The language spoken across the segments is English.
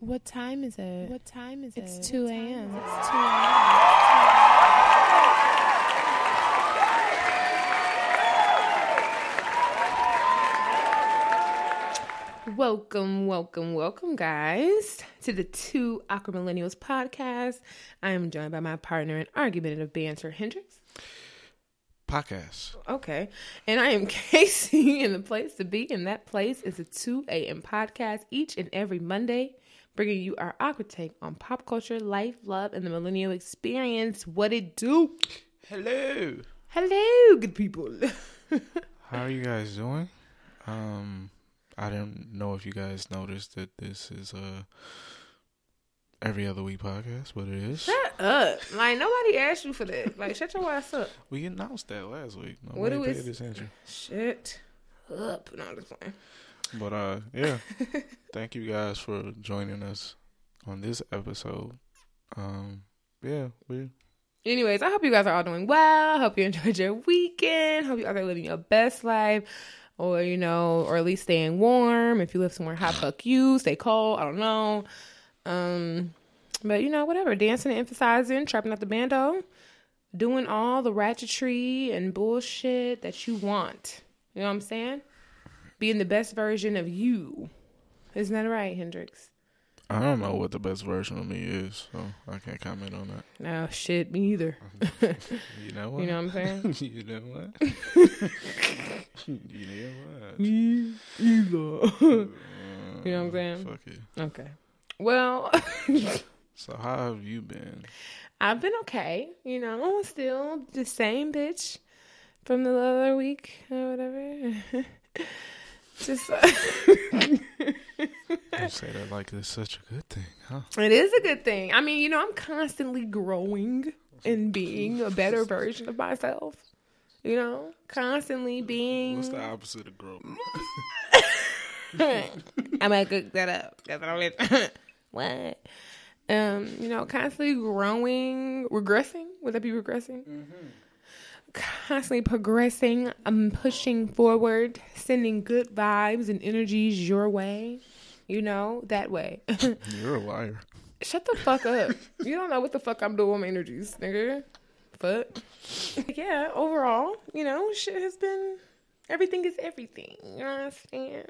What time is it? What time is it? It's 2 a.m. It's 2 a.m. Welcome, welcome, welcome, guys, to the Two Awkward Millennials podcast. I am joined by my partner in argumentative banter, Hendrix. Podcast. Okay. And I am Casey, and the place to be in that place is the 2 a.m. podcast each and every Monday, bringing you our awkward take on pop culture, life, love, and the millennial experience. What it do? Hello. Hello, good people. How are you guys doing? I don't know if you guys noticed that this is a every other week podcast, but it is. Shut up. Like, nobody asked you for that. Like, shut your ass up. We announced that last week. Nobody what do we... paid attention. Shut up. No, I'm just playing. But, yeah, thank you guys for joining us on this episode. Anyways, I hope you guys are all doing well. Hope you enjoyed your weekend. Hope you guys are living your best life or, you know, or at least staying warm. If you live somewhere hot, fuck you. Stay cold. I don't know. But, you know, whatever. Dancing and emphasizing, trapping out the bando, doing all the ratchetry and bullshit that you want. You know what I'm saying? Being the best version of you. Isn't that right, Hendrix? I don't know what the best version of me is, so I can't comment on that. No, shit, me either. You know what? You know what I'm saying? You know what? You know what? Me either. You know what I'm saying? Fuck it. Okay. Well. So how have you been? I've been okay. You know, still the same bitch from the other week or whatever. Just you say that like it's such a good thing, huh? It is a good thing. I mean, you know, I'm constantly growing and being a better version of myself. You know, constantly being. What's the opposite of growth? I'm gonna cook that up. That's what I'm like. What? You know, constantly growing, regressing. Would that be regressing? Mm-hmm. Constantly progressing, I'm pushing forward, sending good vibes and energies your way, you know, that way. You're a liar. Shut the fuck up. You don't know what the fuck I'm doing with my energies, nigga. Fuck. Yeah, overall, you know, shit has been, everything is everything. You know what I'm saying?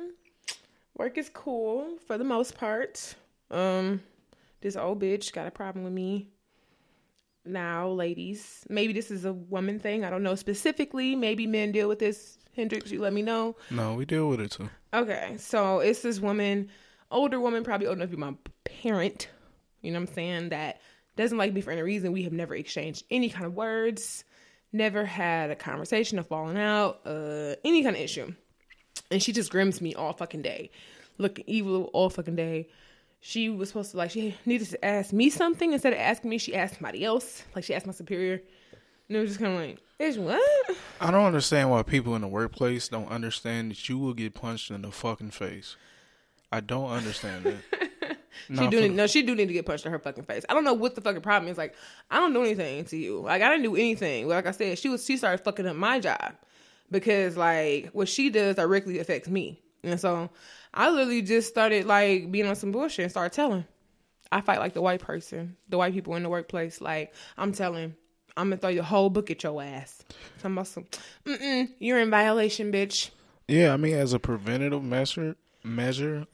Work is cool for the most part. This old bitch got a problem with me. Now, ladies, maybe this is a woman thing. I don't know specifically. Maybe men deal with this. Hendrix, you let me know. No, we deal with it too. Okay, so it's this woman, older woman, probably old enough to be my parent. You know what I'm saying? That doesn't like me for any reason. We have never exchanged any kind of words, never had a conversation, a falling out, any kind of issue. And she just grims me all fucking day, looking evil all fucking day. She was supposed to, like, she needed to ask me something. Instead of asking me, she asked somebody else. Like, she asked my superior. And it was just kind of like, bitch, what? I don't understand why people in the workplace don't understand that you will get punched in the fucking face. I don't understand that. She do need to get punched in her fucking face. I don't know what the fucking problem is. Like, I don't do anything to you. Like, I didn't do anything. Like I said, she started fucking up my job. Because, like, what she does directly affects me. And so I literally just started, like, being on some bullshit and started telling. I fight like the white person, the white people in the workplace. Like, I'm telling, I'm going to throw your whole book at your ass. So I'm also, you're in violation, bitch. Yeah, I mean, as a preventative measure,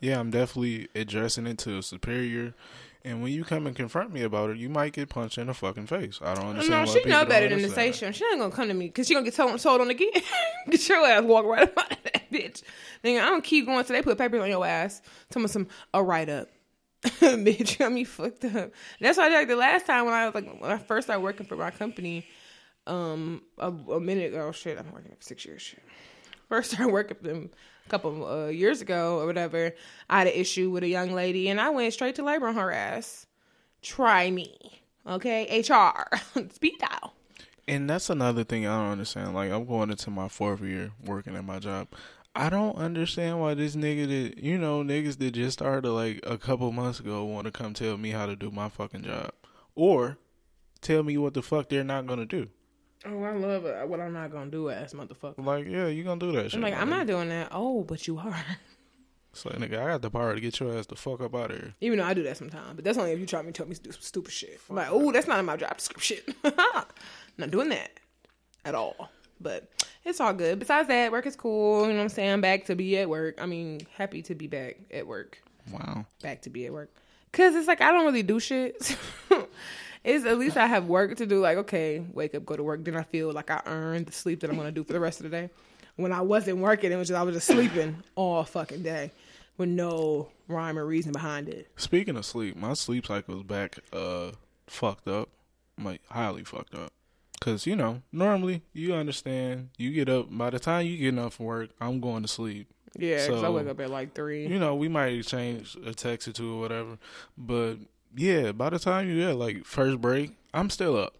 yeah, I'm definitely addressing it to a superior. And when you come and confront me about it, you might get punched in the fucking face. I don't understand. No, she know better than to say something. She ain't gonna come to me because she gonna get told on again. Get your ass walk right up out of that bitch. Nigga, I don't keep going till they put papers on your ass. Tell me a write up, bitch. You got me fucked up. That's why, like, the last time when I first started working for my company, a minute ago. Shit, I've been working for 6 years. Shit. First started working for them a couple years ago or whatever, I had an issue with a young lady, and I went straight to labor on her ass. Try me. Okay? HR. Speed dial. And that's another thing I don't understand. Like, I'm going into my 4th year working at my job. I don't understand why this nigga that, you know, niggas that just started, like, a couple months ago want to come tell me how to do my fucking job. Or tell me what the fuck they're not going to do. Oh, I love it. Well, I'm not gonna do it, ass motherfucker. Like, yeah, you gonna do that shit. I'm like, I'm not doing that. Oh, but you are. It's like, nigga, I got the power to get your ass the fuck up out of here. Even though I do that sometimes, but that's only if you try me, tell me to do some stupid shit. I'm like, oh, that's not in my job description. Not doing that at all. But it's all good. Besides that, work is cool. You know what I'm saying? I'm back to be at work. I mean, happy to be back at work. Wow. Back to be at work. Because it's like, I don't really do shit. It's at least I have work to do. Like, okay, wake up, go to work. Then I feel like I earned the sleep that I'm going to do for the rest of the day. When I wasn't working, it was just, I was just sleeping all fucking day with no rhyme or reason behind it. Speaking of sleep, my sleep cycle is back fucked up. Like, highly fucked up. Because, you know, normally, you understand, you get up, by the time you get up from work, I'm going to sleep. Yeah, because so, I wake up at like 3. You know, we might exchange a text or two or whatever. But, yeah, by the time you get, like, first break, I'm still up.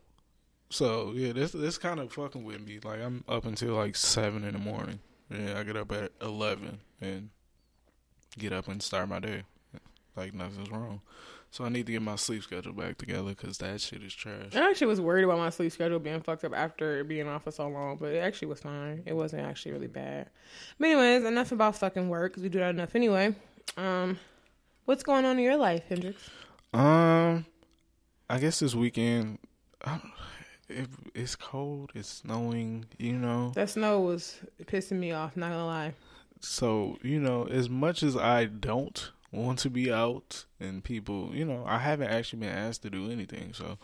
So, yeah, this kind of fucking with me. Like, I'm up until, like, 7 in the morning. Yeah, I get up at 11 and get up and start my day. Like, nothing's wrong. So I need to get my sleep schedule back together because that shit is trash. I actually was worried about my sleep schedule being fucked up after being off for so long, but it actually was fine. It wasn't actually really bad. But anyways, enough about fucking work because we do that enough anyway. What's going on in your life, Hendrix? I guess this weekend, it's cold, it's snowing, you know. That snow was pissing me off, not gonna lie. So, you know, as much as I don't want to be out and people, you know, I haven't actually been asked to do anything, so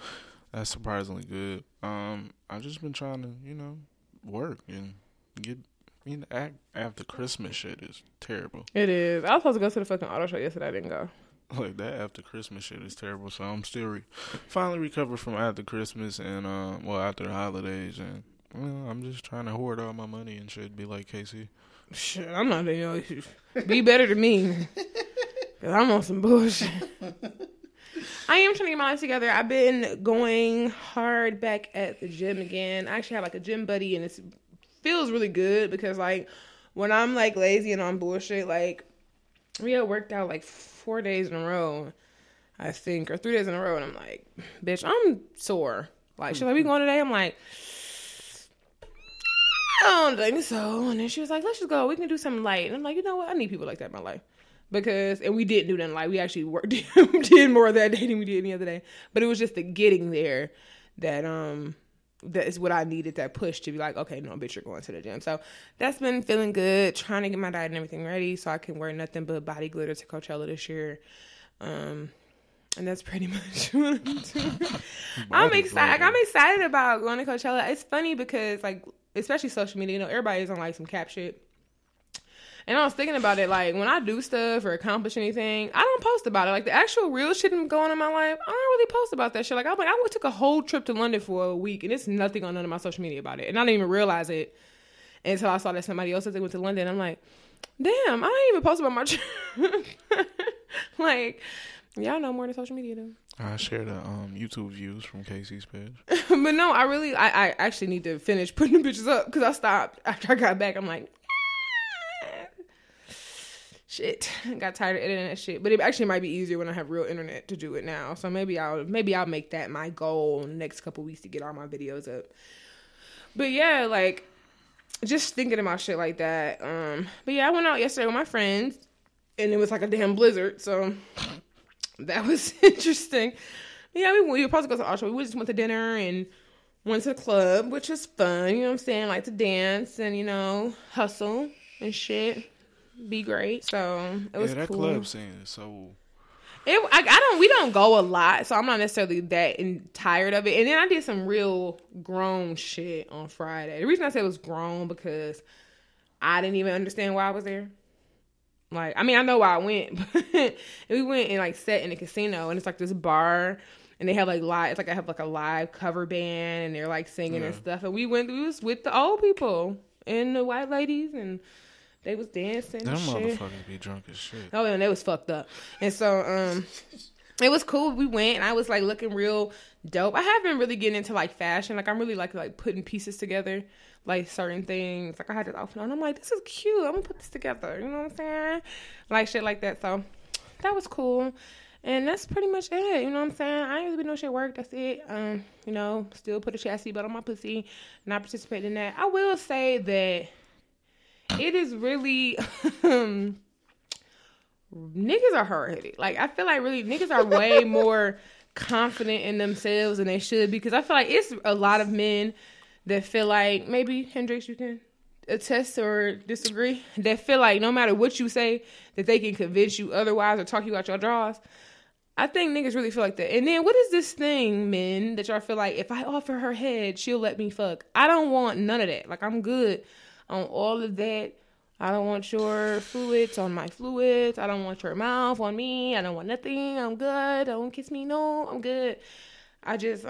that's surprisingly good. I've just been trying to, you know, work and get, you know, act after Christmas shit is terrible. It is. I was supposed to go to the fucking auto show yesterday. I didn't go. Like, that after Christmas shit is terrible, so I'm still finally recovered from after Christmas and, well, after the holidays, and, you know, I'm just trying to hoard all my money and shit, be like Casey. Shit, I'm not, you know, be better than me. Cause I'm on some bullshit. I am trying to get my life together. I've been going hard back at the gym again. I actually have like a gym buddy and it feels really good because like when I'm like lazy and on bullshit, like we had worked out like 4 days in a row, I think, or 3 days in a row. And I'm like, bitch, I'm sore. Like, she's like, we going today? I'm like, I don't think so. And then she was like, let's just go. We can do something light. And I'm like, you know what? I need people like that in my life. Because, and we didn't do nothing, like, we actually worked, did more that day than we did any other day, but it was just the getting there that, that is what I needed, that push to be like, okay, no, bitch, you're going to the gym, so that's been feeling good, trying to get my diet and everything ready, so I can wear nothing but body glitter to Coachella this year, and that's pretty much what I'm doing. I'm excited about going to Coachella. It's funny because, like, especially social media, you know, everybody's on, like, some cap shit. And I was thinking about it, like, when I do stuff or accomplish anything, I don't post about it. Like, the actual real shit going on in my life, I don't really post about that shit. Like, I'm like, I took a whole trip to London for a week, and it's nothing on none of my social media about it. And I didn't even realize it until I saw that somebody else said they went to London. I'm like, damn, I didn't even post about my trip. Like, y'all know more than social media, though. I share the YouTube views from Casey's page. But no, I actually need to finish putting the bitches up because I stopped after I got back. I'm like, shit, I got tired of editing that shit. But it actually might be easier when I have real internet to do it now. So maybe I'll make that my goal in the next couple weeks to get all my videos up. But yeah, like, just thinking about shit like that. But yeah, I went out yesterday with my friends, and it was like a damn blizzard. So that was interesting. Yeah, we were supposed to go to Archer. We just went to dinner and went to the club, which was fun. You know what I'm saying? Like to dance and, you know, hustle and shit. Be great. So it was that cool. Club scene is so. We don't go a lot, so I'm not necessarily that tired of it. And then I did some real grown shit on Friday. The reason I said it was grown because I didn't even understand why I was there. Like, I mean, I know why I went, but we went and like sat in a casino, and it's like this bar, and they have like live. It's like I have like a live cover band, and they're like singing and stuff. And we was with the old people and the white ladies and. They was dancing and shit. Them motherfuckers be drunk as shit. Oh, and they was fucked up. And so, it was cool. We went, and I was, like, looking real dope. I have been really getting into, like, fashion. Like, I'm really, like putting pieces together. Like, certain things. Like, I had this outfit on. I'm like, this is cute. I'm going to put this together. You know what I'm saying? Like, shit like that. So, that was cool. And that's pretty much it. You know what I'm saying? I ain't really been doing shit work. That's it. You know, still put a chastity belt on my pussy. Not participating in that. I will say that it is really... niggas are hard-headed. Like, I feel like really niggas are way more confident in themselves than they should be. Because I feel like it's a lot of men that feel like... Maybe, Hendrix, you can... attest or disagree, that feel like no matter what you say that they can convince you otherwise or talk you out your drawers. I think niggas really feel like that. And then what is this thing, men, that y'all feel like if I offer her head she'll let me fuck? I don't want none of that. Like, I'm good on all of that. I don't want your fluids on my fluids. I don't want your mouth on me. I don't want nothing. I'm good. Don't kiss me. No, I'm good. I just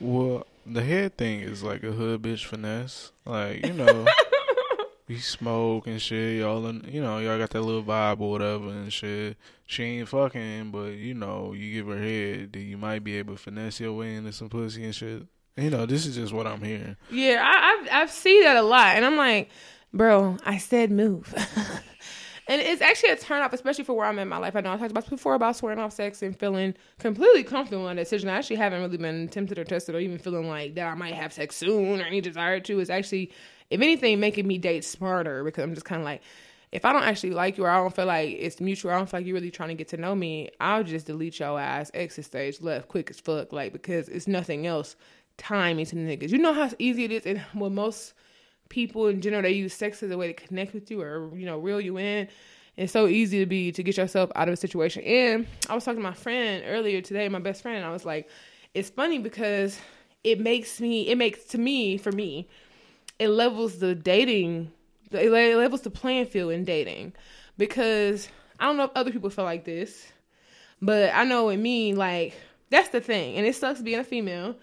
well, the head thing is like a hood bitch finesse. Like, you know, we smoke and shit, y'all, you know, y'all got that little vibe or whatever and shit. She ain't fucking, but, you know, you give her head, then you might be able to finesse your way into some pussy and shit. You know, this is just what I'm hearing. Yeah, I've seen that a lot, and I'm like, bro, I said move. And it's actually a turn off, especially for where I'm at in my life. I know I talked about before about swearing off sex and feeling completely comfortable in that decision. I actually haven't really been tempted or tested or even feeling like that I might have sex soon or any desire to. It's actually... if anything, making me date smarter, because I'm just kind of like, if I don't actually like you or I don't feel like it's mutual, I don't feel like you're really trying to get to know me, I'll just delete your ass, exit stage left, quick as fuck, like, because it's nothing else tying me to niggas. You know how easy it is, and well, most people in general, they use sex as a way to connect with you or, you know, reel you in. It's so easy to get yourself out of a situation. And I was talking to my friend earlier today, my best friend, and I was like, it's funny because it makes, for me, it levels the dating, it levels the playing field in dating, because I don't know if other people feel like this, but I know in me, like, that's the thing, and it sucks being a female,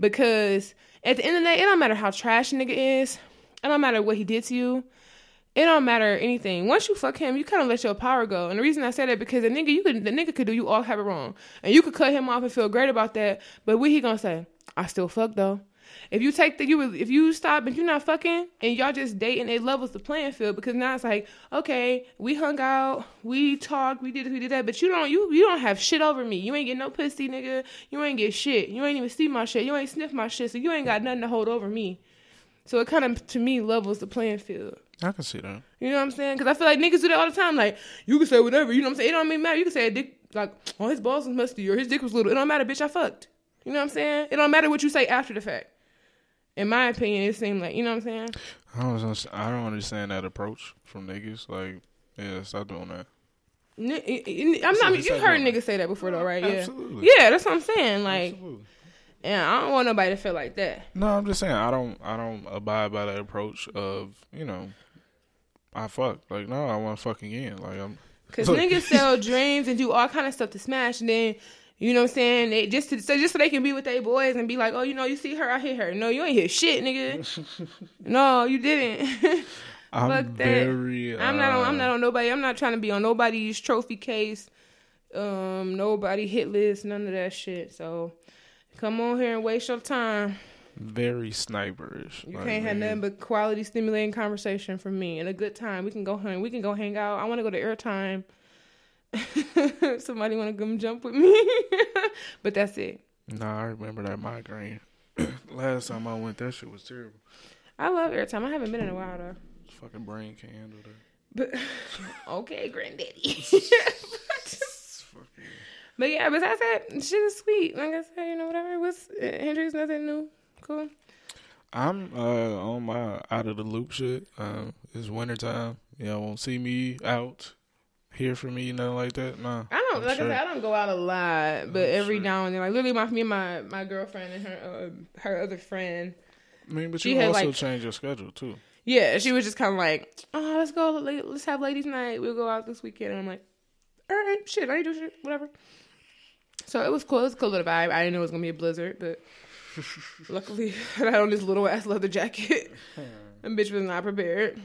because at the end of the day, it don't matter how trash a nigga is, it don't matter what he did to you, it don't matter anything. Once you fuck him, you kind of let your power go. And the reason I say that, because the nigga could do you all have it wrong, and you could cut him off and feel great about that, but what he gonna say? I still fuck though. If you stop and you're not fucking and y'all just dating, it levels the playing field, because now it's like, okay, we hung out, we talked, we did that, but you don't have shit over me. You ain't get no pussy, nigga. You ain't get shit. You ain't even see my shit. You ain't sniff my shit. So you ain't got nothing to hold over me. So it kind of, to me, levels the playing field. I can see that. You know what I'm saying? Because I feel like niggas do that all the time. Like, you can say whatever. You know what I'm saying? It don't matter. You can say a dick, like, oh, his balls was musty or his dick was little. It don't matter, bitch. I fucked. You know what I'm saying? It don't matter what you say after the fact. In my opinion, it seemed like, you know what I'm saying? I don't understand that approach from niggas. Like, yeah, stop doing that. You heard niggas say that before, though, right? Absolutely. Yeah, that's what I'm saying. Like, yeah, I don't want nobody to feel like that. No, I'm just saying I don't abide by that approach of, you know, I fuck. Like, no, I want to fuck again. Like, because niggas sell dreams and do all kind of stuff to smash, and then, you know what I'm saying? Just so they can be with their boys and be like, oh, you know, you see her, I hit her. No, you ain't hit shit, nigga. No, you didn't. I'm very... I'm not on nobody. I'm not trying to be on nobody's trophy case. Nobody hit list, none of that shit. So come on here and waste your time. Very sniperish. You can't have nothing but quality, stimulating conversation from me and a good time. We can go hang out. I want to go to airtime. Somebody want to come jump with me? But that's it. Nah, I remember that migraine. Last time I went, that shit was terrible. I love airtime. I haven't been in a while though. This fucking brain can't handle that. But okay, granddaddy. But yeah, besides that, shit is sweet. Like I said, you know, whatever. What's Hendrix? Nothing new. Cool. I'm on my out of the loop shit. It's wintertime. Y'all won't see me out. Hear from me, nothing like that. Nah, I don't. Like I said, I don't go out a lot, but every now and then, like literally, me and my girlfriend and her other friend. I mean, but you also change your schedule too. Yeah, she was just kind of like, oh, let's go, let's have ladies' night. We'll go out this weekend. And I'm like, all right, shit, I ain't doing shit, whatever. So it was cool. It was a cool little vibe. I didn't know it was gonna be a blizzard, but luckily I had on this little ass leather jacket. And bitch was not prepared.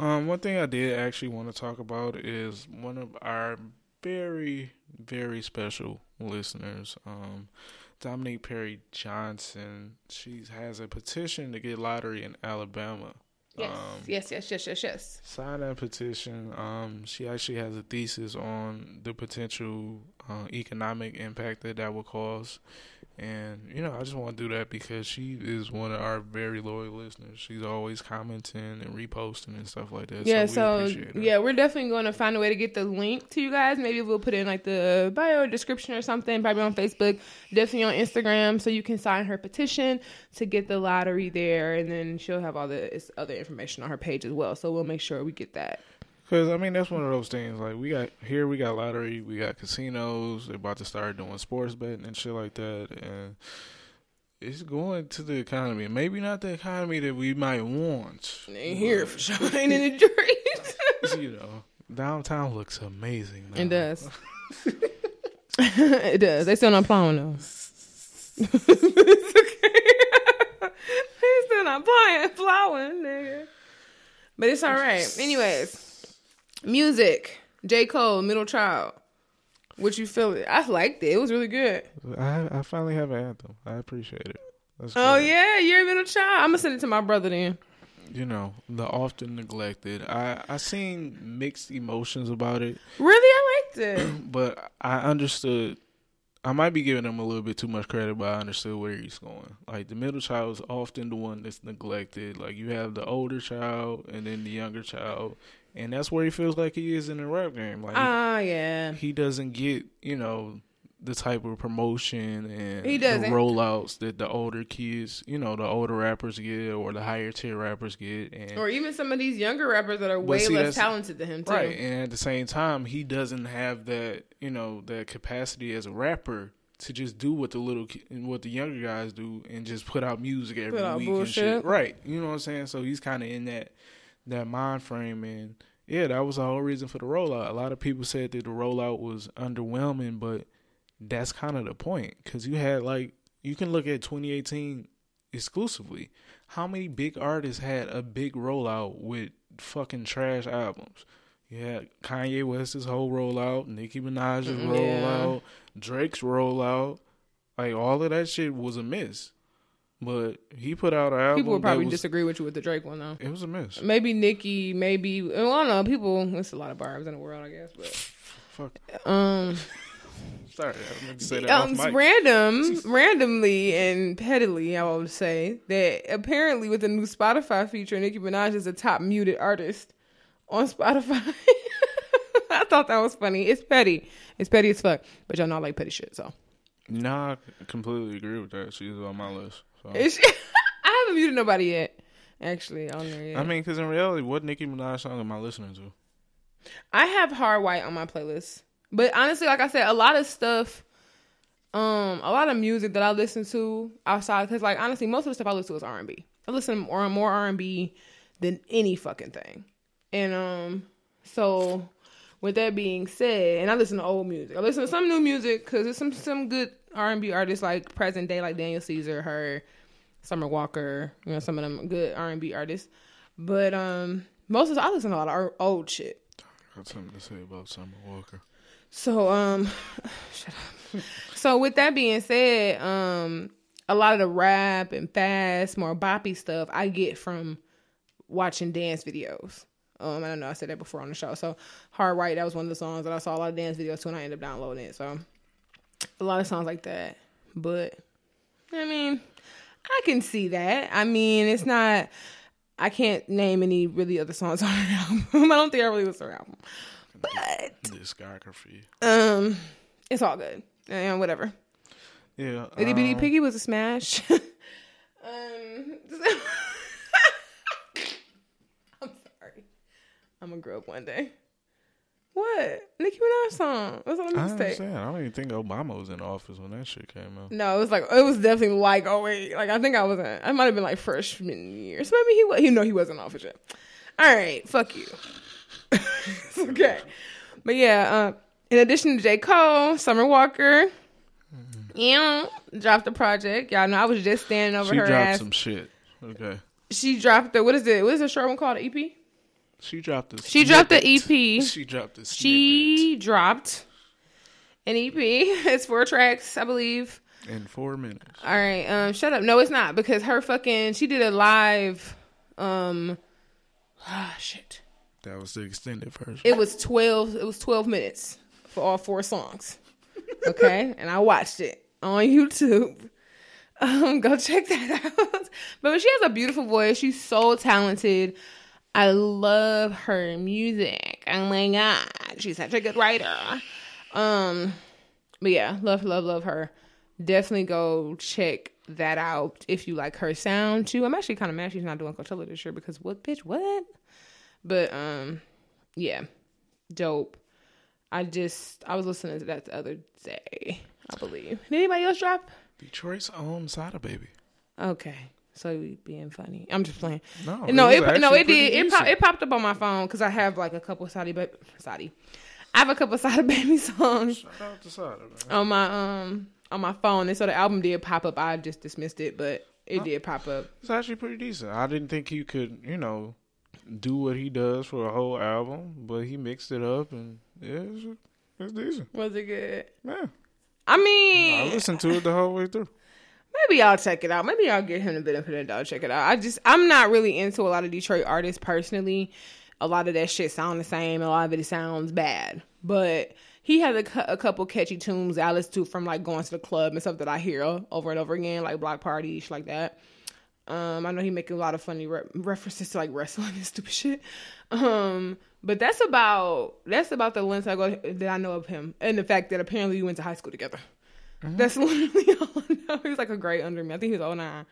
One thing I did actually want to talk about is one of our very, very special listeners, Dominique Perry Johnson. She has a petition to get lottery in Alabama Yes, yes. Sign that petition. She actually has a thesis on the potential economic impact that that would cause. And, you know, I just want to do that because she is one of our very loyal listeners. She's always commenting and reposting and stuff like that. Yeah, so, we appreciate her. Yeah, we're definitely going to find a way to get the link to you guys. Maybe we'll put in, like, the bio description or something, probably on Facebook, definitely on Instagram, so you can sign her petition to get the lottery there. And then she'll have all the other information on her page as well. So we'll make sure we get that. Because, I mean, that's one of those things. Like, we got lottery, we got casinos, they're about to start doing sports betting and shit like that. And it's going to the economy. Maybe not the economy that we might want. It ain't here for sure. It ain't in the dreams. You know, downtown looks amazing now. It does. It does. They still not plowing, though. It's okay. They still not plowing, nigga. But it's all right. Anyways, music. J. Cole, Middle Child. What you feeling? I liked it. It was really good. I finally have an anthem. I appreciate it. That's oh, great. Yeah. You're a Middle Child. I'm going to send it to my brother then. You know, the often neglected. I seen mixed emotions about it. Really? I liked it. But I understood. I might be giving him a little bit too much credit, but I understood where he's going. Like, the middle child is often the one that's neglected. Like, you have the older child and then the younger child. And that's where he feels like he is in the rap game. Like, yeah. He doesn't get, you know, the type of promotion and the rollouts that the older kids, you know, the older rappers get or the higher tier rappers get. And, or even some of these younger rappers that are way less talented than him, too. Right, and at the same time, he doesn't have that, you know, that capacity as a rapper to just do what the younger guys do and just put out music every week and shit. Right, you know what I'm saying? So he's kind of in that mind frame, and yeah, that was the whole reason for the rollout. A lot of people said that the rollout was underwhelming, but that's kind of the point, because you had, like, you can look at 2018 exclusively. How many big artists had a big rollout with fucking trash albums? You had Kanye West's whole rollout, Nicki Minaj's rollout, Drake's rollout. Like, all of that shit was a miss. But he put out an album. People would probably disagree with you with the Drake one, though. It was a miss. Maybe Nicki, well, I don't know, people, it's a lot of barbs in the world, I guess, but. Fuck. Sorry, I meant to say that off mic. Randomly and pettily, I would say that apparently with the new Spotify feature, Nicki Minaj is a top muted artist on Spotify. I thought that was funny. It's petty. It's petty as fuck. But y'all know I like petty shit, so. Nah, I completely agree with that. She's on my list. So. I haven't muted nobody yet, actually, on there yet. I mean, because in reality, what Nicki Minaj song am I listening to? I have Hard White on my playlist. But honestly, like I said, a lot of stuff, a lot of music that I listen to outside, because, like, honestly, most of the stuff I listen to is R&B. I listen to more R&B than any fucking thing. And so with that being said, and I listen to old music. I listen to some new music because there's some good R&B artists, like present day, like Daniel Caesar, her, Summer Walker, you know, some of them good R&B artists. But most of the time, I listen to a lot of old shit. I got something to say about Summer Walker. So, shut up. So with that being said, a lot of the rap and fast, more boppy stuff I get from watching dance videos. I don't know, I said that before on the show. So Hard Right, that was one of the songs that I saw a lot of dance videos to, and I ended up downloading it. So a lot of songs like that. But I mean, I can see that. I mean, it's not. I can't name any really other songs on her album. I don't think I really listened to her album. But discography, it's all good. Whatever. Yeah, Itty Bitty Piggy was a smash. I'm sorry. I'm gonna grow up one day. What Nicki Minaj song? What's on the mistake? I don't even think Obama was in office when that shit came out. No, it was definitely like 08. Like I think I wasn't. I might have been like freshman year. So maybe he was. You know, he wasn't in office yet. All right, fuck you. It's okay. But yeah, in addition to J. Cole, Summer Walker, dropped the project. Y'all know I was just standing over her ass. She dropped some shit. Okay. She dropped the, what is it? What is the short one called? The EP? She dropped the EP. She dropped the snippet. She dropped an EP. It's 4 tracks, I believe. In 4 minutes. All right. Shut up. No, it's not, because her fucking, she did a live Ah, shit. That was the extended version. It was 12 minutes for all four songs. Okay? And I watched it on YouTube. Go check that out. But she has a beautiful voice. She's so talented. I love her music. Oh my God. She's such a good writer. But yeah, love her. Definitely go check that out if you like her sound too. I'm actually kind of mad she's not doing Coachella this year because what, bitch, what? But yeah, dope. I was listening to that the other day, I believe. Did anybody else drop? Detroit's own Sada Baby. Okay, so we being funny. I'm just playing. No, it did. It popped up on my phone because I have like a couple of I have a couple of Sada Baby songs. Shout out to Sada, man. On my phone, and so the album did pop up. I just dismissed it, but it did pop up. It's actually pretty decent. I didn't think he could, do what he does for a whole album, but he mixed it up, and yeah, it's decent. Was it good? Yeah. I listened to it the whole way through. Maybe I'll check it out. Maybe I'll get him the benefit of the doubt. Check it out. I'm not really into a lot of Detroit artists personally. A lot of that shit sound the same. A lot of it sounds bad, but he has a couple catchy tunes I listen to from like going to the club and stuff that I hear over and over again, like Block Party, shit like that. I know he making a lot of funny references to like wrestling and stupid shit. But that's about the length that I know of him, and the fact that apparently we went to high school together. Mm-hmm. That's literally all I know. He was like a grade under me. I think he was 09.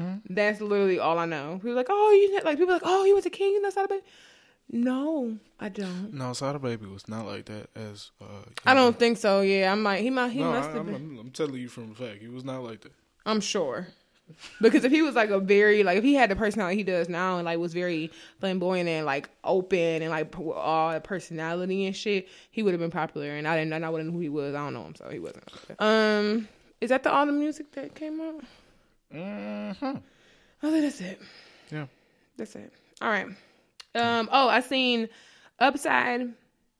Mm-hmm. That's literally all I know. He was like, oh, you like people like, oh, you went to King, you know Sada Baby? No, I don't. No, Sada Baby was not like that as. I don't think so. Yeah, I might. He must have been. I'm telling you from fact, he was not like that. I'm sure. Because if he was like a very like if he had the personality he does now and like was very flamboyant and like open and like all personality and shit, he would have been popular. And I wouldn't know who he was. I don't know him, so he wasn't. Is that all the music that came out? Mm-hmm. I think that's it. Yeah, that's it. All right. I seen Upside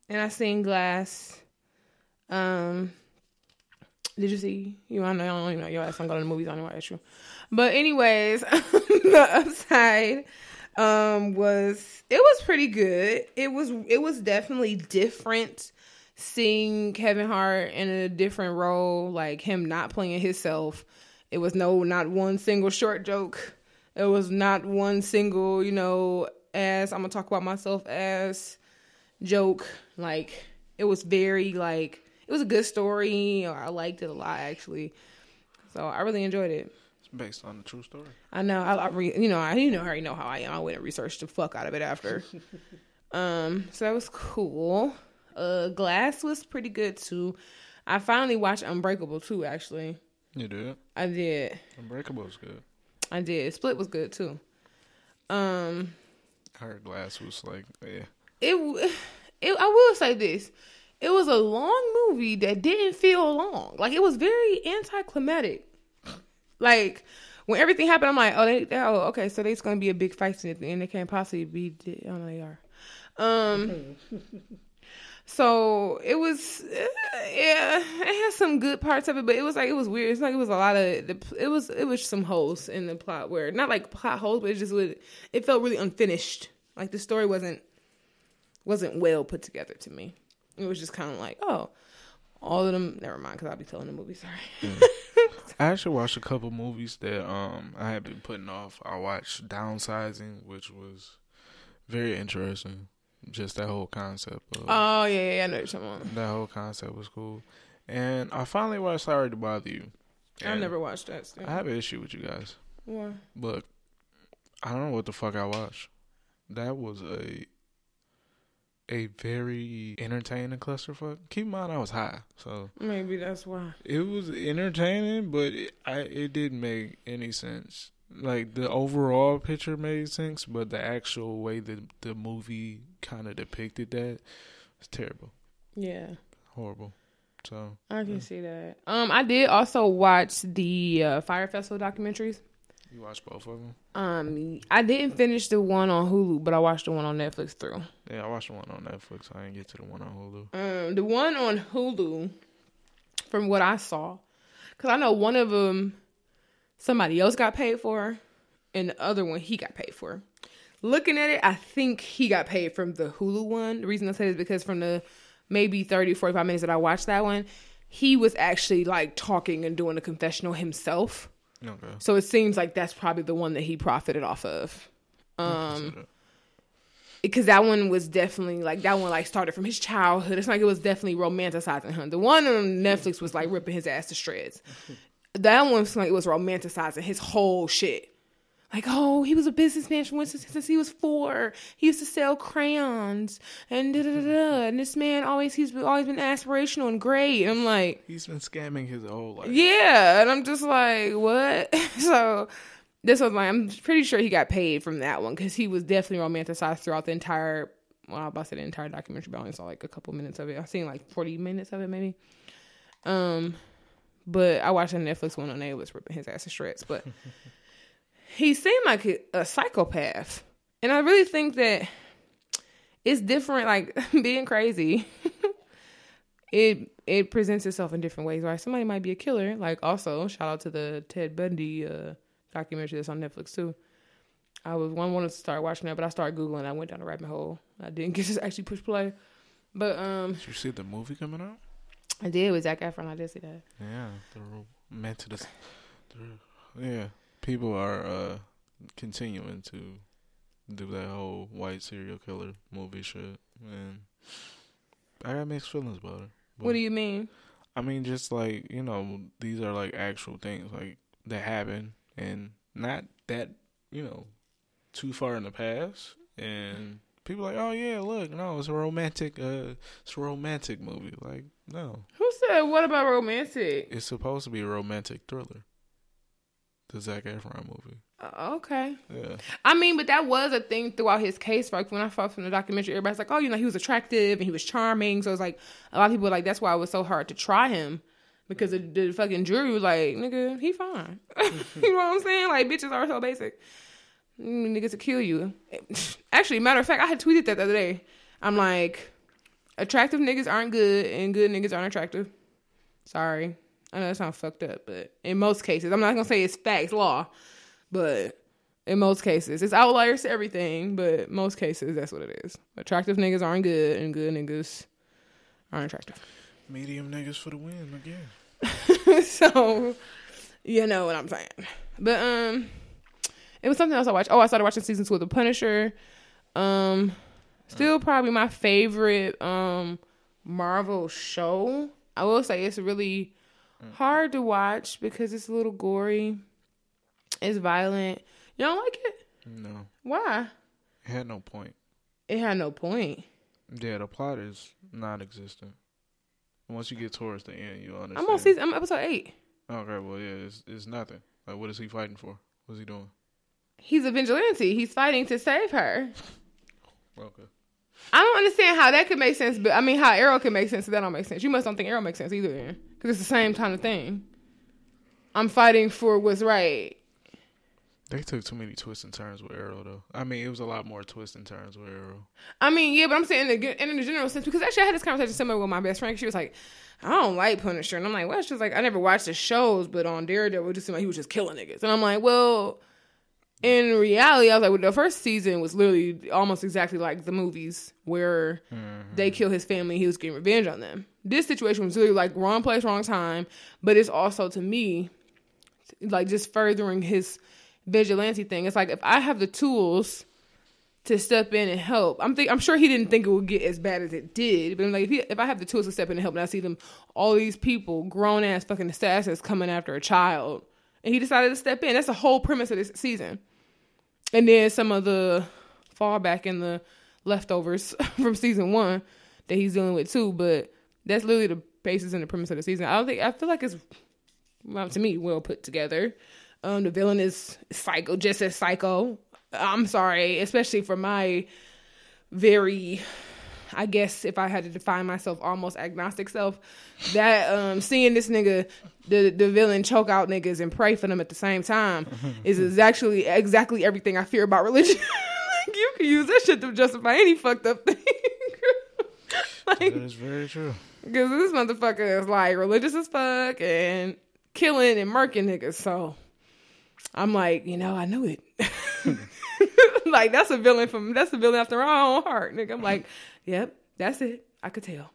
and I seen Glass. Did you see? I don't even know. Your ass don't go to the movies. I don't know why that's true. But anyways, the Upside was pretty good. It was definitely different seeing Kevin Hart in a different role, like him not playing himself. It was not one single short joke. It was not one single, as I'm gonna talk about myself as joke. Like it was very like. It was a good story. I liked it a lot, actually. So I really enjoyed it. It's based on a true story. I know. I already know how I am. I went and researched the fuck out of it after. So that was cool. Glass was pretty good too. I finally watched Unbreakable too. Actually, you did. I did. Unbreakable was good. I did. Split was good too. I heard Glass was like, yeah. I will say this. It was a long movie that didn't feel long. Like, it was very anticlimactic. Like, when everything happened, I'm like, okay, so there's going to be a big fight at the end. It can't possibly be, oh, no, they are. So, it was, yeah, it had some good parts of it, but it was like, it was weird. It's like, it was a lot of, it was some holes in the plot where, not like plot holes, but it felt really unfinished. Like, the story wasn't well put together to me. It was just kind of like, oh, all of them. Never mind, because I'll be telling the movie. Sorry. Yeah. I actually watched a couple movies that I had been putting off. I watched Downsizing, which was very interesting. Just that whole concept. Oh, yeah, I know you're talking about. That whole concept was cool. And I finally watched Sorry to Bother You. I've never watched that still. I have an issue with you guys. Why? Look, I don't know what the fuck I watched. That was a very entertaining clusterfuck. Keep in mind, I was high, so maybe that's why it was entertaining, but it didn't make any sense. Like the overall picture made sense, but the actual way that the movie kind of depicted that was terrible. Yeah, horrible. So I can see that. I did also watch the Fire Festival documentaries. You watched both of them? I didn't finish the one on Hulu, but I watched the one on Netflix through. Yeah, I watched the one on Netflix. I didn't get to the one on Hulu. The one on Hulu, from what I saw, because I know one of them, somebody else got paid for, and the other one he got paid for. Looking at it, I think he got paid from the Hulu one. The reason I say is because from the maybe 30, 45 minutes that I watched that one, he was actually like talking and doing a confessional himself. Okay. So it seems like that's probably the one that he profited off of. Because that one was definitely like, that one like started from his childhood. It's like it was definitely romanticizing him. The one on Netflix was like ripping his ass to shreds. That one's like, it was romanticizing his whole shit. Like, oh, he was a businessman since he was 4. He used to sell crayons and da da da. And this man he's always been aspirational and great. And I'm like, he's been scamming his whole life. Yeah, and I'm just like, what? So this was like, I'm pretty sure he got paid from that one because he was definitely romanticized throughout the entire. Well, I busted the entire documentary, but I only saw like a couple minutes of it. I've seen like 40 minutes of it, maybe. But I watched a Netflix one and they was ripping his ass to shreds, but. He seemed like a psychopath. And I really think that it's different, like, being crazy. It presents itself in different ways, right? Somebody might be a killer. Like, also, shout out to the Ted Bundy documentary that's on Netflix, too. I wanted to start watching that, but I started Googling. I went down a rabbit hole. I didn't get to actually push play. But, Did you see the movie coming out? I did, with Zac Efron. I did see that. Yeah. Yeah. People are continuing to do that whole white serial killer movie shit, and I got mixed feelings about it. But, what do you mean? I mean, just like, you know, these are like actual things like that happen, and not that, you know, too far in the past. And people are like, oh yeah, look, no, it's a romantic movie. Like, no. Who said what about romantic? It's supposed to be a romantic thriller. The Zac Efron movie. Okay. Yeah. I mean, but that was a thing throughout his case. Like, when I saw from the documentary, everybody's like, oh, you know, he was attractive and he was charming. So it's like, a lot of people were like, that's why it was so hard to try him. Because the fucking jury was like, nigga, he fine. You know what I'm saying? Like, bitches are so basic. Niggas will kill you. Actually, matter of fact, I had tweeted that the other day. I'm like, attractive niggas aren't good and good niggas aren't attractive. Sorry. I know that sounds fucked up, but in most cases, I'm not going to say it's facts, law, but in most cases, it's outliers to everything, but most cases, that's what it is. Attractive niggas aren't good, and good niggas aren't attractive. Medium niggas for the win, again. So, you know what I'm saying. But it was something else I watched. Oh, I started watching season 2 of The Punisher. Still probably my favorite Marvel show. I will say it's really hard to watch because it's a little gory. It's violent. You don't like it? No. Why? It had no point. Yeah, the plot is non-existent. Once you get towards the end, you understand. I'm on episode 8. Okay, well, yeah, it's nothing. Like, what is he fighting for? What's he doing? He's a vigilante. He's fighting to save her. Okay. I don't understand how that could make sense, but I mean, how Arrow could make sense, so that don't make sense. You must don't think Arrow makes sense either, then. Because it's the same kind of thing. I'm fighting for what's right. They took too many twists and turns with Arrow, though. I mean, it was a lot more twists and turns with Arrow. I mean, yeah, but I'm saying in the general sense, because actually I had this conversation similar with my best friend. She was like, I don't like Punisher. And I'm like, well, she's like, I never watched the shows, but on Daredevil, it just seemed like he was just killing niggas. And I'm like, well, in reality, I was like, well, the first season was literally almost exactly like the movies where they kill his family and he was getting revenge on them. This situation was really like wrong place, wrong time, but it's also, to me, like just furthering his vigilante thing. It's like, if I have the tools to step in and help, I'm sure he didn't think it would get as bad as it did, but I'm like, if I have the tools to step in and help, and I see them, all these people, grown-ass fucking assassins coming after a child, and he decided to step in. That's the whole premise of this season. And then some of the fallback and the leftovers from season 1 that he's dealing with too. But that's literally the basis and the premise of the season. I feel like it's, well, to me, well put together. The villain is psycho, just as psycho. I'm sorry, especially for my very, I guess if I had to define myself, almost agnostic self, that seeing this nigga, the villain, choke out niggas and pray for them at the same time is actually exactly everything I fear about religion. Like, you can use that shit to justify any fucked up thing. Like, that is very true. Because this motherfucker is like religious as fuck and killing and murking niggas. So I'm like, you know, I knew it. Like, that's a villain from, that's a villain after my own heart, nigga. I'm like, yep, that's it. I could tell.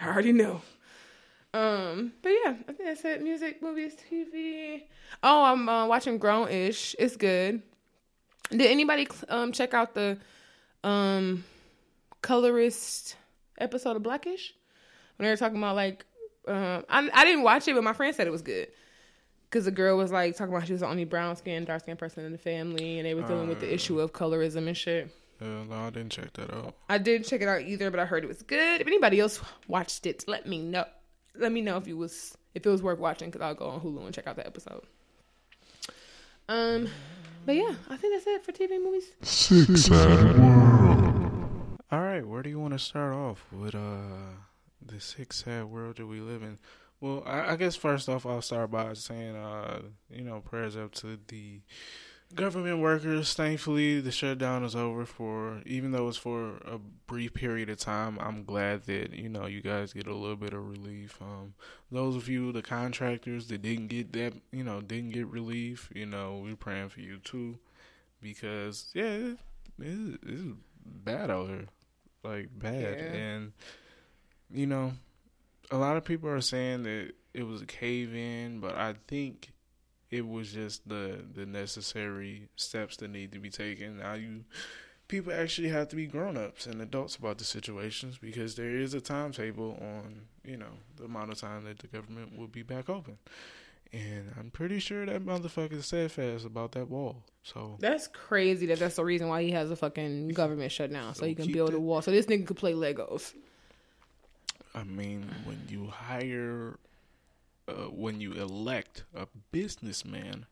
I already know. But yeah, I think that's it. Music, movies, TV. Oh, I'm watching Grown-ish. It's good. Did anybody check out the colorist episode of Blackish? When they were talking about, like, I didn't watch it, but my friend said it was good. Because the girl was, like, talking about she was the only brown-skinned, dark-skinned person in the family, and they were dealing with the issue of colorism and shit. No, I didn't check that out. I didn't check it out either, but I heard it was good. If anybody else watched it, let me know. Let me know if it was worth watching, because I'll go on Hulu and check out the episode. But yeah, I think that's it for TV movies. Six Sad World. All right, where do you want to start off with the sick sad world that we live in? Well, I guess first off, I'll start by saying, prayers up to the government workers. Thankfully, the shutdown is over even though it's for a brief period of time. I'm glad that, you guys get a little bit of relief. Those of you, the contractors that didn't get relief, we're praying for you too, because it's bad out here, like bad. Yeah. And, a lot of people are saying that it was a cave-in, but I think it was just the necessary steps that need to be taken. Now people actually have to be grown-ups and adults about the situations, because there is a timetable on, the amount of time that the government will be back open. And I'm pretty sure that motherfucker said fast about that wall. So that's crazy that's the reason why he has a fucking government shutdown, so he can build a wall. So this nigga could play Legos. I mean, when you elect a businessman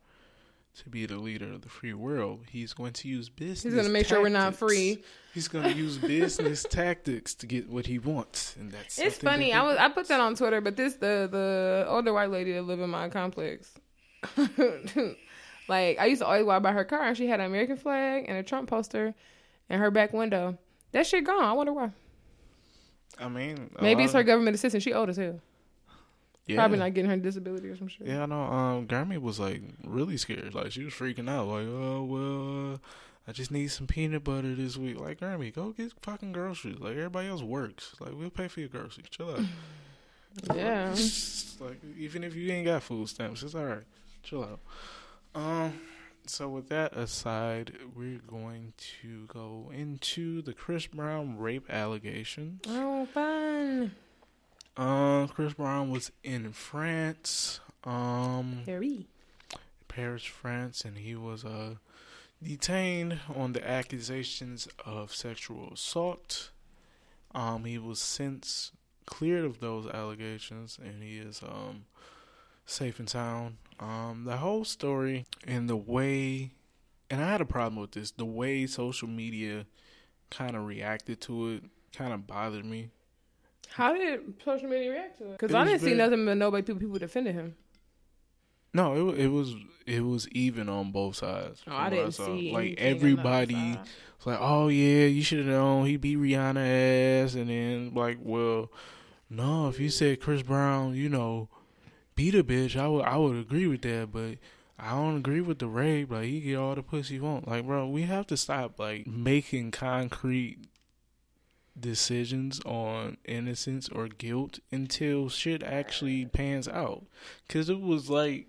to be the leader of the free world, he's going to use business. He's going to make sure we're not free. He's going to use business tactics to get what he wants, and that's. It's funny. I put that on Twitter, but this the older white lady that live in my complex. Like, I used to always walk by her car, and she had an American flag and a Trump poster in her back window. That shit gone. I wonder why. I mean, maybe it's her government assistant. She old as hell. Yeah. Probably not getting her disability or some shit. Yeah, I know. Grammy was, like, really scared. Like, she was freaking out. Like, oh, well, I just need some peanut butter this week. Like, Grammy, go get fucking groceries. Like, everybody else works. Like, we'll pay for your groceries. Chill out. Yeah. Like, even if you ain't got food stamps, it's all right. Chill out. So with that aside, we're going to go into the Chris Brown rape allegations. Oh, fun. Chris Brown was in France. Paris, France, and he was detained on the accusations of sexual assault. He was since cleared of those allegations, and he is safe in town. The whole story and the way, and I had a problem with this, the way social media kind of reacted to it kind of bothered me. How did social media react to it? Because I didn't see nothing but nobody, people defended him. No, it was even on both sides. Oh, I didn't see. Like, everybody was like, oh yeah, you should have known he beat Rihanna ass, and then like, well, no, if you said Chris Brown, beat a bitch, I would agree with that, but I don't agree with the rape. Like, he get all the pussy he want. Like, bro, we have to stop, like, making concrete decisions on innocence or guilt until shit actually pans out. Because it was, like,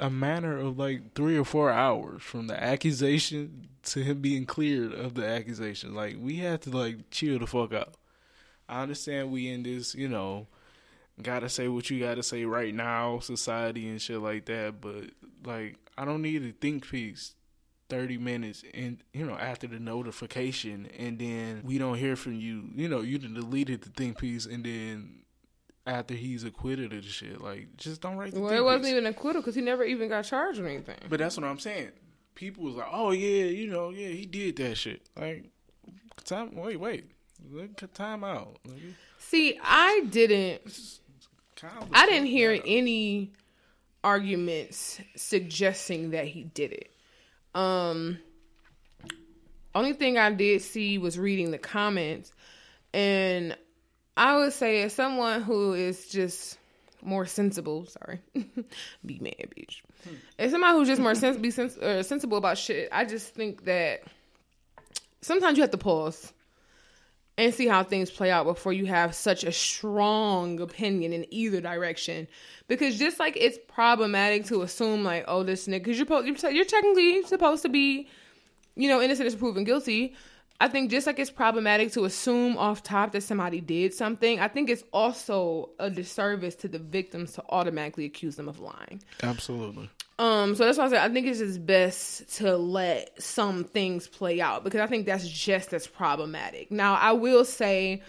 a matter of, like, 3 or 4 hours from the accusation to him being cleared of the accusation. Like, we have to, like, chill the fuck out. I understand we in this, gotta say what you gotta say right now, society and shit like that, but, like, I don't need a think piece 30 minutes and, after the notification, and then we don't hear from you. You done deleted the think piece, and then after he's acquitted of the shit, like, just don't write the think piece. Well, it wasn't even acquittal, because he never even got charged or anything. But that's what I'm saying. People was like, oh, yeah, he did that shit. Like, wait. Look, time out. See, I didn't hear any arguments suggesting that he did it. Only thing I did see was reading the comments, and I would say, as someone who is just more sensible, sorry, be mad, bitch. As somebody who's just more sensible about shit, I just think that sometimes you have to pause and see how things play out before you have such a strong opinion in either direction. Because just like it's problematic to assume like, oh, this nigga, because you're technically supposed to be, you know, innocent is proven guilty. I think just like it's problematic to assume off top that somebody did something, I think it's also a disservice to the victims to automatically accuse them of lying. Absolutely. So that's why I said I think it's just best to let some things play out, because I think that's just as problematic. Now, I will say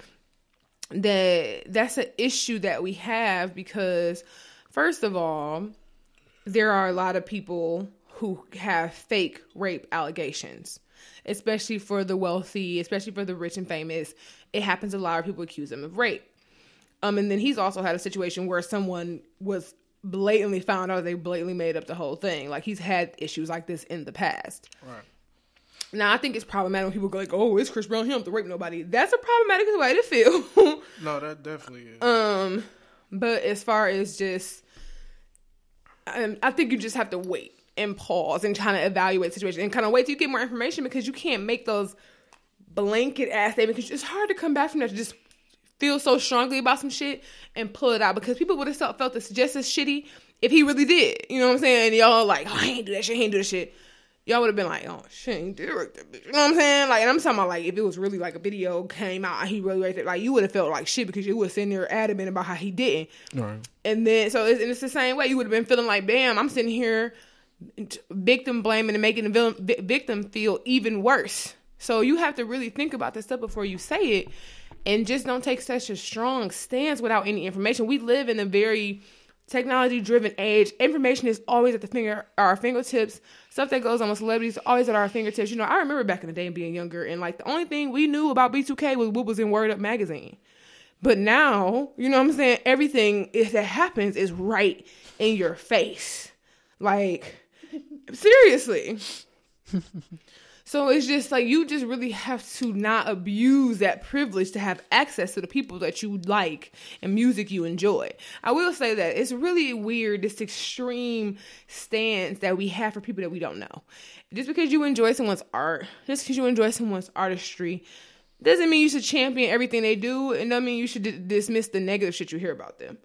that that's an issue that we have because, first of all, there are a lot of people who have fake rape allegations, especially for the wealthy, especially for the rich and famous. It happens a lot of people accuse them of rape. And then he's also had a situation where someone was blatantly found out they blatantly made up the whole thing. Like, he's had issues like this in the past. Right. Now, I think it's problematic when people go like, oh, it's Chris Brown, he don't have to rape nobody. That's a problematic way to feel. No, that definitely is. But as far as just, I think you just have to wait and pause and try to evaluate the situation and kind of wait till you get more information, because you can't make those blanket ass statements, because it's hard to come back from that to just feel so strongly about some shit and pull it out, because people would have felt this just as shitty if he really did. You know what I'm saying? Y'all like, oh, I ain't do that shit, I ain't do that shit. Y'all would have been like, oh, shit, ain't did right that bitch. You know what I'm saying? Like, and I'm talking about like if it was really like a video came out and he really raped it, like you would have felt like shit because you were sitting there adamant about how he didn't. Right. And then it's the same way you would have been feeling like, damn, I'm sitting here victim blaming and making the victim feel even worse. So you have to really think about this stuff before you say it. And just don't take such a strong stance without any information. We live in a very technology-driven age. Information is always at our fingertips. Stuff that goes on with celebrities is always at our fingertips. You know, I remember back in the day and being younger, and like the only thing we knew about B2K was what was in Word Up magazine. But now, you know what I'm saying? Everything that happens is right in your face. Like, seriously. So it's just like, you just really have to not abuse that privilege to have access to the people that you like and music you enjoy. I will say that it's really weird, this extreme stance that we have for people that we don't know. Just because you enjoy someone's art, just because you enjoy someone's artistry, doesn't mean you should champion everything they do, and doesn't mean you should dismiss the negative shit you hear about them.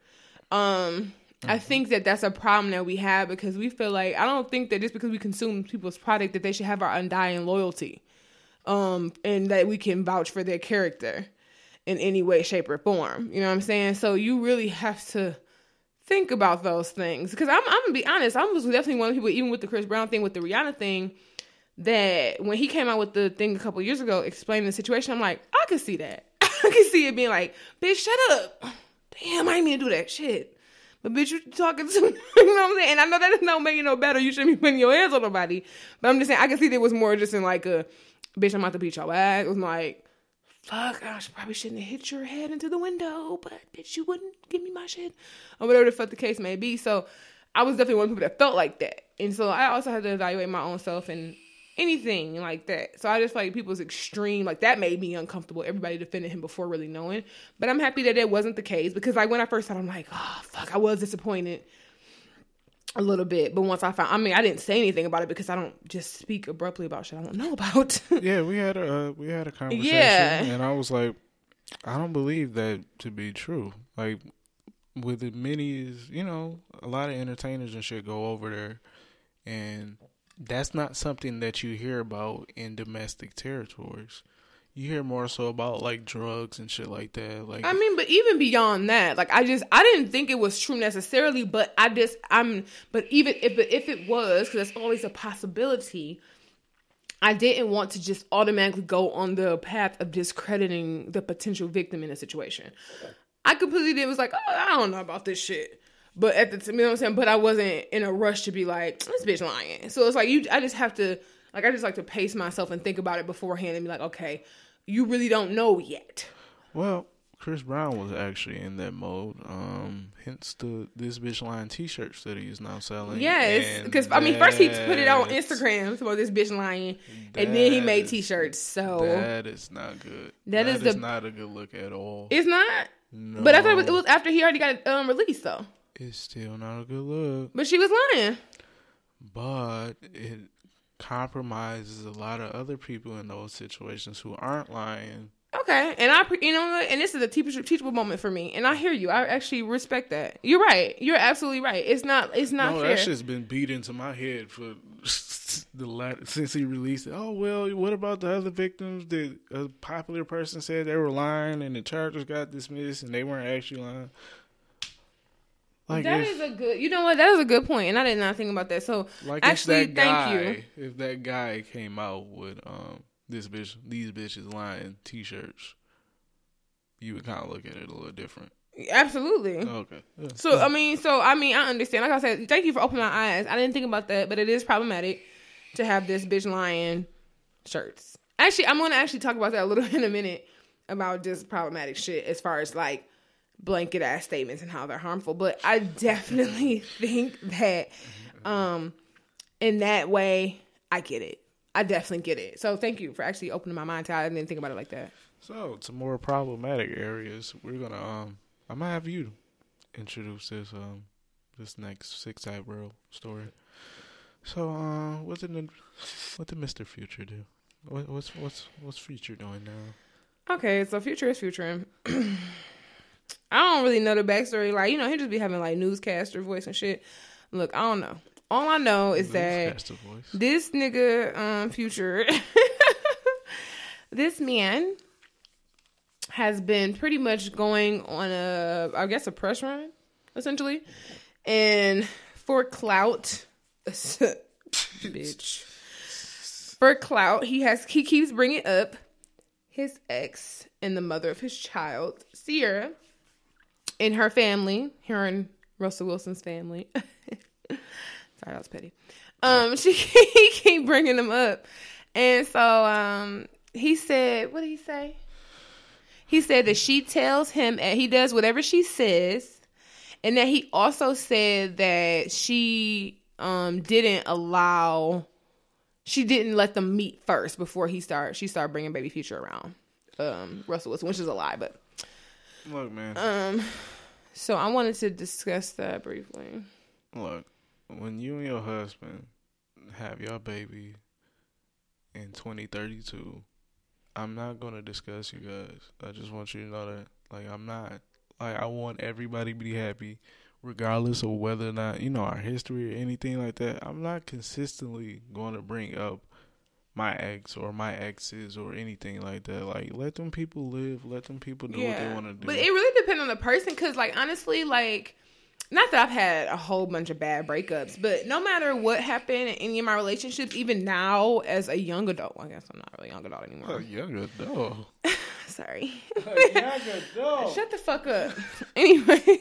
I think that that's a problem that we have, because we feel like, I don't think that just because we consume people's product that they should have our undying loyalty, and that we can vouch for their character in any way, shape, or form. You know what I'm saying? So you really have to think about those things, because I'm gonna be honest, I was definitely one of the people, even with the Chris Brown thing, with the Rihanna thing, that when he came out with the thing a couple years ago explaining the situation, I'm like, I could see that. I could see it being like, bitch, shut up. Damn, I didn't mean to do that shit. But bitch, you talking to me, you know what I'm saying? And I know that does not make you no better. You shouldn't be putting your hands on nobody. But I'm just saying, I can see there was more just in like a, bitch, I'm about to beat your ass. It was like, fuck, I probably shouldn't have hit your head into the window, but bitch, you wouldn't give me my shit. Or whatever the fuck the case may be. So I was definitely one of the people that felt like that. And so I also had to evaluate my own self and anything like that. So I just feel like people's extreme, like that made me uncomfortable. Everybody defended him before really knowing. But I'm happy that it wasn't the case, because like when I first thought, I'm like, oh fuck, I was disappointed a little bit. But once I found, I mean, I didn't say anything about it because I don't just speak abruptly about shit I don't know about. Yeah, we had a conversation, yeah. And I was like, I don't believe that to be true. Like with the minis, you know, a lot of entertainers and shit go over there, and that's not something that you hear about in domestic territories. You hear more so about like drugs and shit like that. Like, I mean, but even beyond that, like I didn't think it was true necessarily, but even if it was, because that's always a possibility, I didn't want to just automatically go on the path of discrediting the potential victim in a situation. I completely was like, oh, I don't know about this shit. But at the time, you know what I'm saying? But I wasn't in a rush to be like, this bitch lying. So it's like, I just have to, like, I just like to pace myself and think about it beforehand and be like, okay, you really don't know yet. Well, Chris Brown was actually in that mode. Hence the This Bitch Lying t-shirts that he's now selling. Yes. Because, I mean, first he put it out on Instagram about this bitch lying. And then he made t-shirts. So that is not good. That is not a good look at all. It's not? No. But I thought it was after he already got released, though. It's still not a good look. But she was lying. But it compromises a lot of other people in those situations who aren't lying. Okay, and I, you know what, and this is a teachable moment for me, and I hear you. I actually respect that. You're right. You're absolutely right. It's not fair. No, that shit's been beat into my head for since he released it. Oh, well, what about the other victims that a popular person said they were lying and the charges got dismissed and they weren't actually lying? Like that is a good point, and I did not think about that. So, like, actually, thank you. If that guy came out with these bitches lying t-shirts, you would kind of look at it a little different. Absolutely. Okay. Yeah. So, I mean, I understand. Like I said, thank you for opening my eyes. I didn't think about that, but it is problematic to have this bitch lying shirts. Actually, I'm going to actually talk about that a little in a minute, about just problematic shit as far as like blanket ass statements and how they're harmful. But I definitely think that in that way, I get it. I definitely get it. So thank you for actually opening my mind to it. I didn't think about it like that. So to more problematic areas, we're gonna I'm gonna have you introduce this this next six eyebrow story. So what did Mr. Future do? What's Future doing now? Okay, so Future is Future. I don't really know the backstory. Like, you know, he just be having like newscaster voice and shit. Look, I don't know. All I know is that this nigga, Future, this man has been pretty much going on a press run, essentially, and for clout, bitch, for clout, he keeps bringing up his ex and the mother of his child, Sierra, and her family, her and Russell Wilson's family. Sorry, that was petty. He keep bringing them up. And so he said, what did he say? He said that she tells him, and he does whatever she says. And that he also said that she didn't let them meet first before she started bringing baby Future around Russell Wilson, which is a lie, but. Look, man. So I wanted to discuss that briefly. Look. When you and your husband have your baby in 2032, I'm not going to discuss you guys. I just want you to know that. Like, I'm not. Like, I want everybody to be happy, regardless of whether or not, you know, our history or anything like that. I'm not consistently going to bring up my ex or my exes or anything like that. Like, let them people live. Let them people do what they want to do. But it really depends on the person because, like, honestly, like, not that I've had a whole bunch of bad breakups, but no matter what happened in any of my relationships, even now as a young adult, well, I guess I'm not really a young adult anymore. A young adult? Sorry. A young adult. Shut the fuck up. Anyways,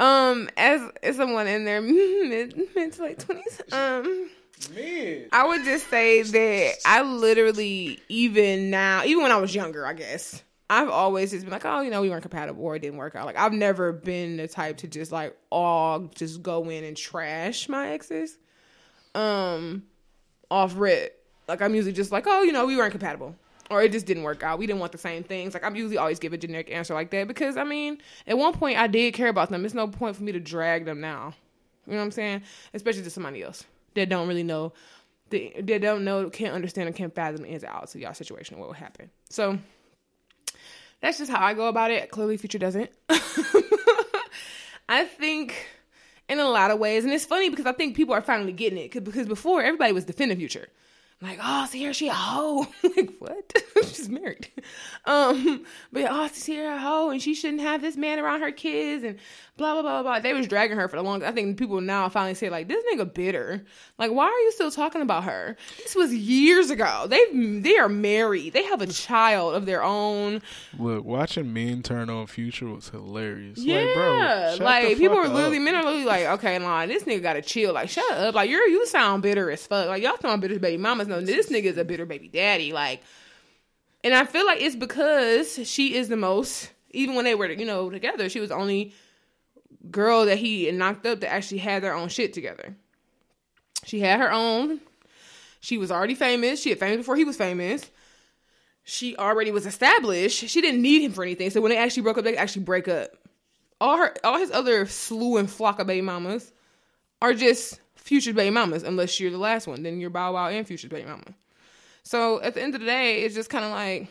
as someone in their mid to late 20s, I would just say that I literally, even now, even when I was younger, I guess, I've always just been like, oh, you know, we weren't compatible or it didn't work out. Like, I've never been the type to just like just go in and trash my exes off rip. Like, I'm usually just like, oh, you know, we weren't compatible or it just didn't work out. We didn't want the same things. Like, I'm usually always give a generic answer like that because, I mean, at one point I did care about them. It's no point for me to drag them now. You know what I'm saying? Especially to somebody else that don't really know, that don't know, can't understand, or can't fathom the ins and outs of y'all situation and what would happen. So that's just how I go about it. Clearly, Future doesn't. I think in a lot of ways, and it's funny because I think people are finally getting it. Because before, everybody was defending Future. I'm like, oh, Sierra, she a hoe. Like, what? She's married. But, oh, Sierra a hoe, and she shouldn't have this man around her kids, and blah, blah, blah, blah. They was dragging her for the longest. I think people now finally say, like, this nigga bitter. Like, why are you still talking about her? This was years ago. They are married. They have a child of their own. Look, watching men turn on Future was hilarious. Yeah. Like, bro, like, men are literally like, okay, nah, this nigga gotta chill. Like, shut up. Like, you sound bitter as fuck. Like, y'all sound bitter as baby mama. No, this nigga is a bitter baby daddy. Like, and I feel like it's because she is the most, even when they were, you know, together, she was the only girl that he knocked up that actually had their own shit together. She had her own. She was already famous. She had famous before he was famous. She already was established. She didn't need him for anything. So when they actually broke up, they could actually break up. All his other slew and flock of baby mamas are just Future's baby mamas, unless you're the last one. Then you're Bow Wow and Future's baby mama. So at the end of the day, it's just kind of like,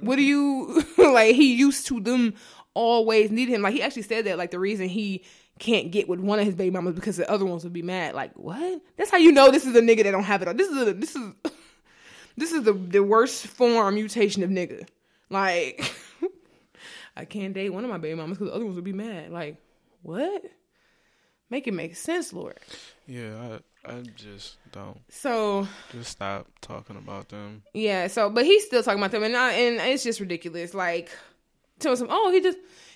what do you, like, he used to them always need him. Like, he actually said that, like, the reason he can't get with one of his baby mamas because the other ones would be mad. Like, what? That's how you know this is a nigga that don't have it all. This is the worst form mutation of nigga. Like, I can't date one of my baby mamas because the other ones would be mad. Like, what? Make it make sense, Lord. Yeah, I just don't. So just stop talking about them. Yeah. So, but he's still talking about them, and it's just ridiculous. Like, tell him, oh,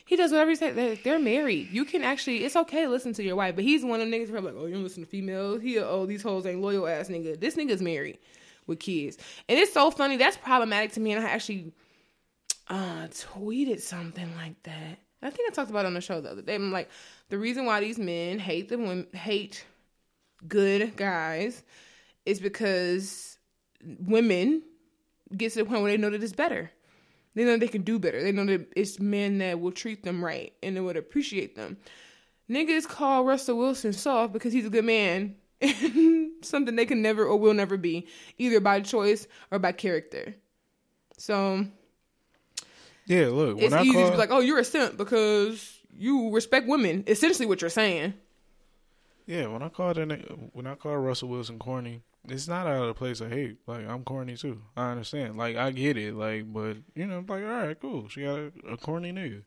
he does whatever he says. They're married. You can actually, it's okay to listen to your wife. But he's one of them niggas who are like, oh, you don't listen to females. These hoes ain't loyal ass nigga. This nigga's married with kids, and it's so funny. That's problematic to me, and I actually tweeted something like that. I think I talked about it on the show the other day. I'm like, the reason why these men hate the women, hate good guys, is because women get to the point where they know that it's better. They know they can do better. They know that it's men that will treat them right and they would appreciate them. Niggas call Russell Wilson soft because he's a good man. Something they can never or will never be, either by choice or by character. So, yeah, look, it's easy to be like, oh, you're a simp because you respect women. Essentially what you're saying. Yeah, when I call Russell Wilson corny, it's not out of the place of hate. Like, I'm corny too. I understand. Like, I get it. Like, but you know, like, all right, cool. She got a corny nigga.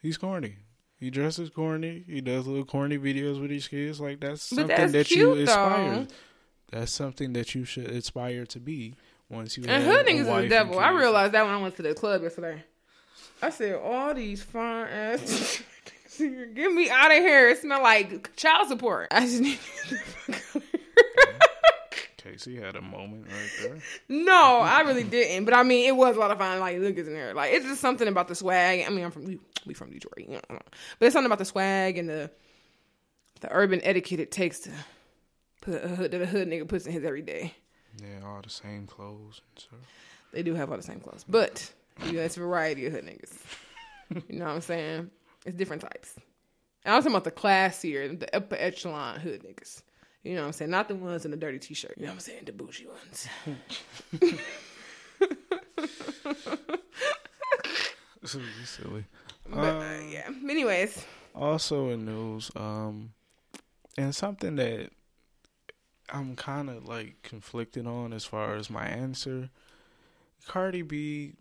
He's corny. He dresses corny. He does little corny videos with his kids. Like, that's something that you inspire. Though. That's something that you should aspire to be once you. And hood niggas is the devil. I realized that when I went to the club yesterday. I said, all these fine ass. Get me out of here. It smell like child support. I just need to get Casey had a moment right there. No, I really didn't. But I mean, it was a lot of fun. Like, look, it's in there. Like, it's just something about the swag. I mean, we from Detroit. You know, but it's something about the swag and the urban etiquette it takes to put that a hood nigga puts in his everyday. Yeah, all the same clothes and stuff. They do have all the same clothes. But, you know, it's a variety of hood niggas. You know what I'm saying? It's different types. And I was talking about the classier, the upper echelon hood niggas. You know what I'm saying? Not the ones in the dirty t-shirt. You know what I'm saying? The bougie ones. This is silly. But yeah. Anyways. Also in news, and something that I'm kind of like conflicted on as far as my answer. Cardi B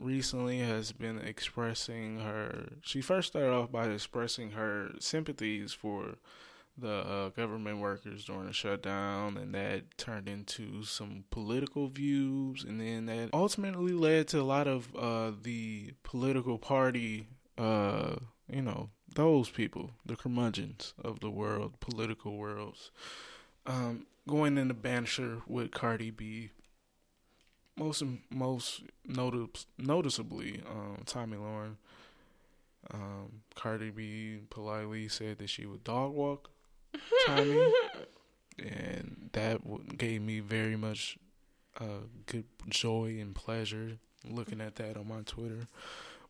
recently has been expressing she first started off by expressing her sympathies for the government workers during the shutdown, and that turned into some political views, and then that ultimately led to a lot of the political party, you know, those people, the curmudgeons of the world, political worlds, going into banter with Cardi B. Most noticeably, Tommy Lauren. Cardi B politely said that she would dog walk Tommy, and that gave me very much good joy and pleasure looking at that on my Twitter.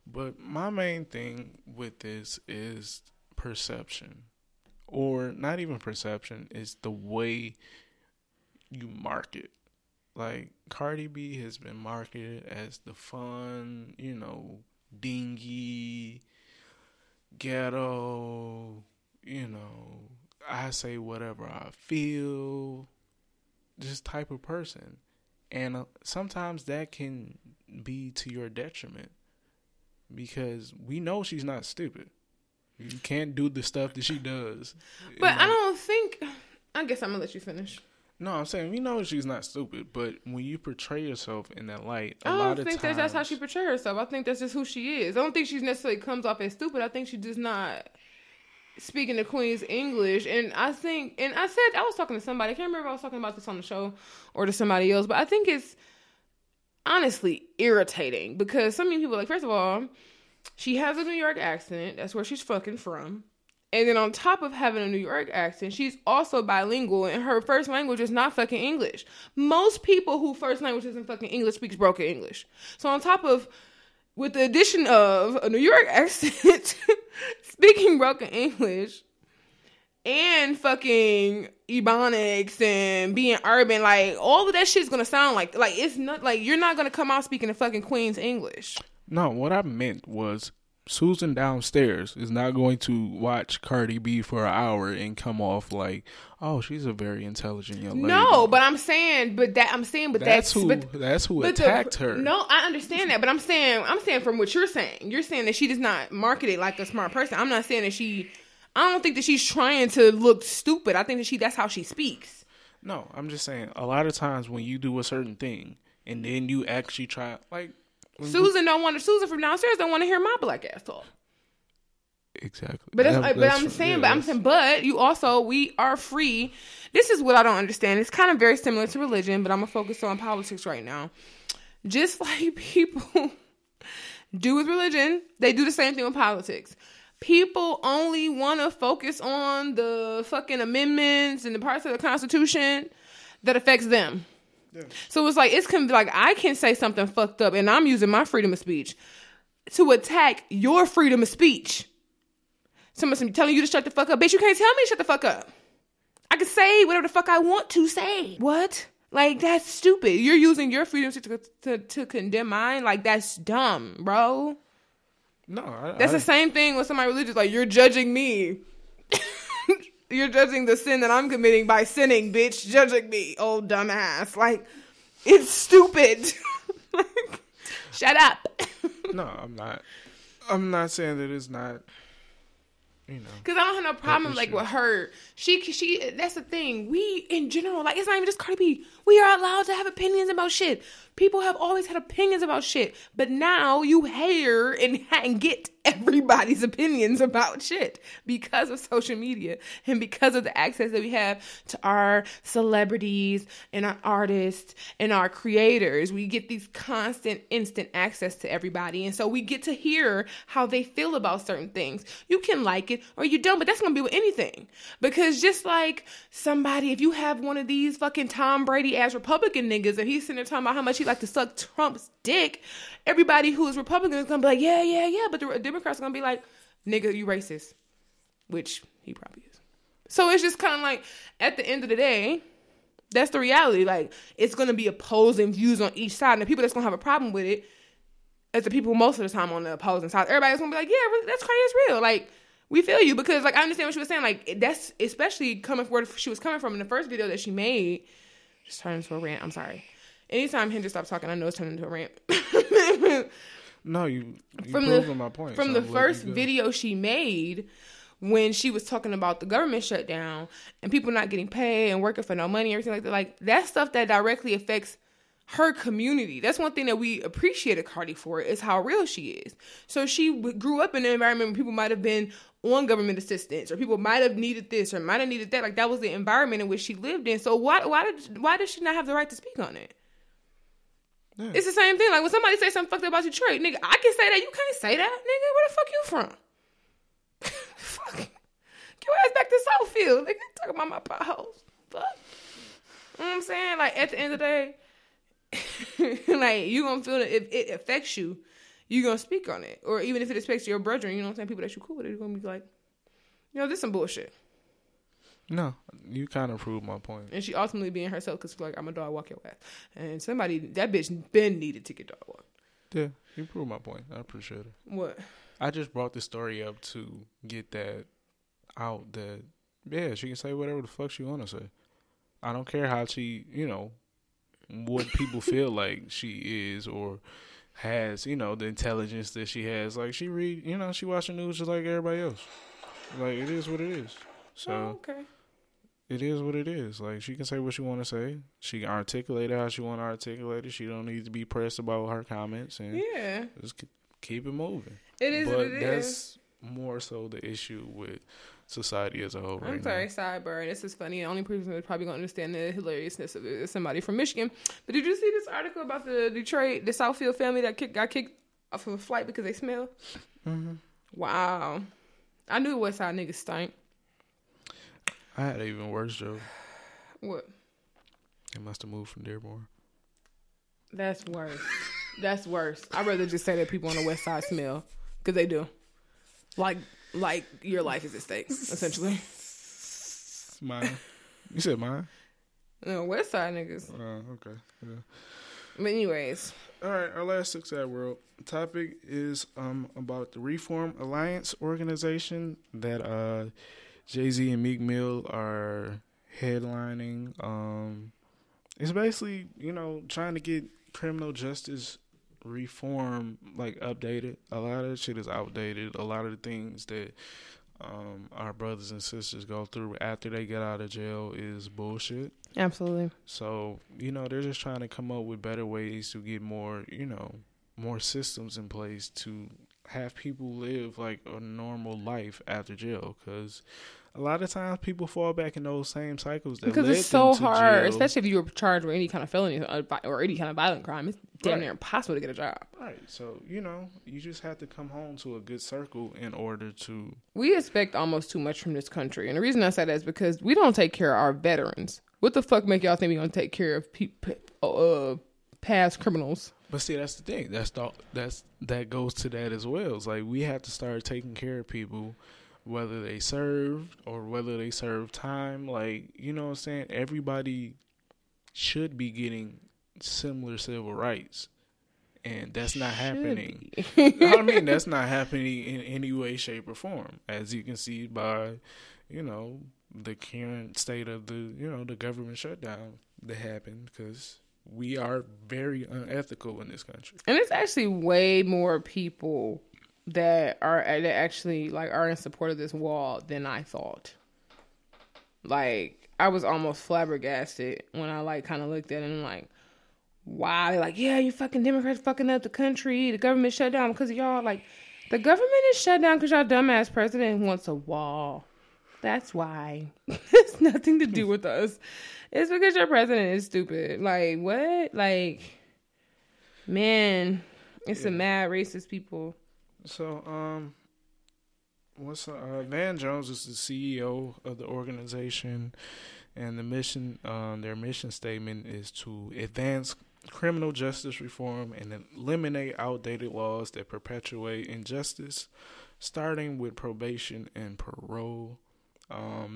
But my main thing with this is perception, or not even perception, is the way you market. Like, Cardi B has been marketed as the fun, you know, dingy, ghetto, you know, I say whatever I feel, just type of person. And sometimes that can be to your detriment, because we know she's not stupid. You can't do the stuff that she does. But I guess I'm going to let you finish. No, I'm saying, you know, she's not stupid, but when you portray yourself in that light, I don't think that's how she portrays herself. I think that's just who she is. I don't think she necessarily comes off as stupid. I think she's just not speaking the Queen's English. And I think, and I said, I was talking to somebody. I can't remember if I was talking about this on the show or to somebody else, but I think it's honestly irritating because so many people are like, first of all, she has a New York accent. That's where she's fucking from. And then on top of having a New York accent, she's also bilingual, and her first language is not fucking English. Most people whose first language isn't fucking English speaks broken English. So on top of, with the addition of a New York accent, speaking broken English, and fucking Ebonics and being urban, like all of that shit's gonna sound like it's not like you're not gonna come out speaking in fucking Queen's English. No, what I meant was Susan downstairs is not going to watch Cardi B for an hour and come off like, oh, she's a very intelligent young lady. No, but that's who attacked her. No, I understand that, but I'm saying from what you're saying. You're saying that she does not market it like a smart person. I'm not saying that she. I don't think that she's trying to look stupid. I think that that's how she speaks. No, I'm just saying a lot of times when you do a certain thing and then you actually try, like Susan from downstairs don't want to hear my black ass talk. Exactly. But you also, we are free. This is what I don't understand. It's kind of very similar to religion, but I'm going to focus on politics right now. Just like people do with religion, they do the same thing with politics. People only want to focus on the fucking amendments and the parts of the Constitution that affects them. Yeah. So it's like, I can say something fucked up and I'm using my freedom of speech to attack your freedom of speech. Someone's telling you to shut the fuck up. Bitch, you can't tell me to shut the fuck up. I can say whatever the fuck I want to say. What? Like, that's stupid. You're using your freedom to condemn mine. Like, that's dumb, bro. No, that's the same thing with somebody religious. Like, you're judging me. You're judging the sin that I'm committing by sinning, bitch. Judging me, old dumbass. Like, it's stupid. Like, shut up. No, I'm not. I'm not saying that it's not. You know, because I don't have no problem like with her. She. That's the thing. We in general, like, it's not even just Cardi B. We are allowed to have opinions about shit. People have always had opinions about shit, but now you hear and get everybody's opinions about shit because of social media and because of the access that we have to our celebrities and our artists and our creators. We get these constant, instant access to everybody, and so we get to hear how they feel about certain things. You can like it or you don't, but that's gonna be with anything, because just like somebody, if you have one of these fucking Tom Brady ass Republican niggas and he's sitting there talking about how much he like to suck Trump's dick, everybody who is Republican is gonna be like, yeah, but the Democrats are gonna be like, nigga, you racist, which he probably is. So it's just kind of like, at the end of the day, that's the reality. Like, it's gonna be opposing views on each side, and the people that's gonna have a problem with it is the people most of the time on the opposing side. Everybody's gonna be like, yeah, that's crazy, it's real. Like, we feel you, because like I understand what she was saying. Like, that's especially coming from where she was coming from in the first video that she made. Just turned into a rant. I'm sorry. Anytime Hendrix stops talking, I know it's turning into a rant. No, you proved my point. From the first video she made, when she was talking about the government shutdown and people not getting paid and working for no money and everything like that. Like, that's stuff that directly affects her community. That's one thing that we appreciated Cardi for, is how real she is. So she grew up in an environment where people might have been on government assistance, or people might have needed this or might have needed that. Like, that was the environment in which she lived in. So why does she not have the right to speak on it? Yeah. It's the same thing. Like, when somebody say something fucked up about Detroit, nigga, I can say that. You can't say that, nigga. Where the fuck you from? Fuck. Get your ass back to Southfield, nigga. Talking about my potholes. Fuck. You know what I'm saying? Like, at the end of the day, like, you gonna feel that if it affects you, you gonna speak on it. Or even if it affects your brethren, you know what I'm saying? People that you cool with, they're gonna be like, you know, this some bullshit. No, you kind of proved my point. And she ultimately being herself, because like, I'm a dog, walk your ass. And somebody, that bitch been needed to get dog walked. Yeah, you proved my point. I appreciate it. What? I just brought this story up to get that out that, yeah, she can say whatever the fuck she want to say. I don't care how she, you know, what people feel like she is or has, you know, the intelligence that she has. Like, she read, you know, she watch the news just like everybody else. Like, it is what it is. So, oh, okay. It is what it is. Like, she can say what she want to say. She can articulate it how she want to articulate it. She don't need to be pressed about her comments. And yeah, just keep it moving. It is what it is. But that's more so the issue with society as a whole right now. I'm sorry, sidebar. This is funny. The only person that's probably going to understand the hilariousness of it is somebody from Michigan. But did you see this article about the Southfield family that got kicked off of a flight because they smell? Mm-hmm. Wow. I knew West Side niggas stink. I had an even worse joke. What? It must have moved from Dearborn. That's worse. That's worse. I'd rather just say that people on the West Side smell, because they do. Like your life is at stake, essentially. Mine. You said mine? No, West Side niggas. Okay. Yeah. But anyways. All right, our last 6 Ad World topic is about the Reform Alliance organization that Jay-Z and Meek Mill are headlining. It's basically, you know, trying to get criminal justice reform, like, updated. A lot of that shit is outdated. A lot of the things that our brothers and sisters go through after they get out of jail is bullshit. Absolutely. So, you know, they're just trying to come up with better ways to get more, you know, more systems in place to have people live like a normal life after jail, because a lot of times people fall back in those same cycles that because it's so hard, jail. Especially if you were charged with any kind of felony or any kind of violent crime. It's damn near impossible to get a job. Right. So, you know, you just have to come home to a good circle in order to... We expect almost too much from this country. And the reason I say that is because we don't take care of our veterans. What the fuck make y'all think we're going to take care of past criminals? But see, that's the thing. That goes to that as well. It's like we have to start taking care of people, whether they served or whether they served time. Like, you know what I'm saying? Everybody should be getting similar civil rights. And that's not happening. I mean, that's not happening in any way, shape, or form. As you can see by, you know, the current state of the, you know, the government shutdown that happened, because we are very unethical in this country. And it's actually way more people that actually like are in support of this wall than I thought. Like, I was almost flabbergasted when I like kind of looked at it and like, wow, they're like, yeah, you fucking Democrats fucking up the country. The government shut down because of y'all. Like, the government is shut down because y'all dumbass president wants a wall. That's why. It's nothing to do with us. It's because your president is stupid. Like, what? Like, man, it's some mad racist people. So, Van Jones is the CEO of the organization, and the mission, their mission statement is to advance criminal justice reform and eliminate outdated laws that perpetuate injustice, starting with probation and parole.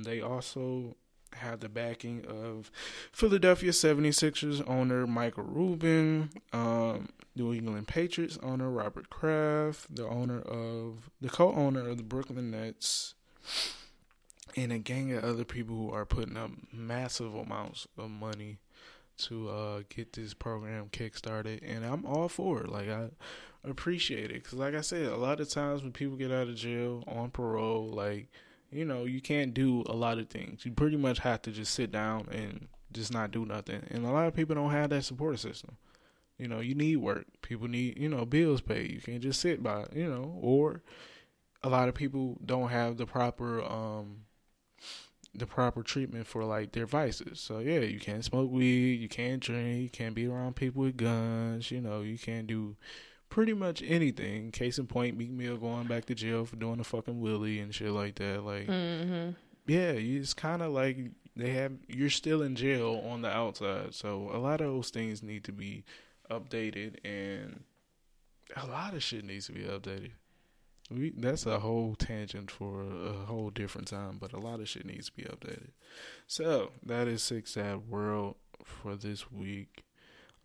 They also have the backing of Philadelphia 76ers owner Michael Rubin, New England Patriots owner Robert Kraft, the co-owner of the Brooklyn Nets, and a gang of other people who are putting up massive amounts of money to get this program kickstarted. And I'm all for it. Like, I appreciate it, because like I said, a lot of times when people get out of jail on parole, like, you know, you can't do a lot of things. You pretty much have to just sit down and just not do nothing. And a lot of people don't have that support system. You know, you need work. People need, you know, bills paid. You can't just sit by, you know, or a lot of people don't have the proper treatment for, like, their vices. So, yeah, you can't smoke weed. You can't drink. You can't be around people with guns. You know, you can't do pretty much anything. Case in point, Meek Mill going back to jail for doing a fucking willy and shit like that. Like, yeah, it's kind of like you're still in jail on the outside. So a lot of those things need to be updated, and a lot of shit needs to be updated. That's a whole tangent for a whole different time, but a lot of shit needs to be updated. So that is 6 Ad World for this week.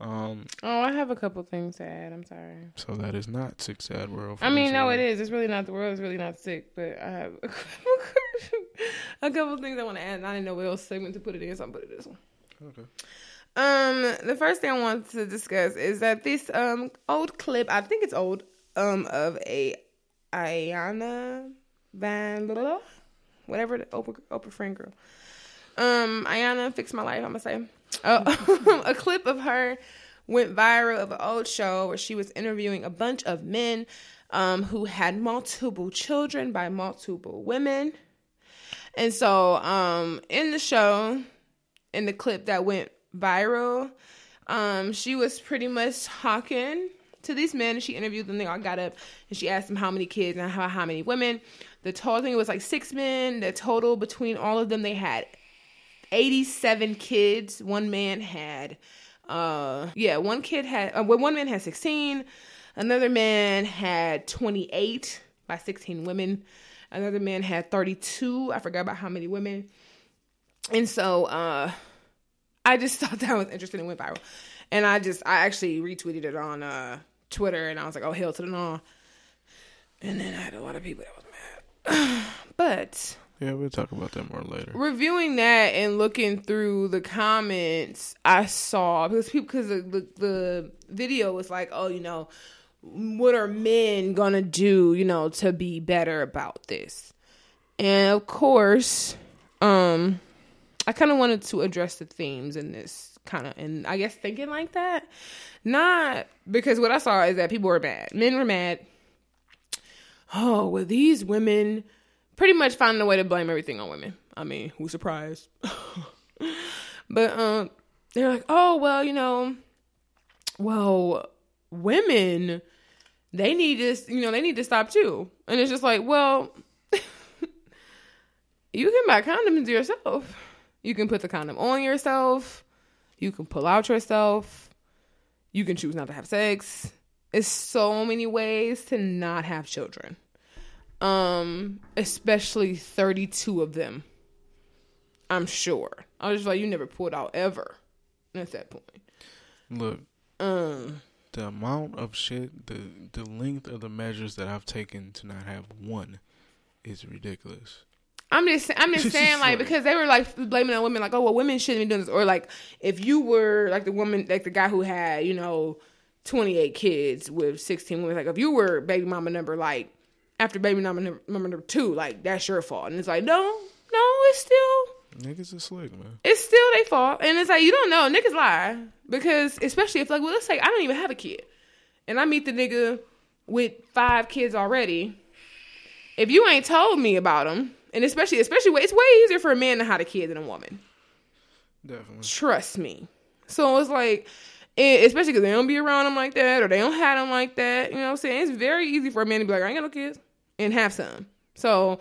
I have a couple things to add. I'm sorry. So that is not 6 Ad World. I mean, no, it is. It's really not the world. It's really not sick. But I have a couple things I want to add, and I didn't know what else segment to put it in, so I'm put it in this one. Okay. The first thing I want to discuss is that this old clip, I think it's old, of a Ayanna Van Lula, whatever the Oprah friend girl. Ayanna Fix My Life, I'm gonna say. A clip of her went viral of an old show where she was interviewing a bunch of men who had multiple children by multiple women. And so in the show, in the clip that went viral, she was pretty much talking to these men, and she interviewed them. They all got up and she asked them how many kids and how many women. The total thing was like 6 men. The total between all of them, they had 87 kids. One man had, one man had 16. Another man had 28 by 16 women. Another man had 32. I forgot about how many women. And so I just thought that was interesting and went viral. And I actually retweeted it on Twitter, and I was like, oh, hell to the no. And then I had a lot of people that was mad. But... yeah, we'll talk about that more later. Reviewing that and looking through the comments, I saw, because the video was like, oh, you know, what are men going to do, you know, to be better about this? And of course, I kind of wanted to address the themes in this kind of, and I guess thinking like that. Not because what I saw is that people were mad. Men were mad. Oh, well, these women... pretty much finding a way to blame everything on women. I mean, who's surprised? But they're like, oh, well, you know, well, women, they need this, you know, they need to stop too. And it's just like, well, you can buy condoms yourself. You can put the condom on yourself. You can pull out yourself. You can choose not to have sex. It's so many ways to not have children. Especially 32 of them, I'm sure. I was just like, you never pulled out ever. At that point. Look, the amount of shit, the length of the measures that I've taken to not have one is ridiculous. I'm just saying, like, because they were like blaming on women, like, oh, well, women shouldn't be doing this, or like, if you were like the woman, like the guy who had, you know, 28 kids with 16 women, like, if you were baby mama number, like. After baby number two, like, that's your fault. And it's like, no, it's still... niggas is slick, man. It's still their fault. And it's like, you don't know. Niggas lie. Because, especially if, like, well, let's say I don't even have a kid. And I meet the nigga with 5 kids already. If you ain't told me about them, and especially, it's way easier for a man to hide a kid than a woman. Definitely. Trust me. So it's like... especially because they don't be around them like that, or they don't have them like that. You know what I'm saying? It's very easy for a man to be like, I ain't got no kids. And have some. So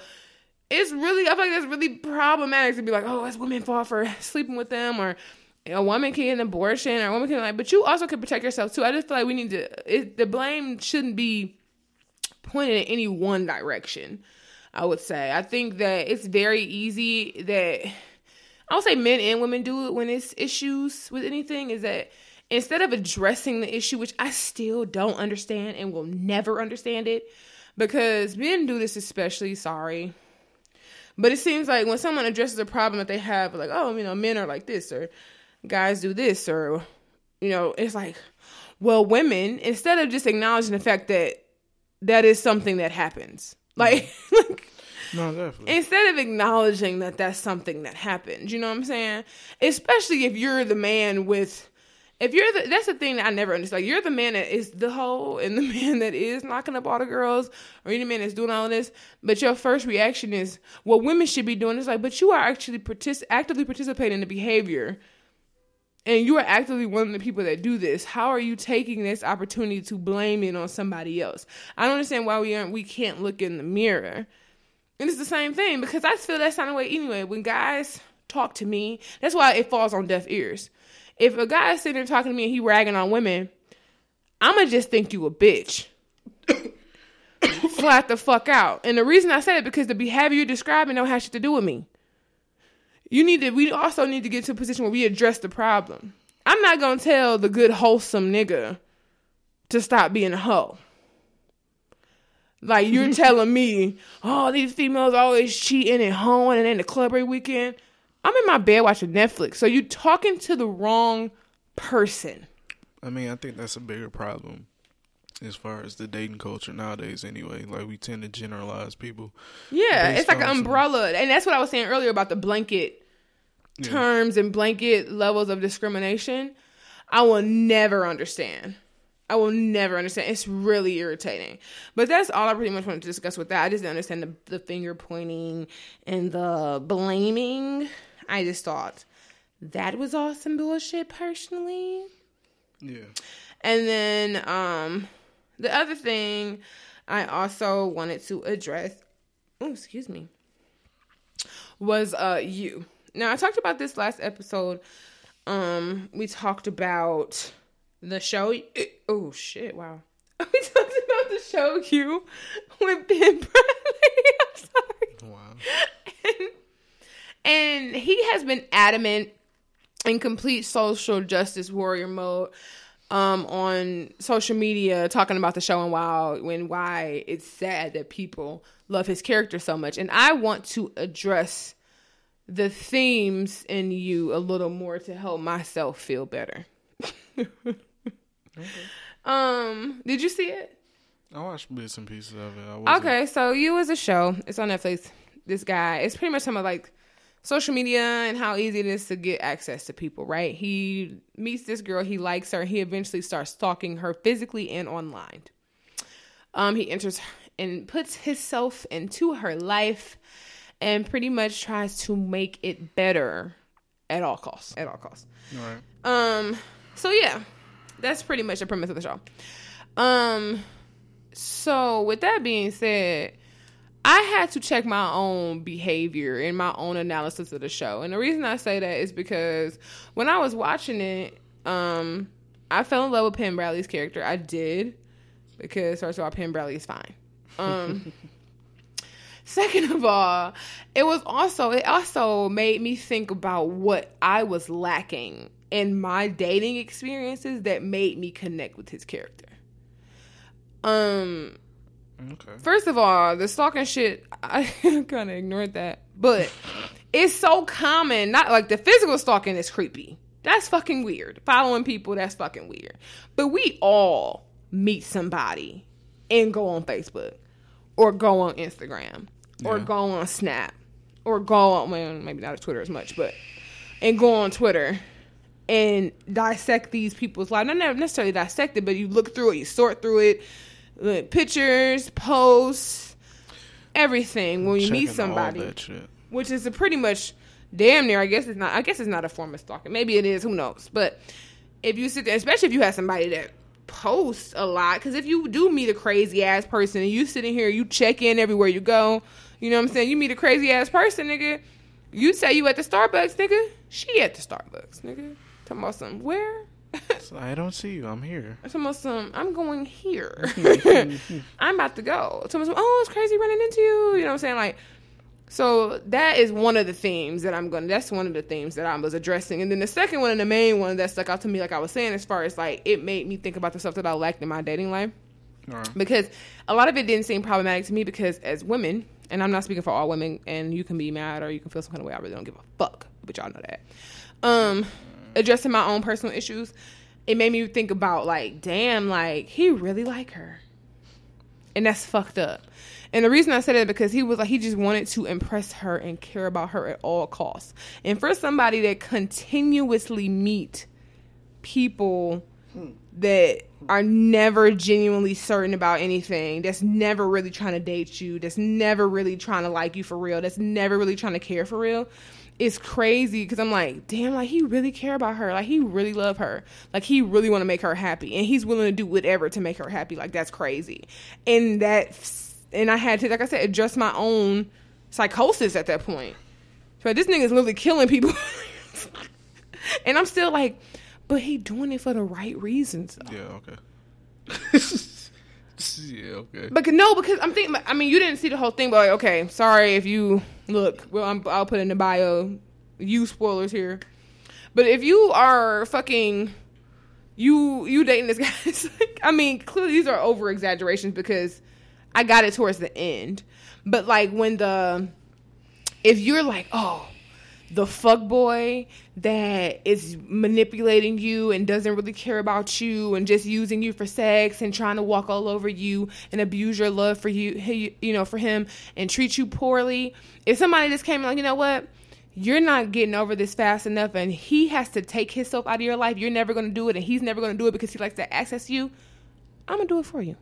it's really, I feel like that's really problematic to be like, oh, it's women's fault for sleeping with them, or a woman can get an abortion, or a woman can, like, but you also can protect yourself too. I just feel like we need to, the blame shouldn't be pointed in any one direction, I would say. I think that it's very easy that, I would say men and women do it when it's issues with anything, is that instead of addressing the issue, which I still don't understand and will never understand it, because men do this especially, sorry. But it seems like when someone addresses a problem that they have, like, oh, you know, men are like this, or guys do this, or, you know, it's like, well, women, instead of just acknowledging the fact that that is something that happens. Like, no, definitely. Instead of acknowledging that that's something that happens, you know what I'm saying? Especially if you're the man with... that's the thing that I never understood. Like, you're the man that is the hoe and the man that is knocking up all the girls, or any man that's doing all of this. But your first reaction is, well, women should be doing this. Like, but you are actually actively participating in the behavior, and you are actively one of the people that do this. How are you taking this opportunity to blame it on somebody else? I don't understand why we can't look in the mirror. And it's the same thing, because I feel that kind of way anyway. When guys talk to me, that's why it falls on deaf ears. If a guy is sitting there talking to me and he ragging on women, I'ma just think you a bitch. Flat the fuck out. And the reason I said it, because the behavior you're describing don't have shit to do with me. We also need to get to a position where we address the problem. I'm not gonna tell the good wholesome nigga to stop being a hoe. Like, you're telling me, oh, these females always cheating and hoeing and in the club every weekend. I'm in my bed watching Netflix. So you're talking to the wrong person. I mean, I think that's a bigger problem as far as the dating culture nowadays anyway. Like, we tend to generalize people. Yeah, it's like an umbrella. And that's what I was saying earlier about the blanket terms and blanket levels of discrimination. I will never understand. It's really irritating. But that's all I pretty much wanted to discuss with that. I just didn't understand the finger pointing and the blaming. I just thought that was awesome bullshit personally. Yeah. And then the other thing I also wanted to address, was You. Now, I talked about this last episode. We talked about the show. Oh shit! Wow. We talked about the show You with Ben Bradley. I'm sorry. Wow. And And he has been adamant in complete social justice warrior mode on social media, talking about the show and why it's sad that people love his character so much. And I want to address the themes in You a little more to help myself feel better. Okay. Did you see it? I watched bits and pieces of it. Okay, so You is a show. It's on Netflix. This guy, it's pretty much talking about like social media and how easy it is to get access to people, right? He meets this girl, he likes her, he eventually starts stalking her physically and online. He enters and puts himself into her life and pretty much tries to make it better at all costs. All right. So yeah, that's pretty much the premise of the show. So with that being said, I had to check my own behavior and my own analysis of the show. And the reason I say that is because when I was watching it, I fell in love with Penn Bradley's character. I did, because first of all, Penn Bradley is fine. Second of all, it also made me think about what I was lacking in my dating experiences that made me connect with his character. Okay. First of all, the stalking shit, I kind of ignored that. But it's so common. Not like the physical stalking is creepy. That's fucking weird. Following people, that's fucking weird. But we all meet somebody and go on Facebook or go on Instagram or go on Snap or go on, well, maybe not Twitter as much, but and go on Twitter and dissect these people's lives. Not necessarily dissect it, but you look through it, you sort through it. Pictures, posts, everything when you meet somebody, which is a pretty much damn near. I guess it's not a form of stalking. Maybe it is. Who knows? But if you sit there, especially if you have somebody that posts a lot, because if you do meet a crazy ass person and you sitting here, you check in everywhere you go. You know what I'm saying? You meet a crazy ass person, nigga. You say you at the Starbucks, nigga. She at the Starbucks, nigga. Talking about something. Where? So I don't see you. I'm here. I'm going here. I'm about to go. Someone's like, oh, it's crazy running into you. You know what I'm saying? Like, so that is one of the themes that that's one of the themes that I was addressing. And then the second one and the main one that stuck out to me, like I was saying, as far as like, it made me think about the stuff that I lacked in my dating life. Right. Because a lot of it didn't seem problematic to me because as women, and I'm not speaking for all women, and you can be mad or you can feel some kind of way. I really don't give a fuck, but y'all know that. Addressing my own personal issues, it made me think about like, damn, like he really like her, and that's fucked up. And the reason I said that because he was like, he just wanted to impress her and care about her at all costs. And for somebody that continuously meet people that are never genuinely certain about anything, that's never really trying to date you, that's never really trying to like you for real, that's never really trying to care for real. It's crazy because I'm like, damn, like he really care about her. Like he really love her. Like he really want to make her happy. And he's willing to do whatever to make her happy. Like that's crazy. And I had to, like I said, address my own psychosis at that point. So this nigga's literally killing people. And I'm still like, but he doing it for the right reasons. Though. Yeah, okay. Yeah, okay. But no, because I'm thinking, I mean, you didn't see the whole thing, but like, okay, sorry if you, look, well, I'll put in the bio, you spoilers here. But if you are fucking, you dating this guy, it's like, I mean, clearly these are over exaggerations because I got it towards the end. But like if you're like, oh, the fuckboy that is manipulating you and doesn't really care about you and just using you for sex and trying to walk all over you and abuse your love for you, you know, for him and treat you poorly. If somebody just came like, you know what, you're not getting over this fast enough and he has to take himself out of your life. You're never going to do it and he's never going to do it because he likes to access you. I'm going to do it for you.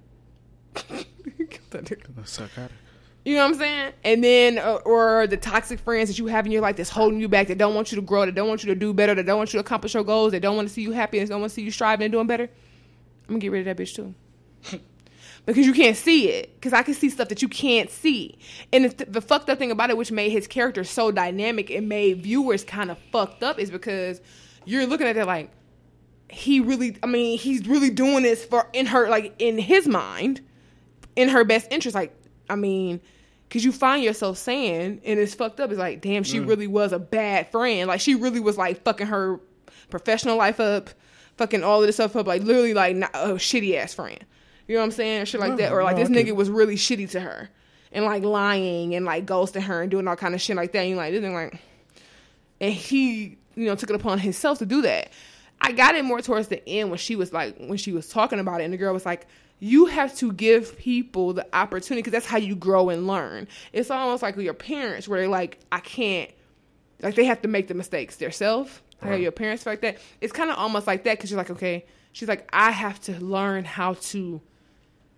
You know what I'm saying? And then, or the toxic friends that you have in your life that's holding you back, that don't want you to grow, that don't want you to do better, that don't want you to accomplish your goals, that don't want to see you happy, that don't want to see you striving and doing better. I'm going to get rid of that bitch too. Because you can't see it. Because I can see stuff that you can't see. And the fucked up thing about it, which made his character so dynamic and made viewers kind of fucked up, is because you're looking at it like, he's really doing this for, in her, like, in his mind, in her best interest. Like, I mean, Because you find yourself saying, and it's fucked up, it's like, damn, she really was a bad friend. Like, she really was, like, fucking her professional life up, fucking all of this stuff up, like, literally, like, not a shitty-ass friend. You know what I'm saying? Shit like that. Or, like, this nigga was really shitty to her. And, like, lying and, like, ghosting her and doing all kind of shit like that. And you're like, this thing, like... And he, you know, took it upon himself to do that. I got it more towards the end when she was, like, when she was talking about it. And the girl was like... You have to give people the opportunity because that's how you grow and learn. It's almost like with your parents where they're like, I can't, like they have to make the mistakes themselves. Right. How your parents feel like that. It's kind of almost like that because you're like, okay, she's like, I have to learn how to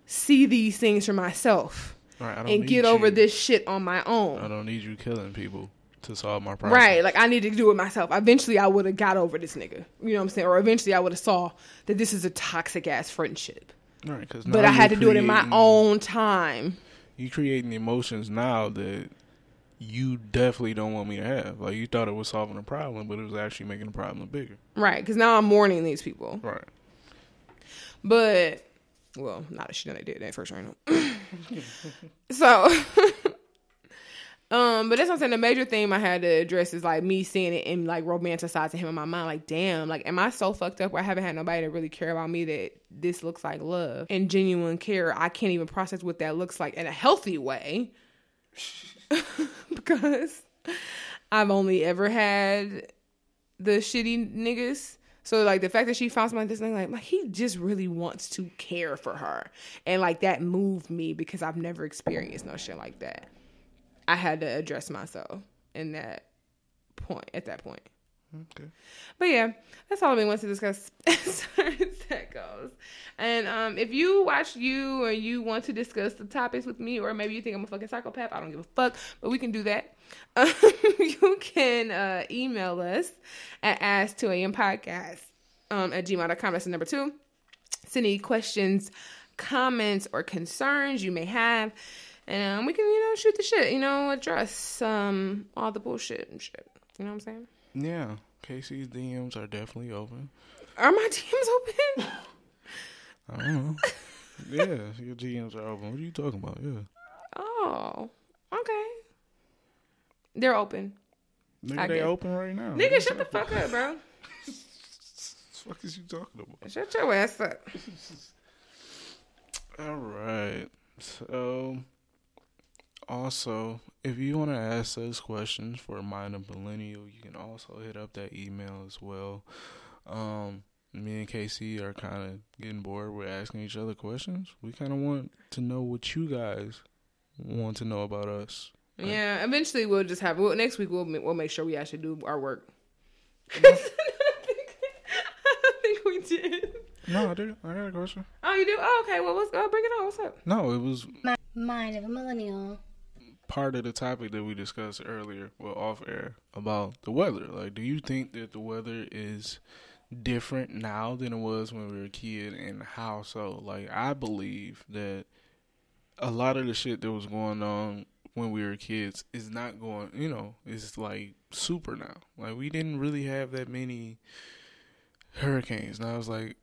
see these things for myself and get over this shit on my own. I don't need you killing people to solve my problem. Right. Like I need to do it myself. Eventually I would have got over this nigga. You know what I'm saying? Or eventually I would have saw that this is a toxic ass friendship. Right, cause but I had to do it in my own time. You're creating emotions now that you definitely don't want me to have. Like, you thought it was solving a problem, but it was actually making the problem bigger. Right, because now I'm mourning these people. Right. But, well, not that she done did that first round. So, but that's what I'm saying. The major theme I had to address is, like, me seeing it and, like, romanticizing him in my mind. Like, damn, like, am I so fucked up where I haven't had nobody to really care about me that this looks like love and genuine care? I can't even process what that looks like in a healthy way because I've only ever had the shitty niggas. So, like, the fact that she found something like this, like, he just really wants to care for her. And, like, that moved me because I've never experienced no shit like that. I had to address myself in that point, at that point. Okay. But yeah, that's all we want to discuss as far as that goes. And if you watch You or you want to discuss the topics with me, or maybe you think I'm a fucking psychopath, I don't give a fuck, but we can do that. You can email us at ask2ampodcast at gmail.com. That's the number 2. Send any questions, comments, or concerns you may have. And we can, you know, shoot the shit, you know, address all the bullshit and shit. You know what I'm saying? Yeah. Casey's DMs are definitely open. Are my DMs open? I don't know. Yeah, your DMs are open. What are you talking about? Yeah. Oh, okay. They're open. Nigga, they open right now. Nigga, shut the fuck up, bro. What the fuck is you talking about? Shut your ass up. All right. So... Also, if you want to ask us questions for Mind of Millennial, you can also hit up that email as well. Me and Casey are kind of getting bored with asking each other questions. We kind of want to know what you guys want to know about us. Right? Yeah, eventually we'll just have... Well, next week we'll make sure we actually do our work. No. I don't think we did. No, I did. I got a question. Oh, you do? Oh, okay. Well, let's bring it on. What's up? No, it was... Mind of a Millennial. Part of the topic that we discussed earlier, well, off air, about the weather. Like, do you think that the weather is different now than it was when we were a kid, and how so? Like, I believe that a lot of the shit that was going on when we were kids is not going, you know, it's like super now. Like, we didn't really have that many hurricanes. And I was like,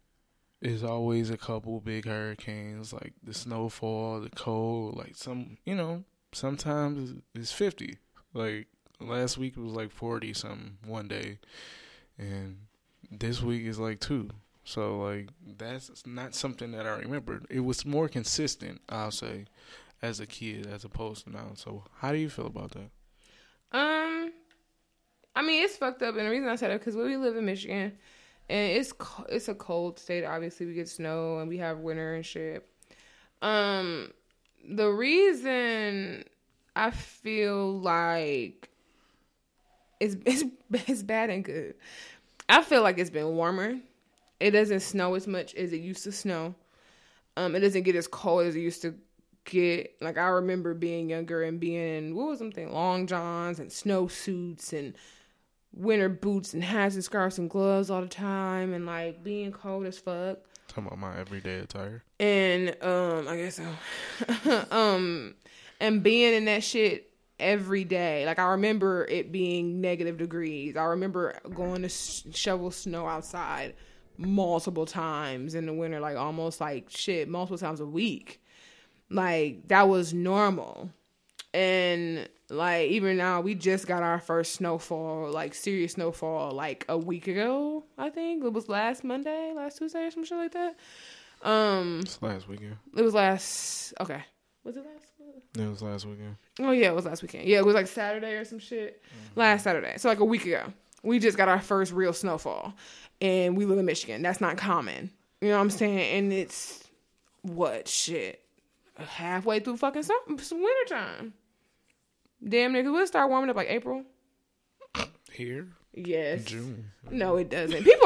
there's always a couple big hurricanes, like the snowfall, the cold, like some, you know. Sometimes it's 50. Like, last week it was like 40-something one day. And this week is like 2. So, like, that's not something that I remember. It was more consistent, I'll say, as a kid as opposed to now. So, how do you feel about that? I mean, it's fucked up. And the reason I said it, because we live in Michigan. And it's a cold state, obviously. We get snow and we have winter and shit. The reason I feel like it's bad and good. I feel like it's been warmer. It doesn't snow as much as it used to snow. It doesn't get as cold as it used to get. Like, I remember being younger and being, what was something, long johns and snow suits and winter boots and hats and scarves and gloves all the time and, like, being cold as fuck. Talking about my everyday attire. And, I guess so. And being in that shit every day. Like, I remember it being -degrees. I remember going to shovel snow outside multiple times in the winter. Like, almost like shit, multiple times a week. Like, that was normal. And like, even now, we just got our first snowfall, like serious snowfall, like a week ago, I think. It was last Tuesday or some shit like that. It's last weekend. It was last, okay. Was it last weekend? Yeah, it was last weekend. Oh, yeah, it was last weekend. Yeah, it was like Saturday or some shit. Mm-hmm. Last Saturday. So like a week ago, we just got our first real snowfall. And we live in Michigan. That's not common. You know what I'm saying? And it's, what, shit? Halfway through fucking wintertime. Damn nigga, we'll start warming up like April. Here? Yes. June. No, it doesn't. Michigan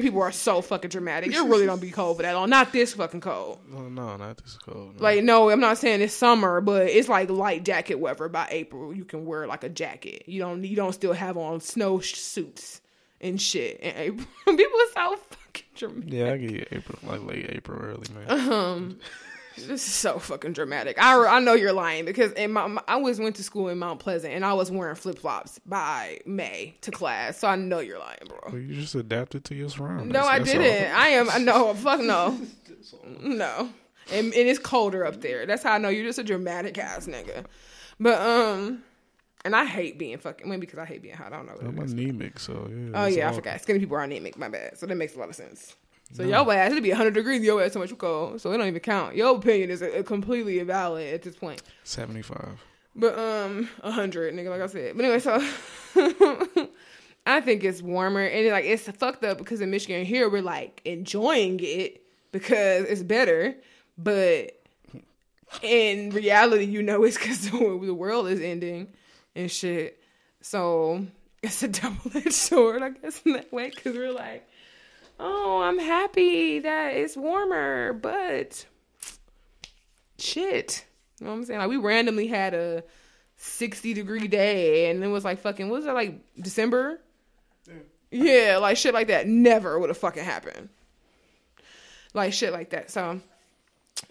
people are so fucking dramatic. It really don't be cold for that long. Not this fucking cold. No, not this cold. No. Like, no, I'm not saying it's summer, but it's like light jacket weather by April. You can wear like a jacket. You don't still have on snow suits and shit in April. People are so fucking dramatic. Yeah, I get April, like late April, early May. This is so fucking dramatic. I know you're lying because I always went to school in Mount Pleasant and I was wearing flip-flops by May to class. So I know you're lying, bro. Well, you just adapted to your surroundings. No, I didn't. All. I know. Fuck no. No. And it's colder up there. That's how I know you're just a dramatic ass nigga. But, and I hate being fucking, maybe because I hate being hot. I don't know. I'm anemic, so yeah. Oh yeah, I forgot. Skinny people are anemic. My bad. So that makes a lot of sense. So no. Your ass, it'll be 100 degrees. Your ass so much you cold. So it don't even count. Your opinion is completely invalid at this point. 75. But 100, nigga, like I said. But anyway, so I think it's warmer. And it, like, it's fucked up because in Michigan here, we're like enjoying it because it's better. But in reality, you know, it's because the world is ending and shit. So it's a double-edged sword, I guess, in that way. Because we're like, oh, I'm happy that it's warmer, but shit. You know what I'm saying? Like, we randomly had a 60-degree day, and it was like fucking, what was that, like December? Yeah, like shit like that never would have fucking happened. Like shit like that. So,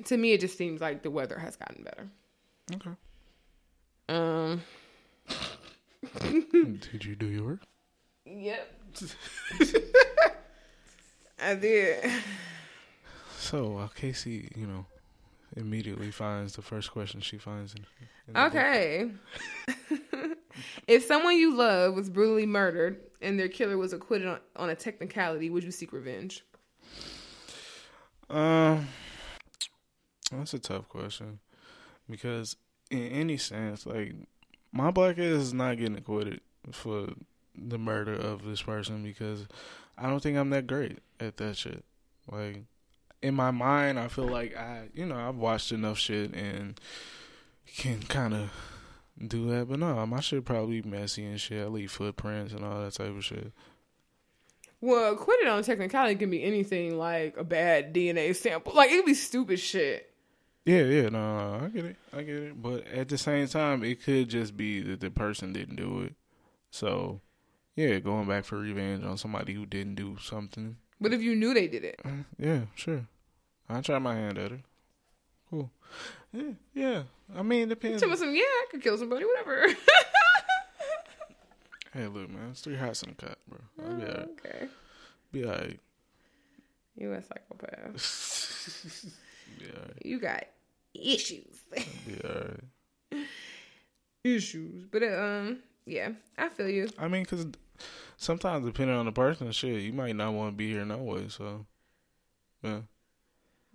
to me, it just seems like the weather has gotten better. Okay. Did you do your work? Yep. I did. So, Casey, you know, immediately finds the first question she finds in okay. If someone you love was brutally murdered and their killer was acquitted on a technicality, would you seek revenge? That's a tough question. Because in any sense, like, my black ass is not getting acquitted for the murder of this person because I don't think I'm that great at that shit. Like, in my mind, I feel like I've watched enough shit and can kind of do that. But no, my shit probably messy and shit. I leave footprints and all that type of shit. Well, acquitted on technicality can be anything like a bad DNA sample. Like, it could be stupid shit. Yeah, no, I get it. But at the same time, it could just be that the person didn't do it. So, yeah, going back for revenge on somebody who didn't do something. But if you knew they did it. Yeah, sure. I tried my hand at it. Cool. Yeah. I mean, it depends. You tell me some, yeah, I could kill somebody, whatever. Hey, look, man. It's 3 hots in a cot, bro. I'll be all right. Okay. Be all right. You a psychopath. Be all right. You got issues. Be all right. Issues. But, yeah, I feel you. I mean, because sometimes, depending on the person, shit, you might not want to be here no way, so, yeah.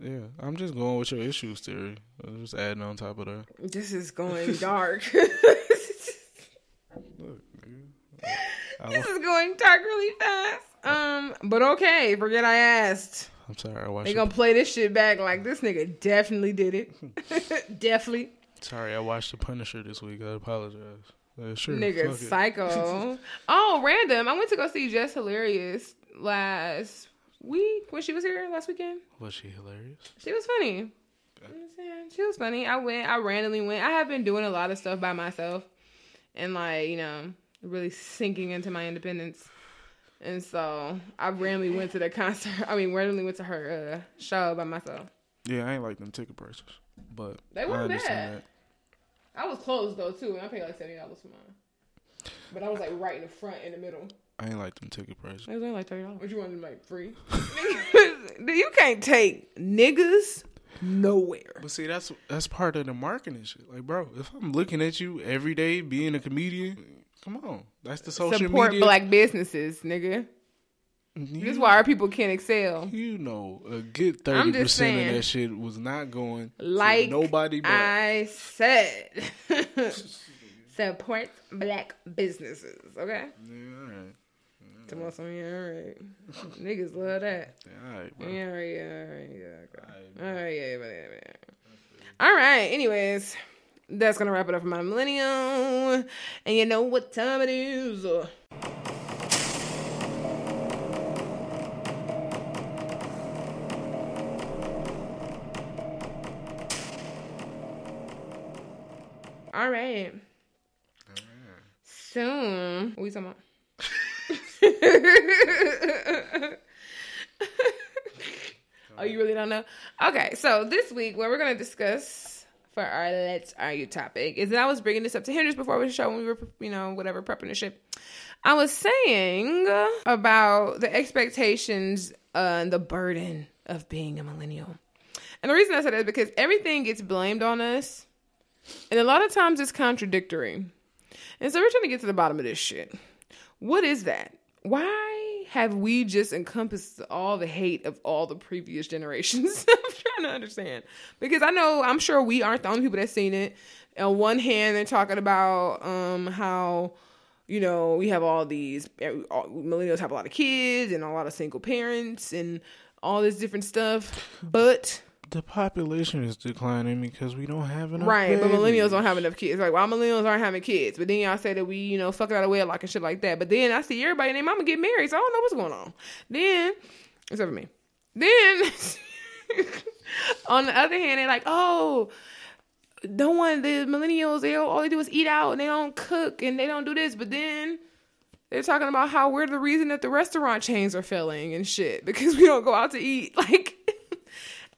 Yeah, I'm just going with your issues theory. I'm just adding on top of that. This is going dark. Look, nigga. This is going dark really fast. But okay, forget I asked. I'm sorry, I watched They gonna play this shit back like this nigga definitely did it. Definitely. Sorry, I watched The Punisher this week. I apologize. Sure. Nigga, psycho. Oh, random. I went to go see Jess Hilarious last week when she was here last weekend. Was she hilarious? She was funny. She was funny. I randomly went. I have been doing a lot of stuff by myself and, like, you know, really sinking into my independence. And so I randomly went to the concert. I mean, randomly went to her show by myself. Yeah, I ain't like them ticket prices, but they weren't bad. I was close, though, too, and I paid like $70 for mine. But I was, like, right in the front, in the middle. I ain't like them ticket prices. It was only like $30. But you wanted them, like, free? You can't take niggas nowhere. But see, that's part of the marketing shit. Like, bro, if I'm looking at you every day being a comedian, come on. That's the social support media. Support black businesses, nigga. This is why our people can't excel. You know, a good 30% of that shit was not going like to nobody but I said. Support black businesses, okay? Yeah, all right. Come on, some, yeah, all right. Niggas love that. Yeah, all right, bro. Yeah, all right, yeah, all right, yeah. All right, yeah, yeah. All right, anyways, that's going to wrap it up for my millennial. And you know what time it is. All right. So, what are we talking about? Oh, you really don't know? Okay, so this week, what we're going to discuss for our Let's Argue topic is that I was bringing this up to Hendrix before the show when we were, you know, whatever, prepping the shit. I was saying about the expectations and the burden of being a millennial. And the reason I said that is because everything gets blamed on us. And a lot of times it's contradictory. And so we're trying to get to the bottom of this shit. What is that? Why have we just encompassed all the hate of all the previous generations? I'm trying to understand. Because I know, I'm sure we aren't the only people that's seen it. On one hand, they're talking about how, you know, we have all these, millennials have a lot of kids and a lot of single parents and all this different stuff. But the population is declining because we don't have enough kids. Right, but millennials don't have enough kids. Like, well, millennials aren't having kids. But then y'all say that we, you know, fucking out of wedlock and shit like that. But then I see everybody and their mama get married, so I don't know what's going on. Then, except for me. Then, on the other hand, they're like, oh, the millennials, all they do is eat out and they don't cook and they don't do this. But then they're talking about how we're the reason that the restaurant chains are failing and shit because we don't go out to eat. Like,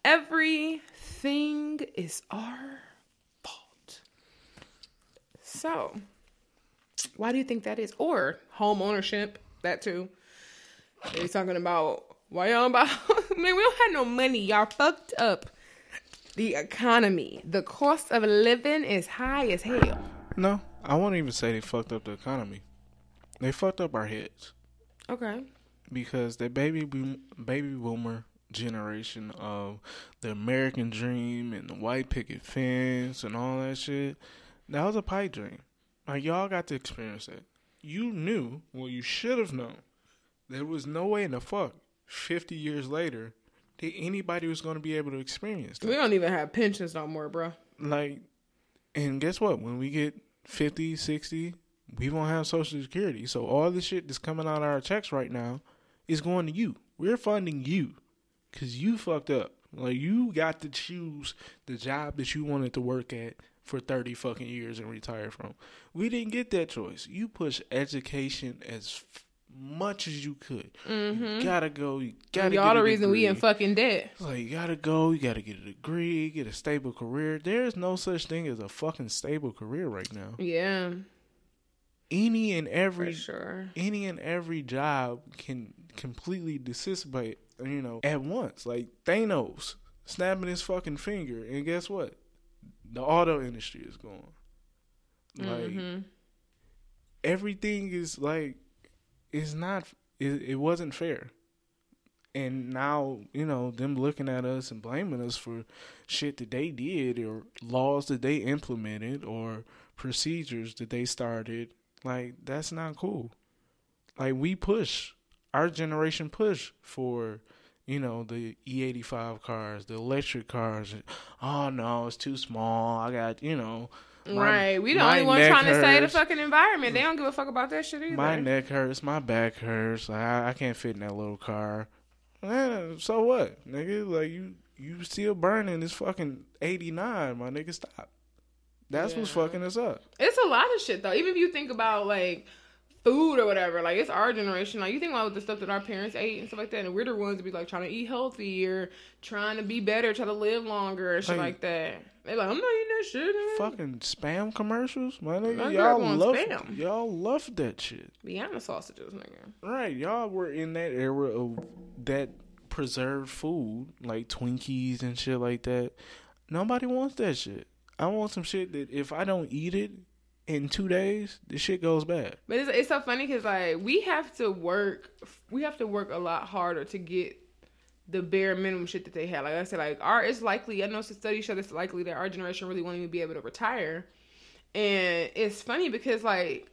everything is our fault. So, why do you think that is? Or home ownership, that too. They're talking about, why y'all about, man, we don't have no money. Y'all fucked up the economy. The cost of living is high as hell. No, I won't even say they fucked up the economy. They fucked up our heads. Okay. Because the baby boomer generation of the American dream and the white picket fence and all that shit, that was a pipe dream. Like, y'all got to experience that. You knew, well, you should have known, there was no way in the fuck 50 years later that anybody was going to be able to experience that. We don't even have pensions no more, bro. Like, and guess what? When we get 50, 60, we won't have Social Security. So all the shit that's coming out of our checks right now is going to you. We're funding you. Because you fucked up. Like, you got to choose the job that you wanted to work at for 30 fucking years and retire from. We didn't get that choice. You pushed education as much as you could. Mm-hmm. You gotta go. You gotta get a degree. Y'all the reason we in fucking debt. Like, you gotta go. You gotta get a degree. Get a stable career. There is no such thing as a fucking stable career right now. Yeah. Any and every job can completely dissipate, you know, at once. Like Thanos snapping his fucking finger, and guess what? The auto industry is gone. Like, mm-hmm. Everything is like, it's not, it wasn't fair. And now, you know, them looking at us and blaming us for shit that they did or laws that they implemented or procedures that they started. Like, that's not cool. Like, we push. Our generation push for, you know, the E85 cars, the electric cars. Oh, no, it's too small. I got, you know. Right. We the only one trying to save the fucking environment. They don't give a fuck about that shit either. My neck hurts. My back hurts. I can't fit in that little car. Man, so what, nigga? Like, you still burning this fucking 89. My nigga, stop. That's what's fucking us up. It's a lot of shit, though. Even if you think about, like, food or whatever, like, it's our generation. Like, you think about the stuff that our parents ate and stuff like that, and we're the ones to be like trying to eat healthy or trying to be better, try to live longer or shit like that. They're like, I'm not eating that shit. Fucking spam commercials, my nigga. Y'all love that shit. Beyond the sausages, nigga. Right, y'all were in that era of that preserved food, like Twinkies and shit like that. Nobody wants that shit. I want some shit that if I don't eat it in 2 days, the shit goes bad. But it's so funny because like we have to work a lot harder to get the bare minimum shit that they had. Like I said, like it's likely. I know some studies show it's likely that our generation really won't even be able to retire. And it's funny because like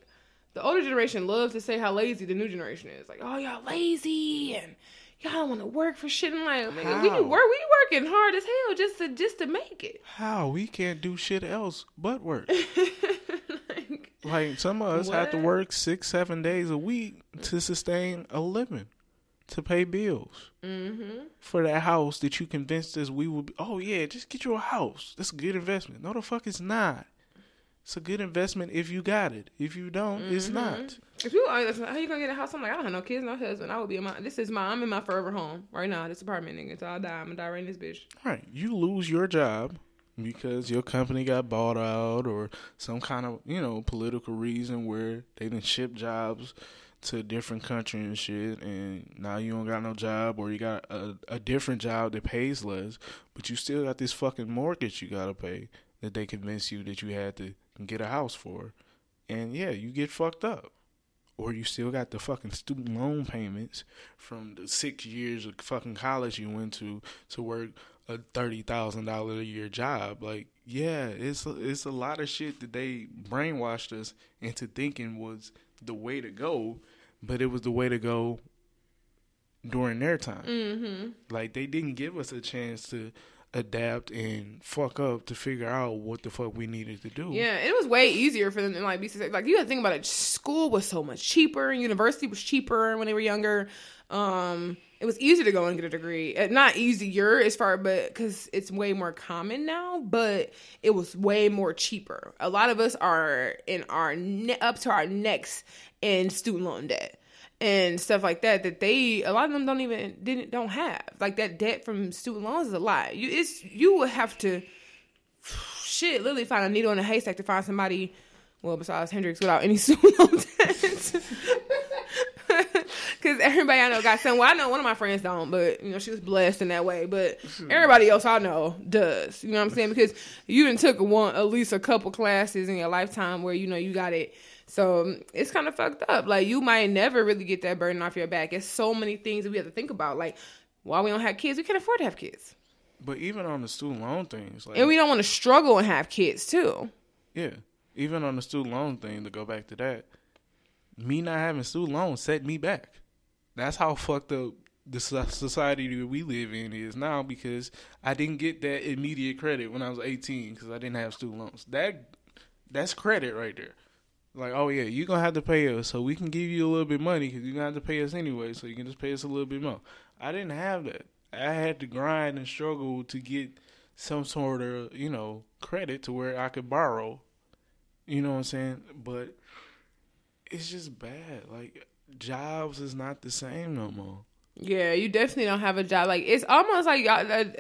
the older generation loves to say how lazy the new generation is. Like, oh, y'all lazy and y'all don't want to work for shit. And like, man, we working hard as hell just to make it. How? We can't do shit else but work. Like some of us have to work 6-7 days a week to sustain a living, to pay bills for that house that you convinced us we would. Oh yeah, just get you a house. That's a good investment. No, the fuck it's not. It's a good investment if you got it. If you don't, it's not. If you are, how you gonna get a house? I'm like, I don't have no kids, no husband. I would be in my. I'm in my forever home right now. This apartment, nigga. Until I die, I'm gonna die right in this bitch. All right, you lose your job. Because your company got bought out or some kind of, political reason where they done ship jobs to a different country and shit, and now you don't got no job or you got a different job that pays less, but you still got this fucking mortgage you got to pay that they convinced you that you had to get a house for. And, yeah, you get fucked up. Or you still got the fucking student loan payments from the 6 years of fucking college you went to work a $30,000 a year job. Like, yeah, it's a lot of shit that they brainwashed us into thinking was the way to go, but it was the way to go during their time. Like, they didn't give us a chance to adapt and fuck up to figure out what the fuck we needed to do. Yeah, it was way easier for them to be successful. Like, you gotta think about it. School was so much cheaper, and university was cheaper when they were younger. It was easier to go and get a degree. Not easier as far, but because it's way more common now, but it was way more cheaper. A lot of us are in our up to our necks in student loan debt and stuff like that. That they, a lot of them don't have. Like, that debt from student loans is a lot. You would have to literally find a needle in a haystack to find somebody. Well, besides Hendrix, without any student loan debt. Because everybody I know got some. Well, I know one of my friends don't, but, she was blessed in that way. But everybody else I know does. You know what I'm saying? Because you done took at least a couple classes in your lifetime where, you got it. So it's kind of fucked up. Like, you might never really get that burden off your back. It's so many things that we have to think about. Like, why we don't have kids? We can't afford to have kids. But even on the student loan things. Like, and we don't want to struggle and have kids, too. Yeah. Even on the student loan thing, to go back to that, me not having student loans set me back. That's how fucked up the society that we live in is now, because I didn't get that immediate credit when I was 18 because I didn't have student loans. That's credit right there. Like, oh, yeah, you're going to have to pay us, so we can give you a little bit of money because you're going to have to pay us anyway, so you can just pay us a little bit more. I didn't have that. I had to grind and struggle to get some sort of, credit to where I could borrow. You know what I'm saying? But it's just bad. Like, jobs is not the same no more. Yeah, you definitely don't have a job. Like, it's almost like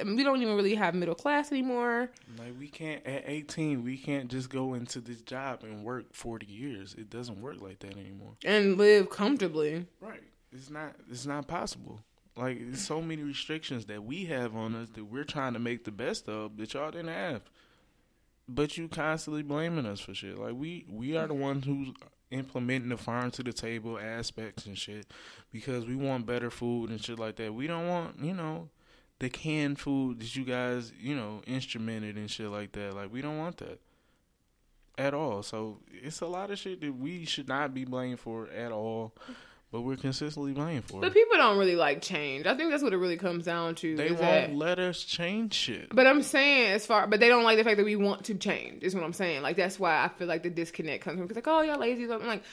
we don't even really have middle class anymore. Like, we can't, at 18, we can't just go into this job and work 40 years. It doesn't work like that anymore. And live comfortably. Right. It's not possible. Like, there's so many restrictions that we have on us that we're trying to make the best of that y'all didn't have. But you constantly blaming us for shit. Like, we are the ones who's implementing the farm to the table aspects and shit because we want better food and shit like that. We don't want, the canned food that you guys, instrumented and shit like that. Like, we don't want that at all. So it's a lot of shit that we should not be blamed for at all. But we're consistently blamed for it. But people don't really like change. I think that's what it really comes down to. They won't let us change shit. But I'm saying but they don't like the fact that we want to change, is what I'm saying. Like, that's why I feel like the disconnect comes from. It's like, oh, y'all lazy. I'm like,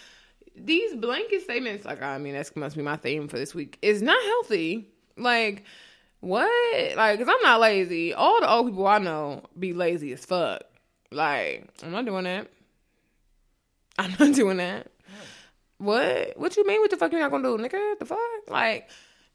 these blanket statements, like, I mean, that must be my theme for this week, is not healthy. Like, what? Like, because I'm not lazy. All the old people I know be lazy as fuck. Like, I'm not doing that. I'm not doing that. What? What you mean? What the fuck you not gonna do, nigga? The fuck? Like,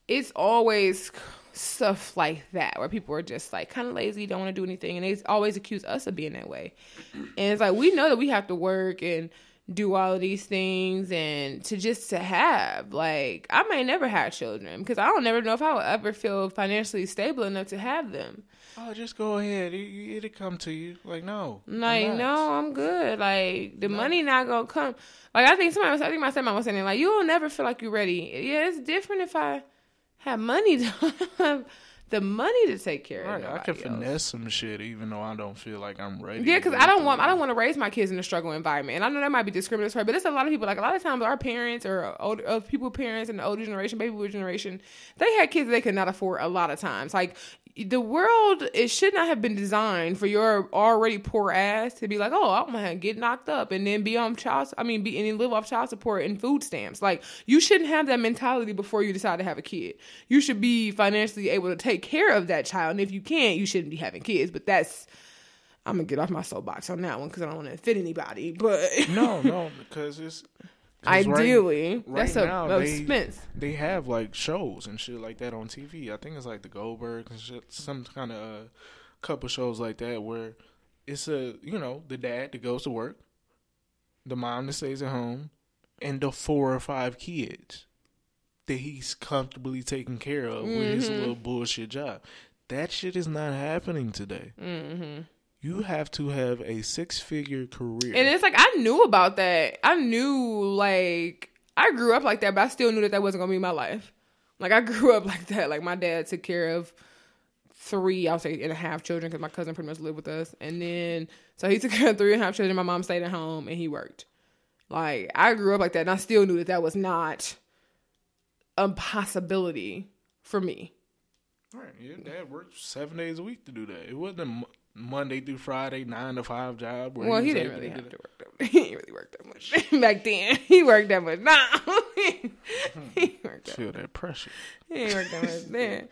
it's always stuff like that where people are just like kind of lazy, don't want to do anything, and they always accuse us of being that way. And it's like, we know that we have to work and do all of these things and to have, like, I might never have children because I don't never know if I would ever feel financially stable enough to have them. Oh, just go ahead. It'll come to you. Like, no. Like, no, I'm good. Like, the money not going to come. Like, I think my stepmom was saying, like, you'll never feel like you're ready. Yeah, it's different if I have money to the money to take care of. Right, I can finesse some shit even though I don't feel like I'm ready. Yeah, because I don't want to raise my kids in a struggle environment. And I know that might be discriminatory, but there's a lot of people, like a lot of times our parents or parents in the older generation, baby boomer generation, they had kids they could not afford a lot of times. Like, the world, it should not have been designed for your already poor ass to be like, oh, I'm gonna get knocked up and then live off child support and food stamps. Like, you shouldn't have that mentality before you decide to have a kid. You should be financially able to take care of that child, and if you can't, you shouldn't be having kids. But that's, I'm gonna get off my soapbox on that one because I don't want to offend anybody. But no, because it's. Ideally, right, that's an expense. They have like shows and shit like that on TV. I think it's like the Goldbergs and shit, some kind of couple shows like that where it's the dad that goes to work, the mom that stays at home, and the 4 or 5 kids that he's comfortably taking care of with his little bullshit job. That shit is not happening today. Mm-hmm. You have to have a 6-figure career. And it's like, I knew about that. I knew, like, I grew up like that, but I still knew that wasn't going to be my life. Like, I grew up like that. Like, my dad took care of 3, I would say, and a half children because my cousin pretty much lived with us. And then, so he took care of 3 and a half children. My mom stayed at home, and he worked. Like, I grew up like that, and I still knew that was not a possibility for me. Right. Your dad worked 7 days a week to do that. It wasn't a Monday through Friday, 9 to 5 job. Well, he didn't really have to work that much. He didn't really work that much back then. He worked that much now. He worked that much. Feel that pressure. He didn't work that much then.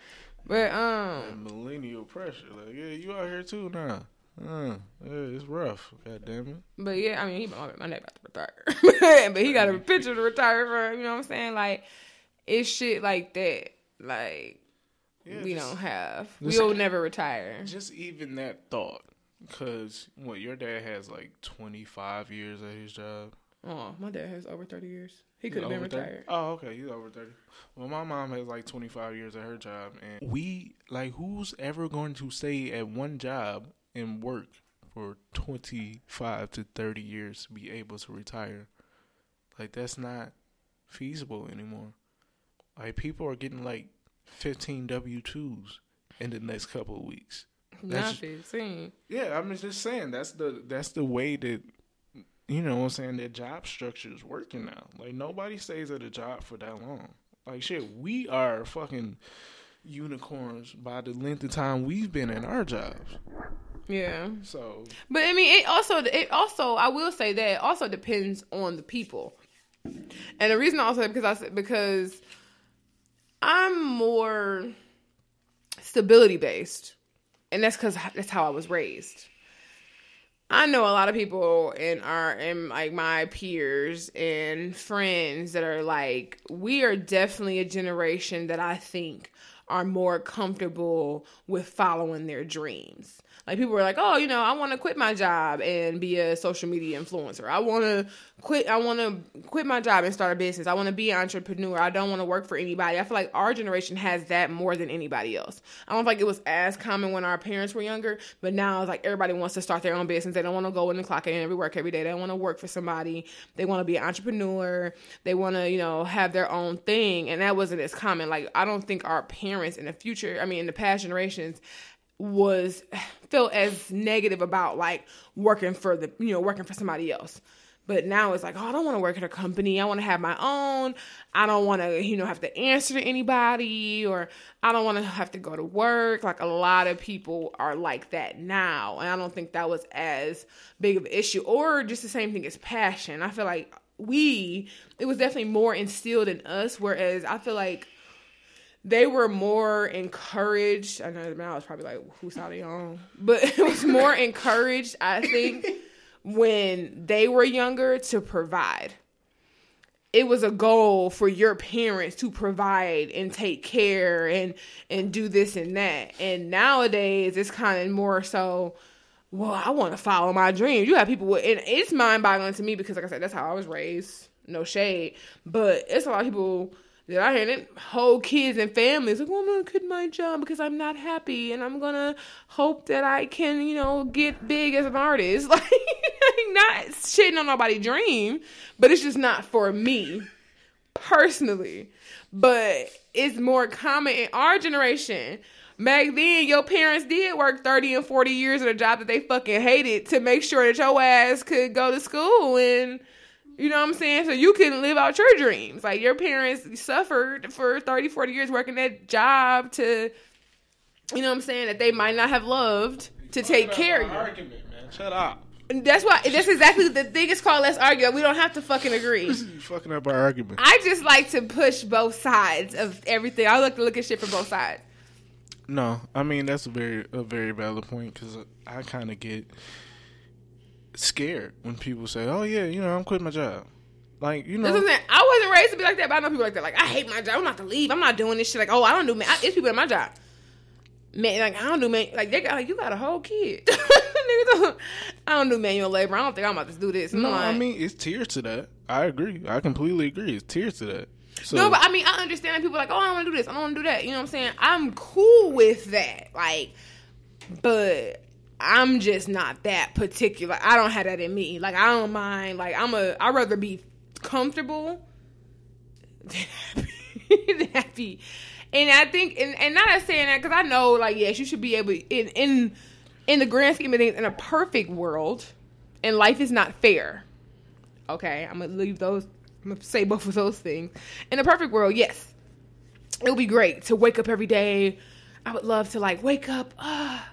But that millennial pressure, like, yeah, you out here too now. Yeah, it's rough. God damn it. But yeah, I mean, my dad about to retire, but he got a picture to retire from. You know what I'm saying? Like, it's shit like that. Like. Yeah, we'll never retire. Just even that thought, because your dad has like 25 years at his job. Oh, my dad has over 30 years. He could have been retired. 30? Oh, okay, he's over 30. Well, my mom has like 25 years at her job, and we like, who's ever going to stay at one job and work for 25 to 30 years to be able to retire? Like, that's not feasible anymore. Like, people are getting like 15 W-2s in the next couple of weeks. Not 15. Yeah, I'm just saying that's the way that, you know what I'm saying, that job structure is working now. Like, nobody stays at a job for that long. Like, shit, we are fucking unicorns by the length of time we've been in our jobs. Yeah. So, but I mean, it also I will say that it also depends on the people, and the reason also because I'm more stability based, and that's because that's how I was raised. I know a lot of people in like my peers and friends that are like, we are definitely a generation that I think are more comfortable with following their dreams. Like, people were like, oh, you know, I want to quit my job and be a social media influencer. I want to quit my job and start a business. I want to be an entrepreneur. I don't want to work for anybody. I feel like our generation has that more than anybody else. I don't feel like it was as common when our parents were younger, but now it's like everybody wants to start their own business. They don't want to go in and clock in every work every day. They don't want to work for somebody. They want to be an entrepreneur. They want to, you know, have their own thing. And that wasn't as common. Like, I don't think our parents in the past generations felt as negative about like working for somebody else. But now it's like, oh, I don't want to work at a company. I want to have my own. I don't want to, you know, have to answer to anybody, or I don't want to have to go to work. Like, a lot of people are like that now. And I don't think that was as big of an issue, or just the same thing as passion. I feel like it was definitely more instilled in us. Whereas I feel like they were more encouraged. I know now it's probably like, who's out of your own? But it was more encouraged, I think, when they were younger to provide. It was a goal for your parents to provide and take care and do this and that. And nowadays, it's kind of more so, well, I want to follow my dreams. You have people with, and it's mind-boggling to me because, like I said, that's how I was raised. No shade. But it's a lot of people that I hear, and whole kids and families, like, well, I'm going to quit my job because I'm not happy, and I'm going to hope that I can, you know, get big as an artist. Like, not shitting on nobody's dream, but it's just not for me personally. But it's more common in our generation. Back then, your parents did work 30 and 40 years at a job that they fucking hated to make sure that your ass could go to school and, you know what I'm saying? So you can live out your dreams. Like, your parents suffered for 30, 40 years working that job to, you know what I'm saying, that they might not have loved to take care of you. Argument, man. Shut up. That's why. That's exactly the thing. It's called let's argue. We don't have to fucking agree. You fucking up our argument. I just like to push both sides of everything. I like to look at shit from both sides. No, I mean, that's a very valid point, because I kind of get scared when people say, "Oh yeah, you know, I'm quitting my job." Like, you know, that's what I'm saying. I wasn't raised to be like that, but I know people like that. Like, I hate my job. I'm not to leave. I'm not doing this shit. Like, oh, I don't do. It's people at my job. Man, like, I don't do man. Like, they got like, you got a whole kid. I don't do manual labor. I don't think I'm about to do this. No, like, I mean, it's tears to that. I agree. I completely agree. It's tears to that. So, no, but I mean, I understand that people are like, oh, I don't want to do this. I don't want to do that. You know what I'm saying? I'm cool with that. Like, but I'm just not that particular. I don't have that in me. Like, I don't mind. Like, I'd rather be comfortable than happy. And I think, and not saying that, because I know, like, yes, you should be able, in the grand scheme of things, in a perfect world, and life is not fair. Okay, I'm gonna say both of those things. In a perfect world, yes, it would be great to wake up every day. I would love to, like, wake up at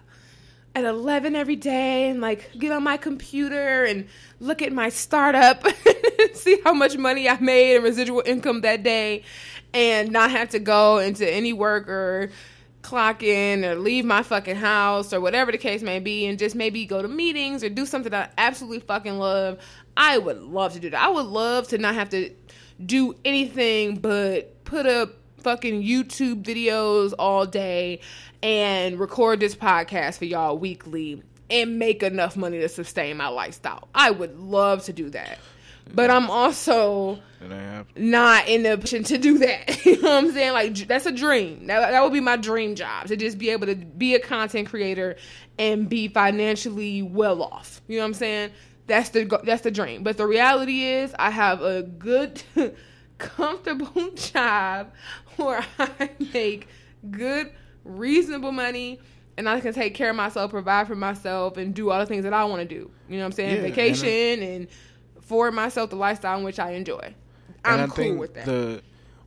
11 every day and, like, get on my computer and look at my startup and see how much money I made and residual income that day, and not have to go into any work or clock in or leave my fucking house or whatever the case may be, and just maybe go to meetings or do something that I absolutely fucking love. I would love to do that. I would love to not have to do anything but put up fucking YouTube videos all day and record this podcast for y'all weekly and make enough money to sustain my lifestyle. I would love to do that. But I'm also not in the position to do that. You know what I'm saying? Like, that's a dream. That would be my dream job, to just be able to be a content creator and be financially well off. You know what I'm saying? That's the dream. But the reality is, I have a good, comfortable job where I make good, reasonable money, and I can take care of myself, provide for myself, and do all the things that I want to do. You know what I'm saying? Yeah, vacation and for myself, the lifestyle in which I enjoy. I'm cool with that.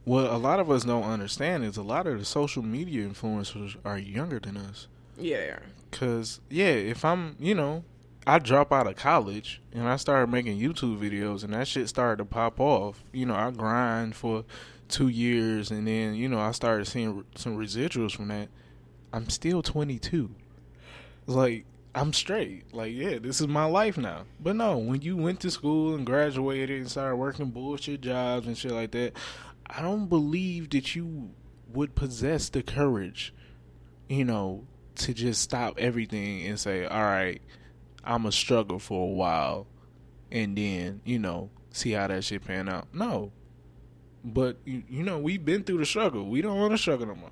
What a lot of us don't understand is a lot of the social media influencers are younger than us. Yeah, they are. Because, yeah, if I'm, you know, I drop out of college and I started making YouTube videos and that shit started to pop off. You know, I grind for 2 years and then, you know, I started seeing some residuals from that. I'm still 22. Like, I'm straight. Like, yeah, this is my life now. But no, when you went to school and graduated and started working bullshit jobs and shit like that, I don't believe that you would possess the courage, you know, to just stop everything and say, all right, I'm going to struggle for a while and then, you know, see how that shit pan out. No. But, you know, we've been through the struggle. We don't want to struggle no more.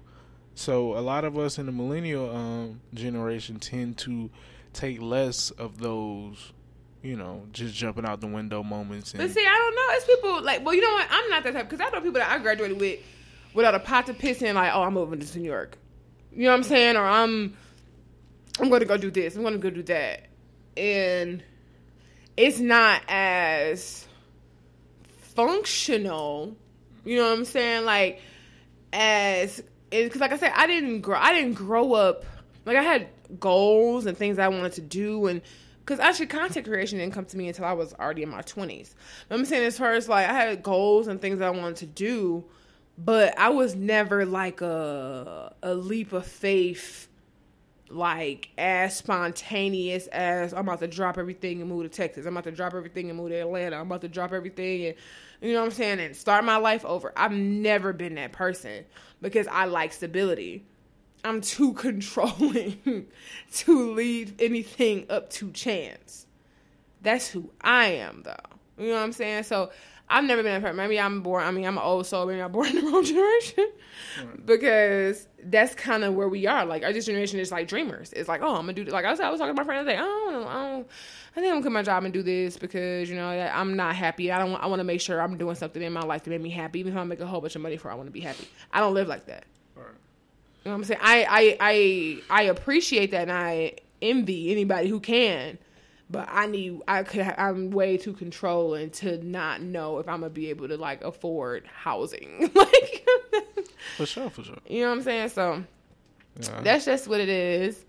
So a lot of us in the millennial generation tend to take less of those, you know, just jumping out the window moments. But see, I don't know. It's people like, well, you know what? I'm not that type, because I know people that I graduated with without a pot to piss in, like, oh, I'm moving to New York. You know what I'm saying? Or I'm going to go do this. I'm going to go do that. And it's not as functional, you know what I'm saying? Like, as... Because, like I said, I didn't grow up. Like, I had goals and things I wanted to do, and because actually content creation didn't come to me until I was already in my 20s. But I'm saying, as far as like, I had goals and things I wanted to do, but I was never like a leap of faith, like as spontaneous as I'm about to drop everything and move to Texas. I'm about to drop everything and move to Atlanta. I'm about to drop everything and, you know what I'm saying, and start my life over. I've never been that person because I like stability. I'm too controlling to leave anything up to chance. That's who I am, though. You know what I'm saying? So I've never been a person. Maybe I'm born. I mean, I'm an old soul. Maybe I'm born in the wrong generation. Right. Because that's kind of where we are. Like, our generation is like dreamers. It's like, oh, I'm going to do this. Like, I was talking to my friend. I was like, I think I'm going to quit my job and do this because, you know, I'm not happy. I want to make sure I'm doing something in my life to make me happy. Even if I make a whole bunch of money for it, I want to be happy. I don't live like that. Right. You know what I'm saying? I appreciate that, and I envy anybody who can. But I'm way too controlling to not know if I'm going to be able to, like, afford housing. Like, For sure. You know what I'm saying? So, yeah. That's just what it is.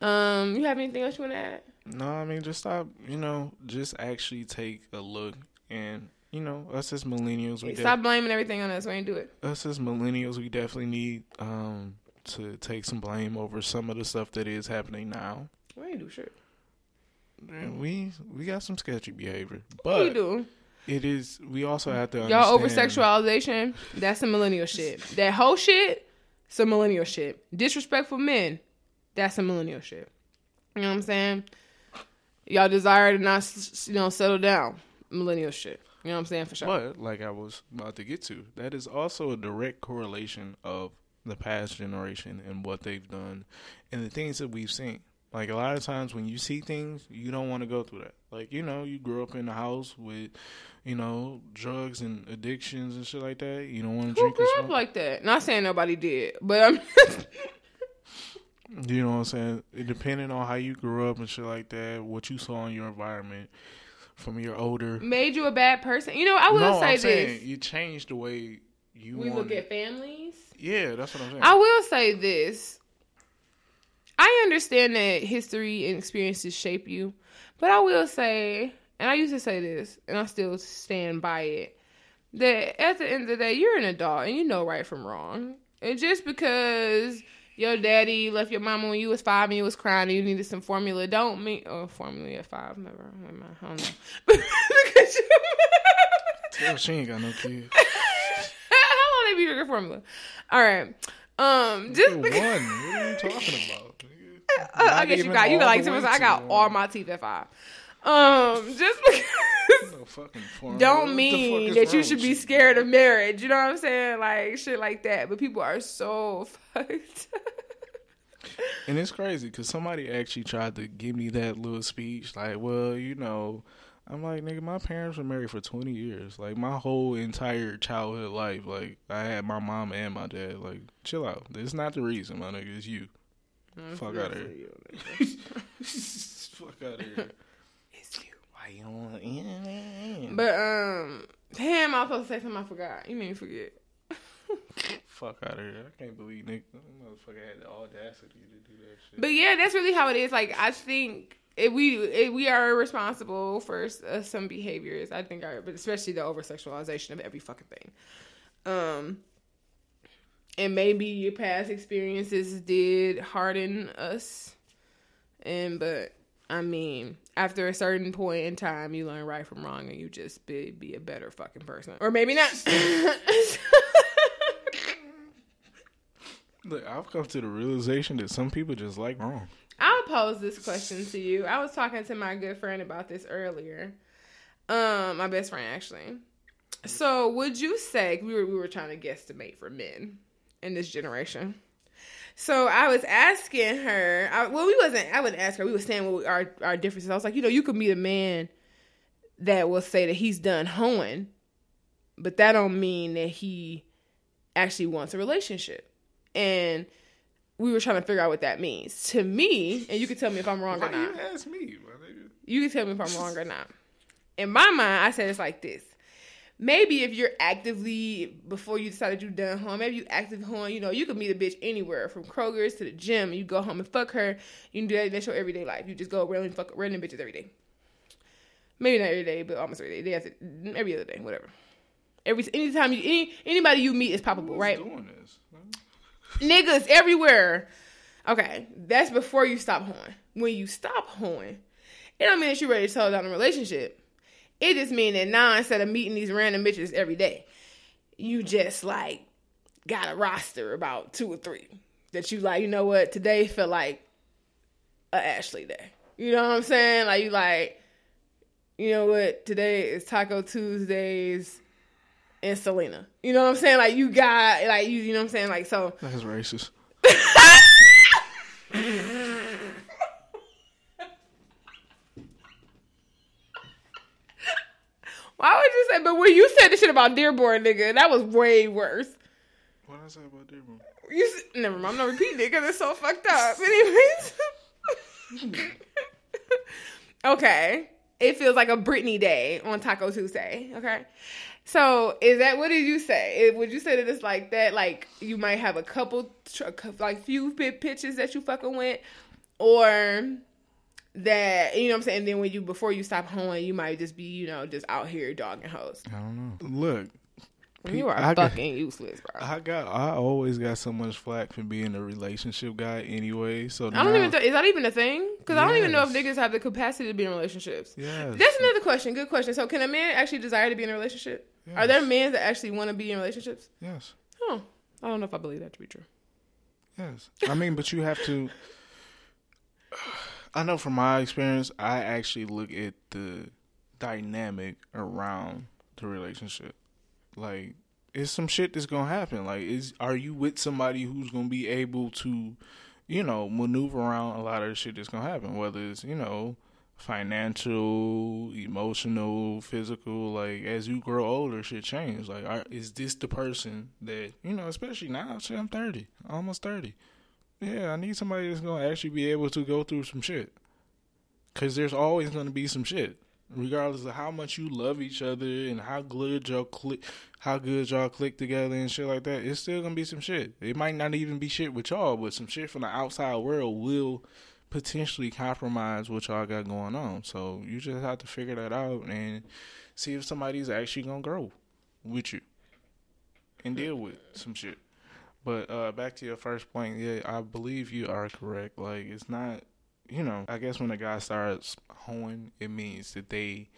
You have anything else you want to add? No, I mean, just stop, you know, just actually take a look. And, you know, us as millennials, stop blaming everything on us. We ain't do it. Us as millennials, we definitely need to take some blame over some of the stuff that is happening now. We ain't do shit. Man, we got some sketchy behavior, but we do. It is. We also have to understand. Y'all over sexualization. That's some millennial shit. That whole shit. Some millennial shit. Disrespectful men. That's some millennial shit. You know what I'm saying? Y'all desire to not, you know, settle down. Millennial shit. You know what I'm saying? For sure. But like I was about to get to, that is also a direct correlation of the past generation and what they've done and the things that we've seen. Like, a lot of times when you see things, you don't want to go through that. Like, you know, you grew up in a house with, you know, drugs and addictions and shit like that. You don't want to drink or smoke. Who grew up like that? Not saying nobody did, but I'm just... You know what I'm saying? Depending on how you grew up and shit like that, what you saw in your environment from your older... Made you a bad person? You know, I will say this. You changed the way you look at families? Yeah, that's what I'm saying. I will say this. I understand that history and experiences shape you, but I will say, and I used to say this, and I still stand by it, that at the end of the day, you're an adult, and you know right from wrong. And just because your daddy left your mama when you was 5 and you was crying and you needed some formula, don't mean... Oh, formula at 5, never mind, I don't know. Damn, she ain't got no kids. How long they be drinking formula? All right. Just because... What are you talking about? I guess you got like 10%. I got all my teeth at 5. Just because don't mean that you should be scared of marriage. You know what I'm saying? Like shit like that. But people are so fucked. And it's crazy because somebody actually tried to give me that little speech. Like, well, you know. I'm like, nigga, my parents were married for 20 years. Like, my whole entire childhood life, like, I had my mom and my dad. Like, chill out. It's not the reason, my nigga. It's you. Fuck out of here. Fuck out of here. It's you. Why you don't want to... But, damn, I was supposed to say something I forgot. You made me forget. Fuck out of here. I can't believe nigga. Motherfucker had the audacity to do that shit. But, yeah, that's really how it is. Like, I think... We are responsible for some behaviors, I think, but especially the over-sexualization of every fucking thing. And maybe your past experiences did harden us. But, I mean, after a certain point in time, you learn right from wrong and you just be a better fucking person. Or maybe not. Look, I've come to the realization that some people just like wrong. I'll pose this question to you. I was talking to my good friend about this earlier. My best friend, actually. So, would you say... We were trying to guesstimate for men in this generation. So, I was asking her... I wouldn't ask her. We were saying our differences. I was like, you know, you could meet a man that will say that he's done hoeing, but that don't mean that he actually wants a relationship. And... we were trying to figure out what that means. To me, and you can tell me if I'm wrong or not. You ask me, my nigga. You can tell me if I'm wrong or not. In my mind, I said it's like this. Maybe if you're actively, before you decided you done home, maybe you actively home, you know, you could meet a bitch anywhere, from Kroger's to the gym, and you go home and fuck her. You can do that. That's your everyday life. You just go around and fuck random bitches every day. Maybe not every day, but almost every day. Every other day, whatever. Anybody you meet is poppable, right? Who's doing this? Niggas everywhere. Okay, that's before you stop hoeing. When you stop hoeing, it don't mean that you're ready to settle down a relationship. It just means that now, instead of meeting these random bitches every day, you just, like, got a roster about 2 or 3. that you like, you know what, today felt like a Ashley day. You know what I'm saying? Like, you like, you know what, today is Taco Tuesdays and Selena. You know what I'm saying? Like, you got, like, you know what I'm saying? Like, so. That's racist. Why would you say, but when you said the shit about Dearborn, nigga, that was way worse. What did I say about Dearborn? You said, never mind, I'm not repeating it because it's so fucked up. Anyways. Okay. It feels like a Britney day on Taco Tuesday, okay? So, is that, what did you say? Would you say that it's like that, like, you might have a couple, like, few pitches that you fucking went, or that, you know what I'm saying, and then when you, before you stop hoeing, you might just be, you know, just out here dogging hoes? I don't know. Look. You are fucking useless, bro. I always got so much flack for being a relationship guy anyway. So now, I don't even is that even a thing? Because yes. I don't even know if niggas have the capacity to be in relationships. Yes. That's another question. Good question. So can a man actually desire to be in a relationship? Yes. Are there men that actually want to be in relationships? Yes. Oh, I don't know if I believe that to be true. Yes. I mean, but you have to. I know from my experience, I actually look at the dynamic around the relationship. Like, it's some shit that's gonna happen. Like, are you with somebody who's gonna be able to, you know, maneuver around a lot of the shit that's gonna happen, whether it's, you know, financial, emotional, physical. Like, as you grow older, shit changes. Like, is this the person that, you know, especially now, shit, I'm 30, almost 30. Yeah, I need somebody that's gonna actually be able to go through some shit, cause there's always gonna be some shit. Regardless of how much you love each other and how good y'all click together and shit like that, it's still gonna be some shit. It might not even be shit with y'all, but some shit from the outside world will potentially compromise what y'all got going on. So you just have to figure that out and see if somebody's actually gonna grow with you and deal with some shit. But back to your first point, yeah, I believe you are correct. Like, it's not. You know, I guess when a guy starts hoeing, it means that they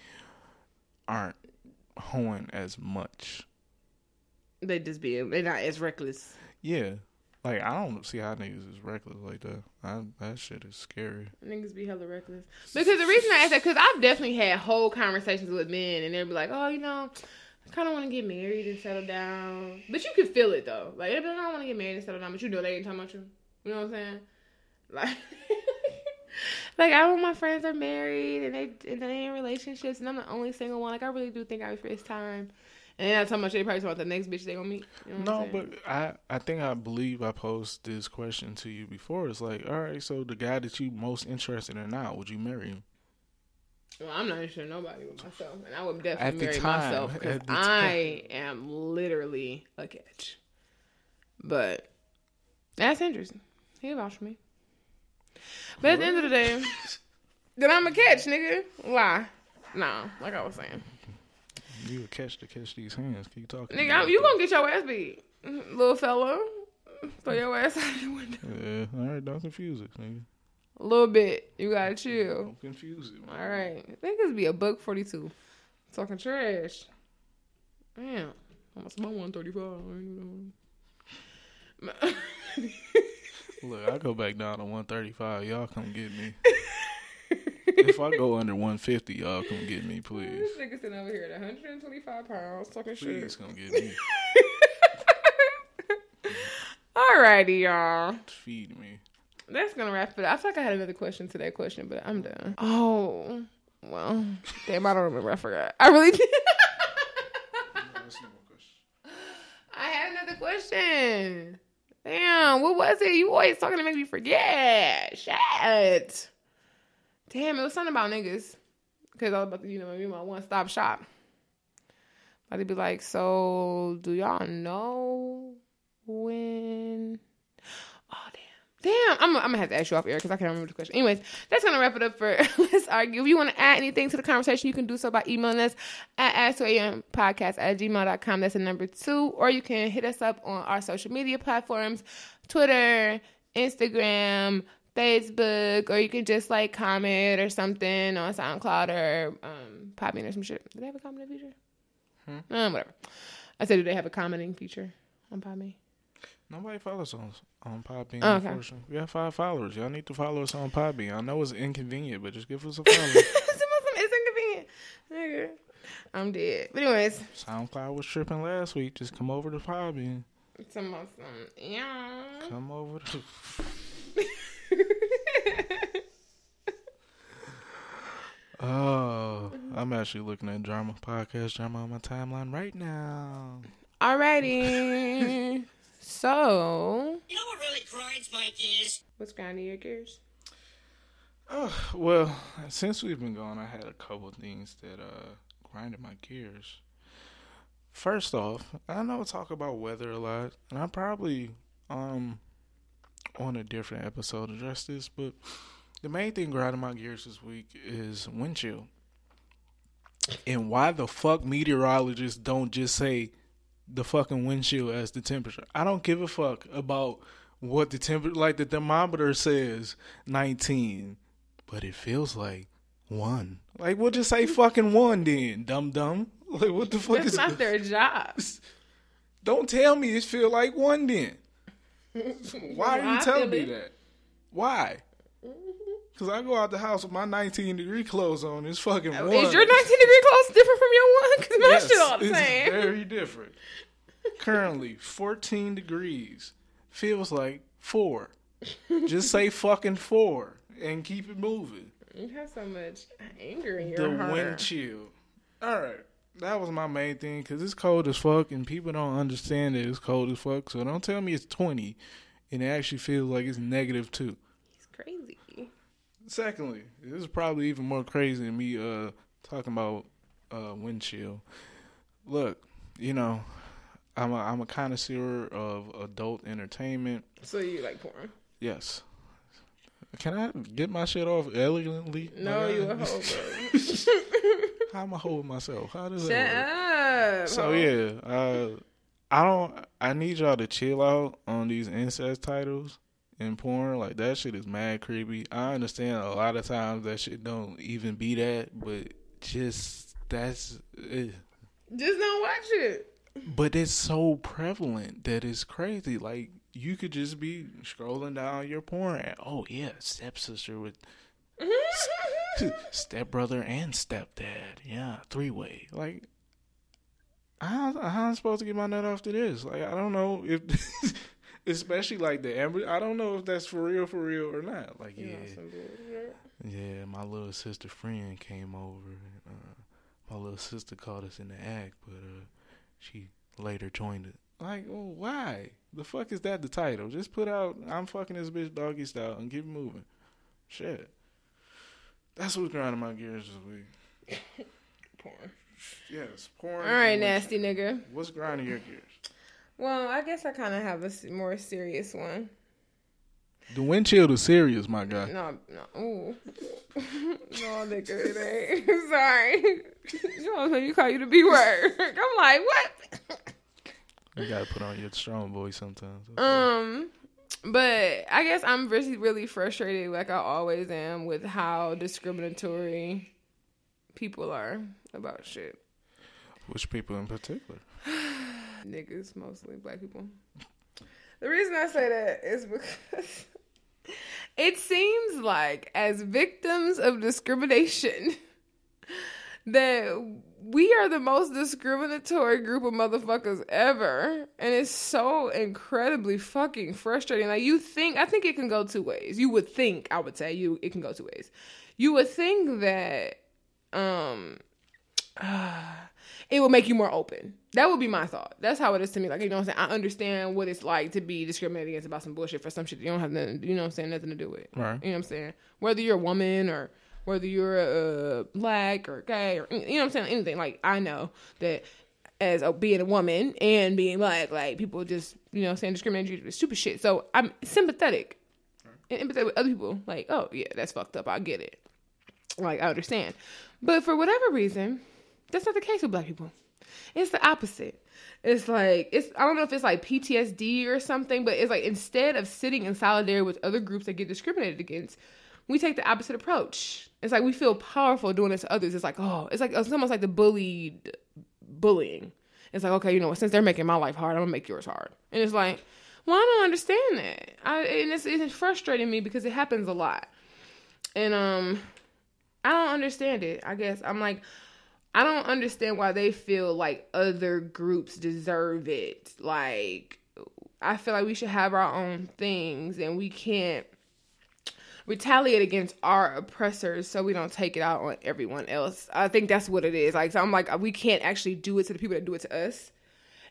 aren't hoeing as much. They're not as reckless. Yeah. Like, I don't see how niggas is reckless like that. That shit is scary. Niggas be hella reckless. Because the reason I ask that, because I've definitely had whole conversations with men, and they'll be like, oh, you know, I kind of want to get married and settle down. But you can feel it, though. Like, I don't want to get married and settle down, but you know they ain't talking about you. You know what I'm saying? Like... Like, all my friends are married and they in relationships, and I'm the only single one. Like, I really do think I was first time. And that's how much they probably talk about the next bitch they gonna meet. You know what I'm saying? But I believe I posed this question to you before. It's like, all right, so the guy that you most interested in now, would you marry him? Well, I'm not interested in nobody but myself, and I would definitely marry myself because I am literally a catch. But that's interesting. He vouched for me. But at the end of the day, then I'm a catch, nigga. Lie. Nah, like I was saying. You a catch to catch these hands. Keep talking. Nigga, you gonna get your ass beat. Little fella. Throw your ass out the window. Yeah, alright, don't confuse it, nigga. A little bit. You gotta chill. Don't confuse it, man. Alright. I think this be a buck 42. Talking trash. Damn. Almost my 135. Look, I go back down to 135. Y'all come get me. If I go under 150, y'all come get me, please. This nigga sitting over here at 125 pounds talking shit. Please come get me. Alrighty, y'all. Feed me. That's gonna wrap it up. I feel like I had another question to that question, but I'm done. Oh, well, damn, I don't remember. I forgot. I really did. No, that's no more question. I had another question. Damn, what was it? You always talking to make me forget. Shit. Damn, it was something about niggas. Because I was about to, you know, be my one-stop shop. But they'd be like, so, do y'all know when... Oh, damn. Damn, I'm going to have to ask you off air because I can't remember the question. Anyways, that's going to wrap it up for Let's Argue. If you want to add anything to the conversation, you can do so by emailing us at ask2ampodcast@gmail.com. That's the number 2. Or you can hit us up on our social media platforms, Twitter, Instagram, Facebook, or you can just, like, comment or something on SoundCloud or Podbean or some shit. Do they have a commenting feature? Whatever. I said, do they have a commenting feature on Podbean? Nobody follows us on Podbean, okay. Unfortunately. We have 5 followers. Y'all need to follow us on Podbean. I know it's inconvenient, but just give us a follow. It's inconvenient. I'm dead. But anyways. SoundCloud was tripping last week. Just come over to Podbean. It's almost, yeah. Come over to... Oh, I'm actually looking at drama podcast, drama on my timeline right now. Alrighty. So, you know what really grinds my gears? What's grinding your gears? Oh, well, since we've been gone, I had a couple things that grinded my gears. First off, I know I talk about weather a lot, and I probably on a different episode address this, but the main thing grinding my gears this week is wind chill. And why the fuck meteorologists don't just say the fucking wind chill as the temperature? I don't give a fuck about what the temperature, like the thermometer says 19, but it feels like 1. Like, we'll just say fucking 1 then, dumb. Like, what the fuck? That's is not their jobs. Don't tell me it feel like 1 then. Why are you telling me that? Why? Because I go out the house with my 19-degree clothes on. It's fucking warm. Is your 19-degree clothes different from your one? Because my shit all the same. It's very different. Currently, 14 degrees. Feels like 4. Just say fucking 4 and keep it moving. You have so much anger in your heart. The wind chill. All right. That was my main thing, because it's cold as fuck, and people don't understand that it's cold as fuck. So don't tell me it's 20, and it actually feels like it's -2. It's crazy. Secondly, this is probably even more crazy than me talking about wind chill. Look, you know, I'm a connoisseur of adult entertainment. So you like porn? Yes. Can I get my shit off elegantly? No, you a hoe, bro. How am I holding myself? How does that work? Shut up. So yeah, I need y'all to chill out on these incest titles. In porn, like, that shit is mad creepy. I understand a lot of times that shit don't even be that, but just that's it. Just don't watch it. But it's so prevalent that it's crazy. Like, you could just be scrolling down your porn and, oh yeah, stepsister with stepbrother and stepdad. Yeah, 3-way. Like, how am I supposed to get my nut off to this? Like, I don't know if... Especially like the Amber, I don't know if that's for real or not. Like, yeah, my little sister friend came over. And, my little sister caught us in the act, but she later joined it. Like, well, why? The fuck is that the title? Just put out, I'm fucking this bitch doggy style and keep moving. Shit. That's what's grinding my gears this week. Porn. Yes, porn. All right, nasty nigga. What's grinding your gears? Well, I guess I kind of have a more serious one. The wind chill is serious, my guy. No. Ooh. No, nigga, it ain't. Sorry. You almost made me call you the B word. I'm like, what? You got to put on your strong voice sometimes. Okay. But I guess I'm really, really frustrated, like I always am, with how discriminatory people are about shit. Which people in particular? Niggas, mostly black people. The reason I say that is because it seems like, as victims of discrimination, that we are the most discriminatory group of motherfuckers ever. And it's so incredibly fucking frustrating. Like, I think it can go 2 ways. You would think, I would say, it can go 2 ways. You would think that, it will make you more open. That would be my thought. That's how it is to me. Like, you know what I'm saying? I understand what it's like to be discriminated against about some bullshit for some shit that you don't have nothing, you know what I'm saying, nothing to do with. Right. You know what I'm saying? Whether you're a woman or whether you're black or gay or, you know what I'm saying, anything. Like, I know that as being a woman and being black, like, people just, you know what I'm saying, discriminate you with stupid shit. So I'm sympathetic and empathetic with other people. Like, oh, yeah, that's fucked up. I get it. Like, I understand. But for whatever reason... that's not the case with black people. It's the opposite. It's like, I don't know if it's like PTSD or something, but it's like, instead of sitting in solidarity with other groups that get discriminated against, we take the opposite approach. It's like, we feel powerful doing this to others. It's like, oh, it's almost like the bullying. It's like, okay, you know what, since they're making my life hard, I'm gonna make yours hard. And it's like, Well, I don't understand that. And it's frustrating me because it happens a lot. And I don't understand it, I guess. I'm like, I don't understand why they feel like other groups deserve it. Like, I feel like we should have our own things and we can't retaliate against our oppressors so we don't take it out on everyone else. I think that's what it is. Like, so I'm like, we can't actually do it to the people that do it to us.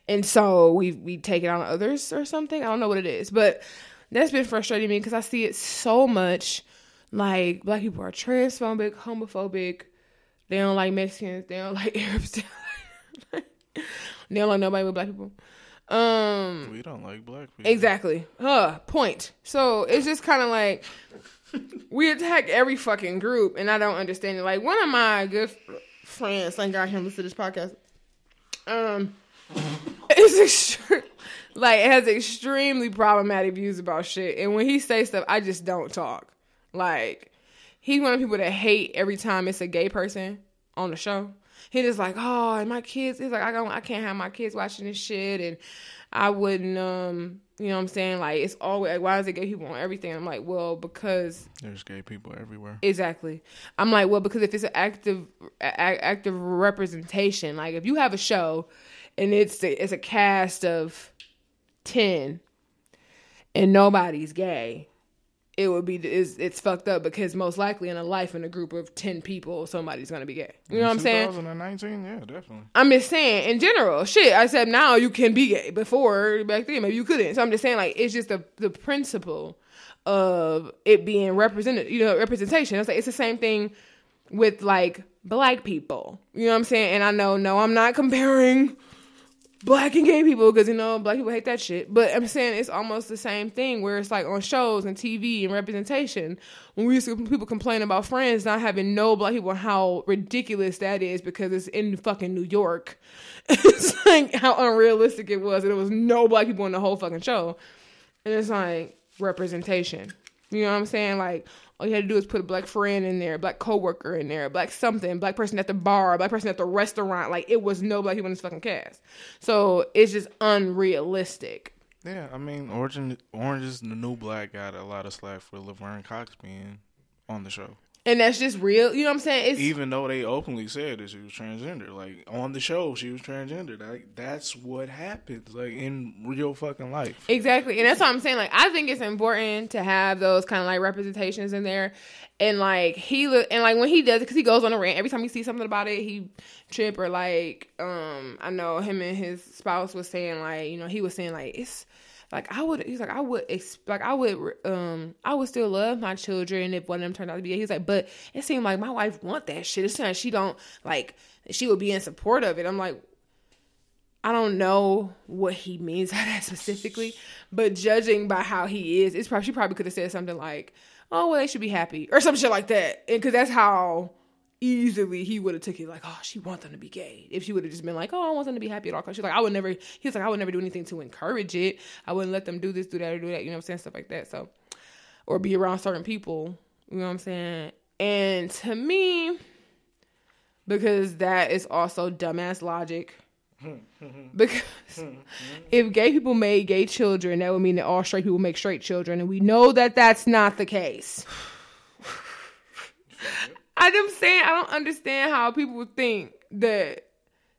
And so we take it out on others or something. I don't know what it is. But that's been frustrating me because I see it so much. Like, black people are transphobic, homophobic. They don't like Mexicans. They don't like Arabs. They don't like nobody but black people. We don't like black people. Exactly. Point. So it's just kind of like we attack every fucking group, and I don't understand it. Like, one of my good friends, thank God he listens to this podcast. Has extremely problematic views about shit, and when he says stuff, I just don't talk. Like, he's one of the people that hate every time it's a gay person on the show. He just like, oh, and my kids. He's like, I can't have my kids watching this shit, and I wouldn't. You know what I'm saying? Like, it's always like, why is it gay people on everything? I'm like, well, because there's gay people everywhere. Exactly. I'm like, well, because if it's an active representation, like if you have a show and it's a cast of 10 and nobody's gay, it would be, it's fucked up because most likely in a group of 10 people, somebody's going to be gay. You know what I'm saying? 2019, yeah, definitely. I'm just saying, in general, shit, I said now you can be gay. Before, back then, maybe you couldn't. So I'm just saying, like, it's just the principle of it being represented, you know, representation. It's like, it's the same thing with, like, black people. You know what I'm saying? And I know, no, I'm not comparing black and gay people because, you know, black people hate that shit. But I'm saying it's almost the same thing where it's like on shows and TV and representation. When we used to people complain about Friends not having no black people, how ridiculous that is because it's in fucking New York. It's like how unrealistic it was. And there was no black people in the whole fucking show. And it's like representation. You know what I'm saying? Like, all you had to do is put a black friend in there, a black coworker in there, a black something, black person at the bar, a black person at the restaurant. Like, it was no black people in this fucking cast. So it's just unrealistic. Yeah, I mean, Orange is the New Black got a lot of slack for Laverne Cox being on the show. And that's just real. You know what I'm saying? Even though they openly said that she was transgender. Like, on the show, she was transgender. Like, that's what happens, like, in real fucking life. Exactly. And that's what I'm saying. Like, I think it's important to have those kind of, like, representations in there. And, like, when he does it, because he goes on a rant. Every time you see something about it, he trip or, like, I know him and his spouse was saying, like, you know, he was saying, like, it's... Like, I would still love my children if one of them turned out to be gay. He's like, but it seemed like my wife want that shit. It seemed like she don't, like, she would be in support of it. I'm like, I don't know what he means by that specifically, but judging by how he is, she probably could have said something like, oh, well, they should be happy or some shit like that. And because that's how easily he would have took it, like, oh, she wants them to be gay. If she would have just been like, oh, I want them to be happy at all costs. She's like, he's like, I would never do anything to encourage it. I wouldn't let them do this, do that, or do that. You know what I'm saying? Stuff like that. So, or be around certain people. You know what I'm saying? And to me, because that is also dumbass logic. Because if gay people made gay children, that would mean that all straight people make straight children. And we know that that's not the case. I'm saying I don't understand how people think that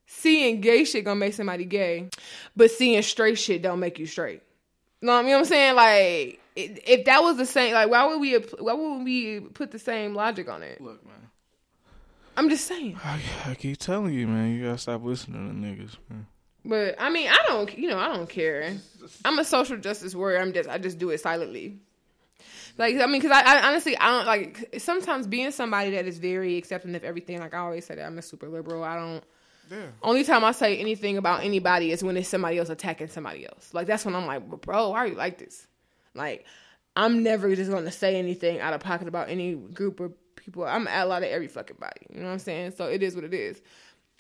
seeing gay shit gonna make somebody gay, but seeing straight shit don't make you straight. You know what I'm saying? Like, if that was the same, like, why would we put the same logic on it? Look, man. I'm just saying. I keep telling you, man, you gotta stop listening to niggas, man. But I mean, I don't care. I'm a social justice warrior. I just do it silently. Like, I mean, because I honestly, I don't, like, sometimes being somebody that is very accepting of everything, like I always say that I'm a super liberal, I don't, yeah. Only time I say anything about anybody is when it's somebody else attacking somebody else. Like, that's when I'm like, bro, why are you like this? Like, I'm never just going to say anything out of pocket about any group of people. I'm ally to every fucking body, you know what I'm saying? So it is what it is.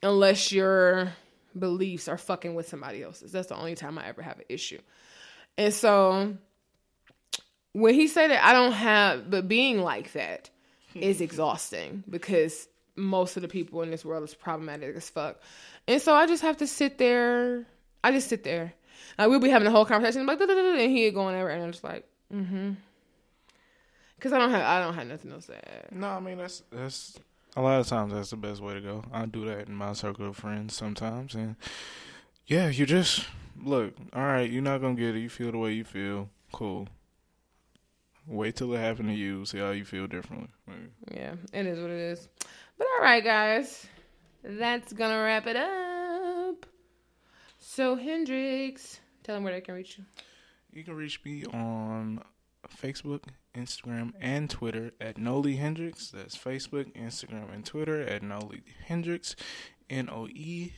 Unless your beliefs are fucking with somebody else's. That's the only time I ever have an issue. And so... when he said that, but being like that is exhausting because most of the people in this world is problematic as fuck. And so I just have to sit there. I just sit there. Like, we'll be having a whole conversation, like, and he'd go on over, and I'm just like, mm-hmm. Because I don't have nothing else to add. No, I mean, that's a lot of times that's the best way to go. I do that in my circle of friends sometimes, and yeah, you just, look, all right, you're not going to get it. You feel the way you feel. Cool. Wait till it happened to you. See how you feel differently. Maybe. Yeah, it is what it is. But all right, guys. That's going to wrap it up. So, Hendrix, tell them where they can reach you. You can reach me on Facebook, Instagram, and Twitter at Noli Hendrix. That's Facebook, Instagram, and Twitter at Noli Hendrix. NOELLYHENDRIX.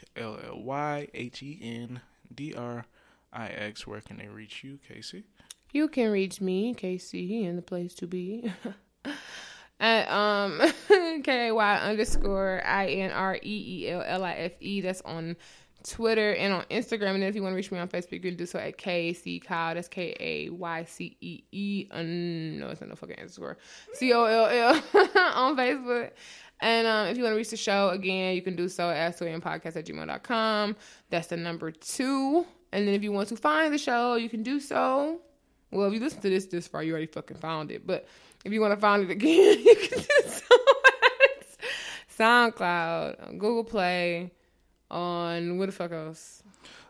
Where can they reach you, Casey? You can reach me, Casey, in the place to be, at KAY_INREELLIFE. That's on Twitter and on Instagram. And if you want to reach me on Facebook, you can do so at KC Kyle. That's KAYCEE. No, it's not no fucking underscore. COLL on Facebook. And if you want to reach the show, again, you can do so at StoryandPodcast@gmail.com. That's the number 2. And then if you want to find the show, you can do so. Well, if you listen to this far, you already fucking found it. But if you want to find it again, you can do so at SoundCloud, Google Play, on what the fuck else?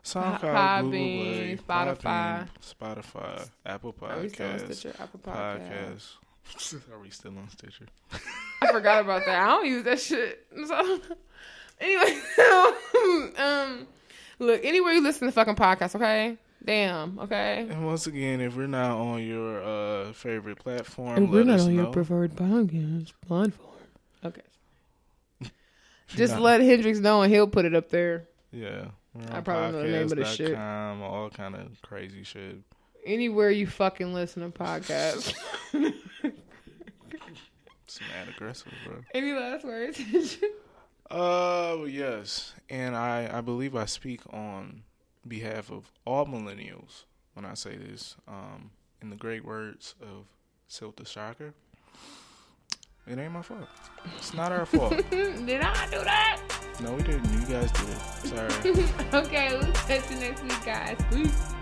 SoundCloud, Google Play, Spotify, Apple Podcasts, Are we still on Stitcher? I forgot about that. I don't use that shit. So, anyway, look, anywhere you listen to fucking podcasts, okay? Damn, okay? And once again, if we're not on your favorite platform, and let us know. If we're not on your preferred podcast platform. Okay. Just let Hendrix know and he'll put it up there. Yeah. I probably know the name of the shit. All kind of crazy shit. Anywhere you fucking listen to podcasts. It's mad aggressive, bro. Any last words? Yes. And I believe I speak on behalf of all millennials when I say this. In the great words of Silta Shocker, it ain't my fault. It's not our fault. Did I do that? No, we didn't. You guys did it. Sorry. Okay, we'll catch you next week, guys. Peace.